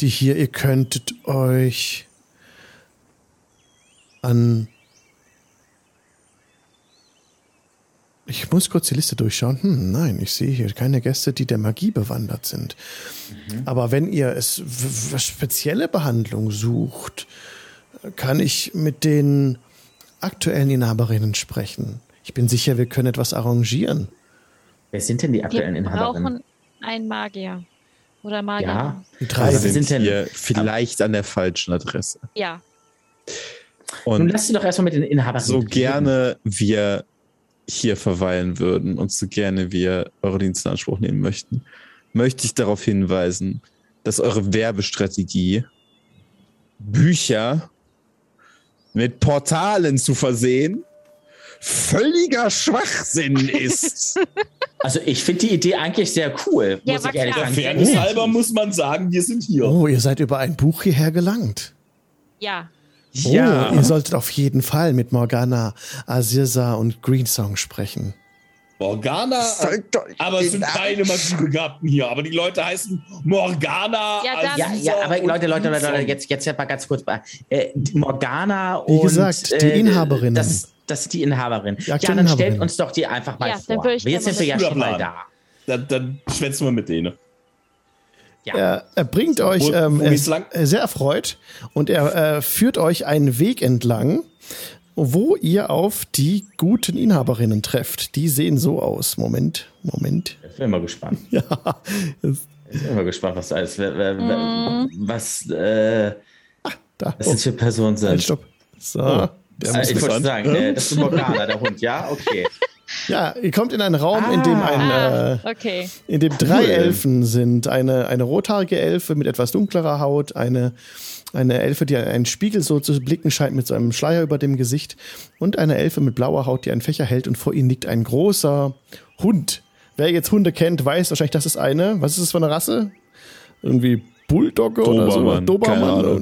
die hier, ihr könntet euch an... Ich muss kurz die Liste durchschauen. Hm, nein, ich sehe hier keine Gäste, die der Magie bewandert sind. Mhm. Aber wenn ihr es w- w- spezielle Behandlung sucht, kann ich mit den aktuellen Inhaberinnen sprechen. Ich bin sicher, wir können etwas arrangieren. Wer sind denn die aktuellen Inhaberinnen? Wir brauchen einen Magier oder Magier. Ja, drei also sind, sind hier vielleicht an der falschen Adresse. Ja. Und nun lass sie doch erstmal mit den Inhaberinnen. So gerne wir hier verweilen würden und so gerne wir eure Dienste in Anspruch nehmen möchten, möchte ich darauf hinweisen, dass eure Werbestrategie, Bücher mit Portalen zu versehen, völliger Schwachsinn ist. Also ich finde die Idee eigentlich sehr cool. Ja, muss ich ehrlich sagen. Der Fairness halber muss man sagen, wir sind hier. Oh, ihr seid über ein Buch hierher gelangt. Ja. Oh, ja. Ihr solltet auf jeden Fall mit Morgana, Aziza und Greensong sprechen. Morgana, aber es sind keine Magiebegabten hier, aber die Leute heißen Morgana, ja, ja, ja, aber Leute, Leute, Leute, Leute, jetzt, jetzt mal ganz kurz. Äh, Morgana und... Wie gesagt, die äh, Inhaberin. Das, das ist die Inhaberin. Die ja, dann Inhaberin. Stellt uns doch die einfach mal ja, vor. Dann jetzt sind wir ja schon mal da. Dann, dann schwätzen wir mit denen. Ja. Er, er bringt so, euch, ähm, er ist sehr erfreut und er äh, führt euch einen Weg entlang, wo ihr auf die guten Inhaberinnen trefft. Die sehen so aus. Moment, Moment. Ich bin immer gespannt. Ja. Ich bin immer gespannt, was da alles, mm. was, äh, ah, da, was oh. das für Personen sind. Nein, stopp. So. Oh. Der ah, ich wollte sagen, äh, das ist Morgana, der Hund, ja? Okay. Ja, ihr kommt in einen Raum, ah, in dem ein, ah, äh, okay. in dem drei cool. Elfen sind. Eine, eine rothaarige Elfe mit etwas dunklerer Haut, eine, eine Elfe, die einen Spiegel so zu blicken scheint mit so einem Schleier über dem Gesicht und eine Elfe mit blauer Haut, die einen Fächer hält und vor ihnen liegt ein großer Hund. Wer jetzt Hunde kennt, weiß wahrscheinlich, das ist eine, was ist das für eine Rasse? Irgendwie Bulldogge oder so. Dobermann.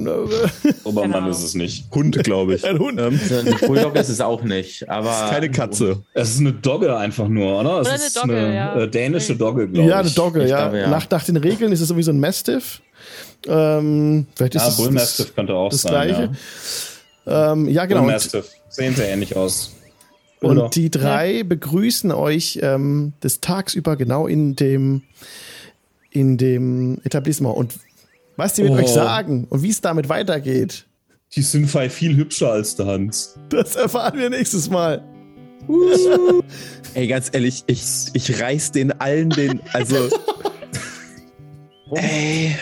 Dobermann genau. Ist es nicht. Hund, glaube ich. Ein Hund. Ähm, Bulldogge ist es auch nicht. Aber es ist keine Katze. Es ist eine Dogge einfach nur, oder? Es oder ist eine, Dogge, eine ja. dänische Dogge, glaube ich. Ja, eine Dogge, ich ja. Glaube, ja. Nach, nach den Regeln ist es sowieso ein Mastiff. Ähm, vielleicht ist ja, es Bullmastiff das, könnte auch das sein. Das Gleiche. Ja, ähm, ja genau. Bullmastiff. Sehen sehr ähnlich aus. Und oder? Die drei ja. begrüßen euch ähm, des Tagsüber genau in dem, in dem Etablissement. Und was die mit oh. euch sagen und wie es damit weitergeht. die Synfai viel hübscher als der Hans. Das erfahren wir nächstes Mal. Uh. Ey, ganz ehrlich, ich, ich reiß den allen den, also... Ey,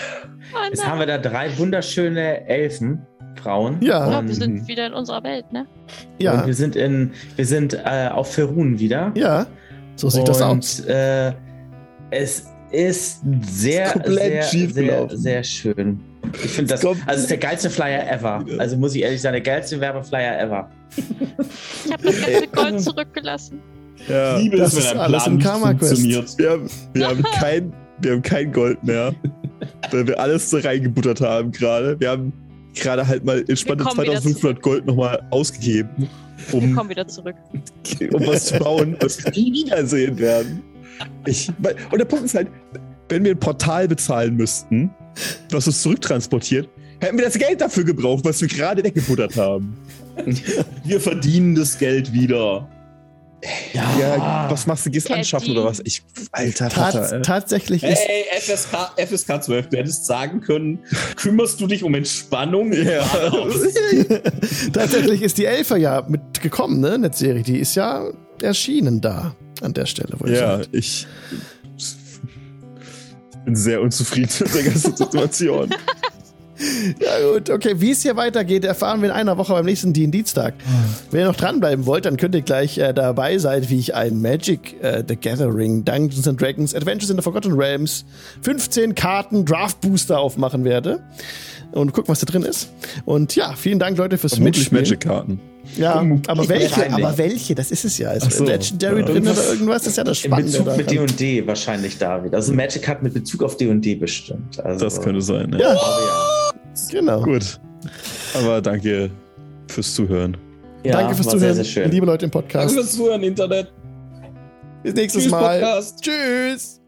oh jetzt haben wir da drei wunderschöne Elfen, Frauen. Ja. Und, wir sind wieder in unserer Welt, ne? Ja. Und wir sind in, wir sind äh, auf Faerûn wieder. Ja, so sieht und, das aus. Und äh, es ist sehr, ist sehr, sehr, sehr schön. Ich finde das, also es ist der geilste Flyer ever. Also muss ich ehrlich sagen, der geilste Werbeflyer ever. Ich habe das ganze Gold zurückgelassen. Ja, Liebe das ist, wenn ein Plan nicht funktioniert. Wir haben, wir haben kein... Wir haben kein Gold mehr, weil wir alles da reingebuttert haben gerade. Wir haben gerade halt mal entspannte zweitausendfünfhundert Gold nochmal ausgegeben, um, wir kommen wieder zurück. um was zu bauen, was wir nie wiedersehen werden. Ich, und der Punkt ist halt, wenn wir ein Portal bezahlen müssten, was uns zurücktransportiert, hätten wir das Geld dafür gebraucht, was wir gerade weggebuttert haben. Wir verdienen das Geld wieder. Ja. ja, was machst du? Gehst Cat anschaffen oder was? Ich, alter Tats- Vater. Ey. Tatsächlich ist... Ey, F S K zwölf, du hättest sagen können, kümmerst du dich um Entspannung? Ja. Tatsächlich ist die Elfer ja mitgekommen, ne, Netzerie. Die ist ja erschienen da, an der Stelle, wo ich Ja, sagt. ich bin sehr unzufrieden mit der ganzen Situation. Ja gut, okay, wie es hier weitergeht, erfahren wir in einer Woche beim nächsten D und D-Tag. Wenn ihr noch dranbleiben wollt, dann könnt ihr gleich äh, dabei sein, wie ich ein Magic äh, The Gathering, Dungeons and Dragons, Adventures in the Forgotten Realms, fünfzehn Karten Draft Booster aufmachen werde und gucken, was da drin ist. Und ja, vielen Dank, Leute, fürs Vermutlich Mitspielen. Magic-Karten. Ja, aber welche? Aber welche? Das ist es ja. Ist so, Legendary ja. drin oder irgendwas? Das ist ja das Spannende. In Bezug daran. Mit D und D wahrscheinlich, David. Also Magic hat mit Bezug auf D und D bestimmt. Also, das könnte sein, ne? Ja. ja. Genau. Gut. Aber danke fürs Zuhören. Ja, danke fürs Zuhören, sehr, sehr liebe Leute im Podcast. Danke fürs Zuhören, Internet. Bis nächstes Tschüss, Mal. Podcast. Tschüss.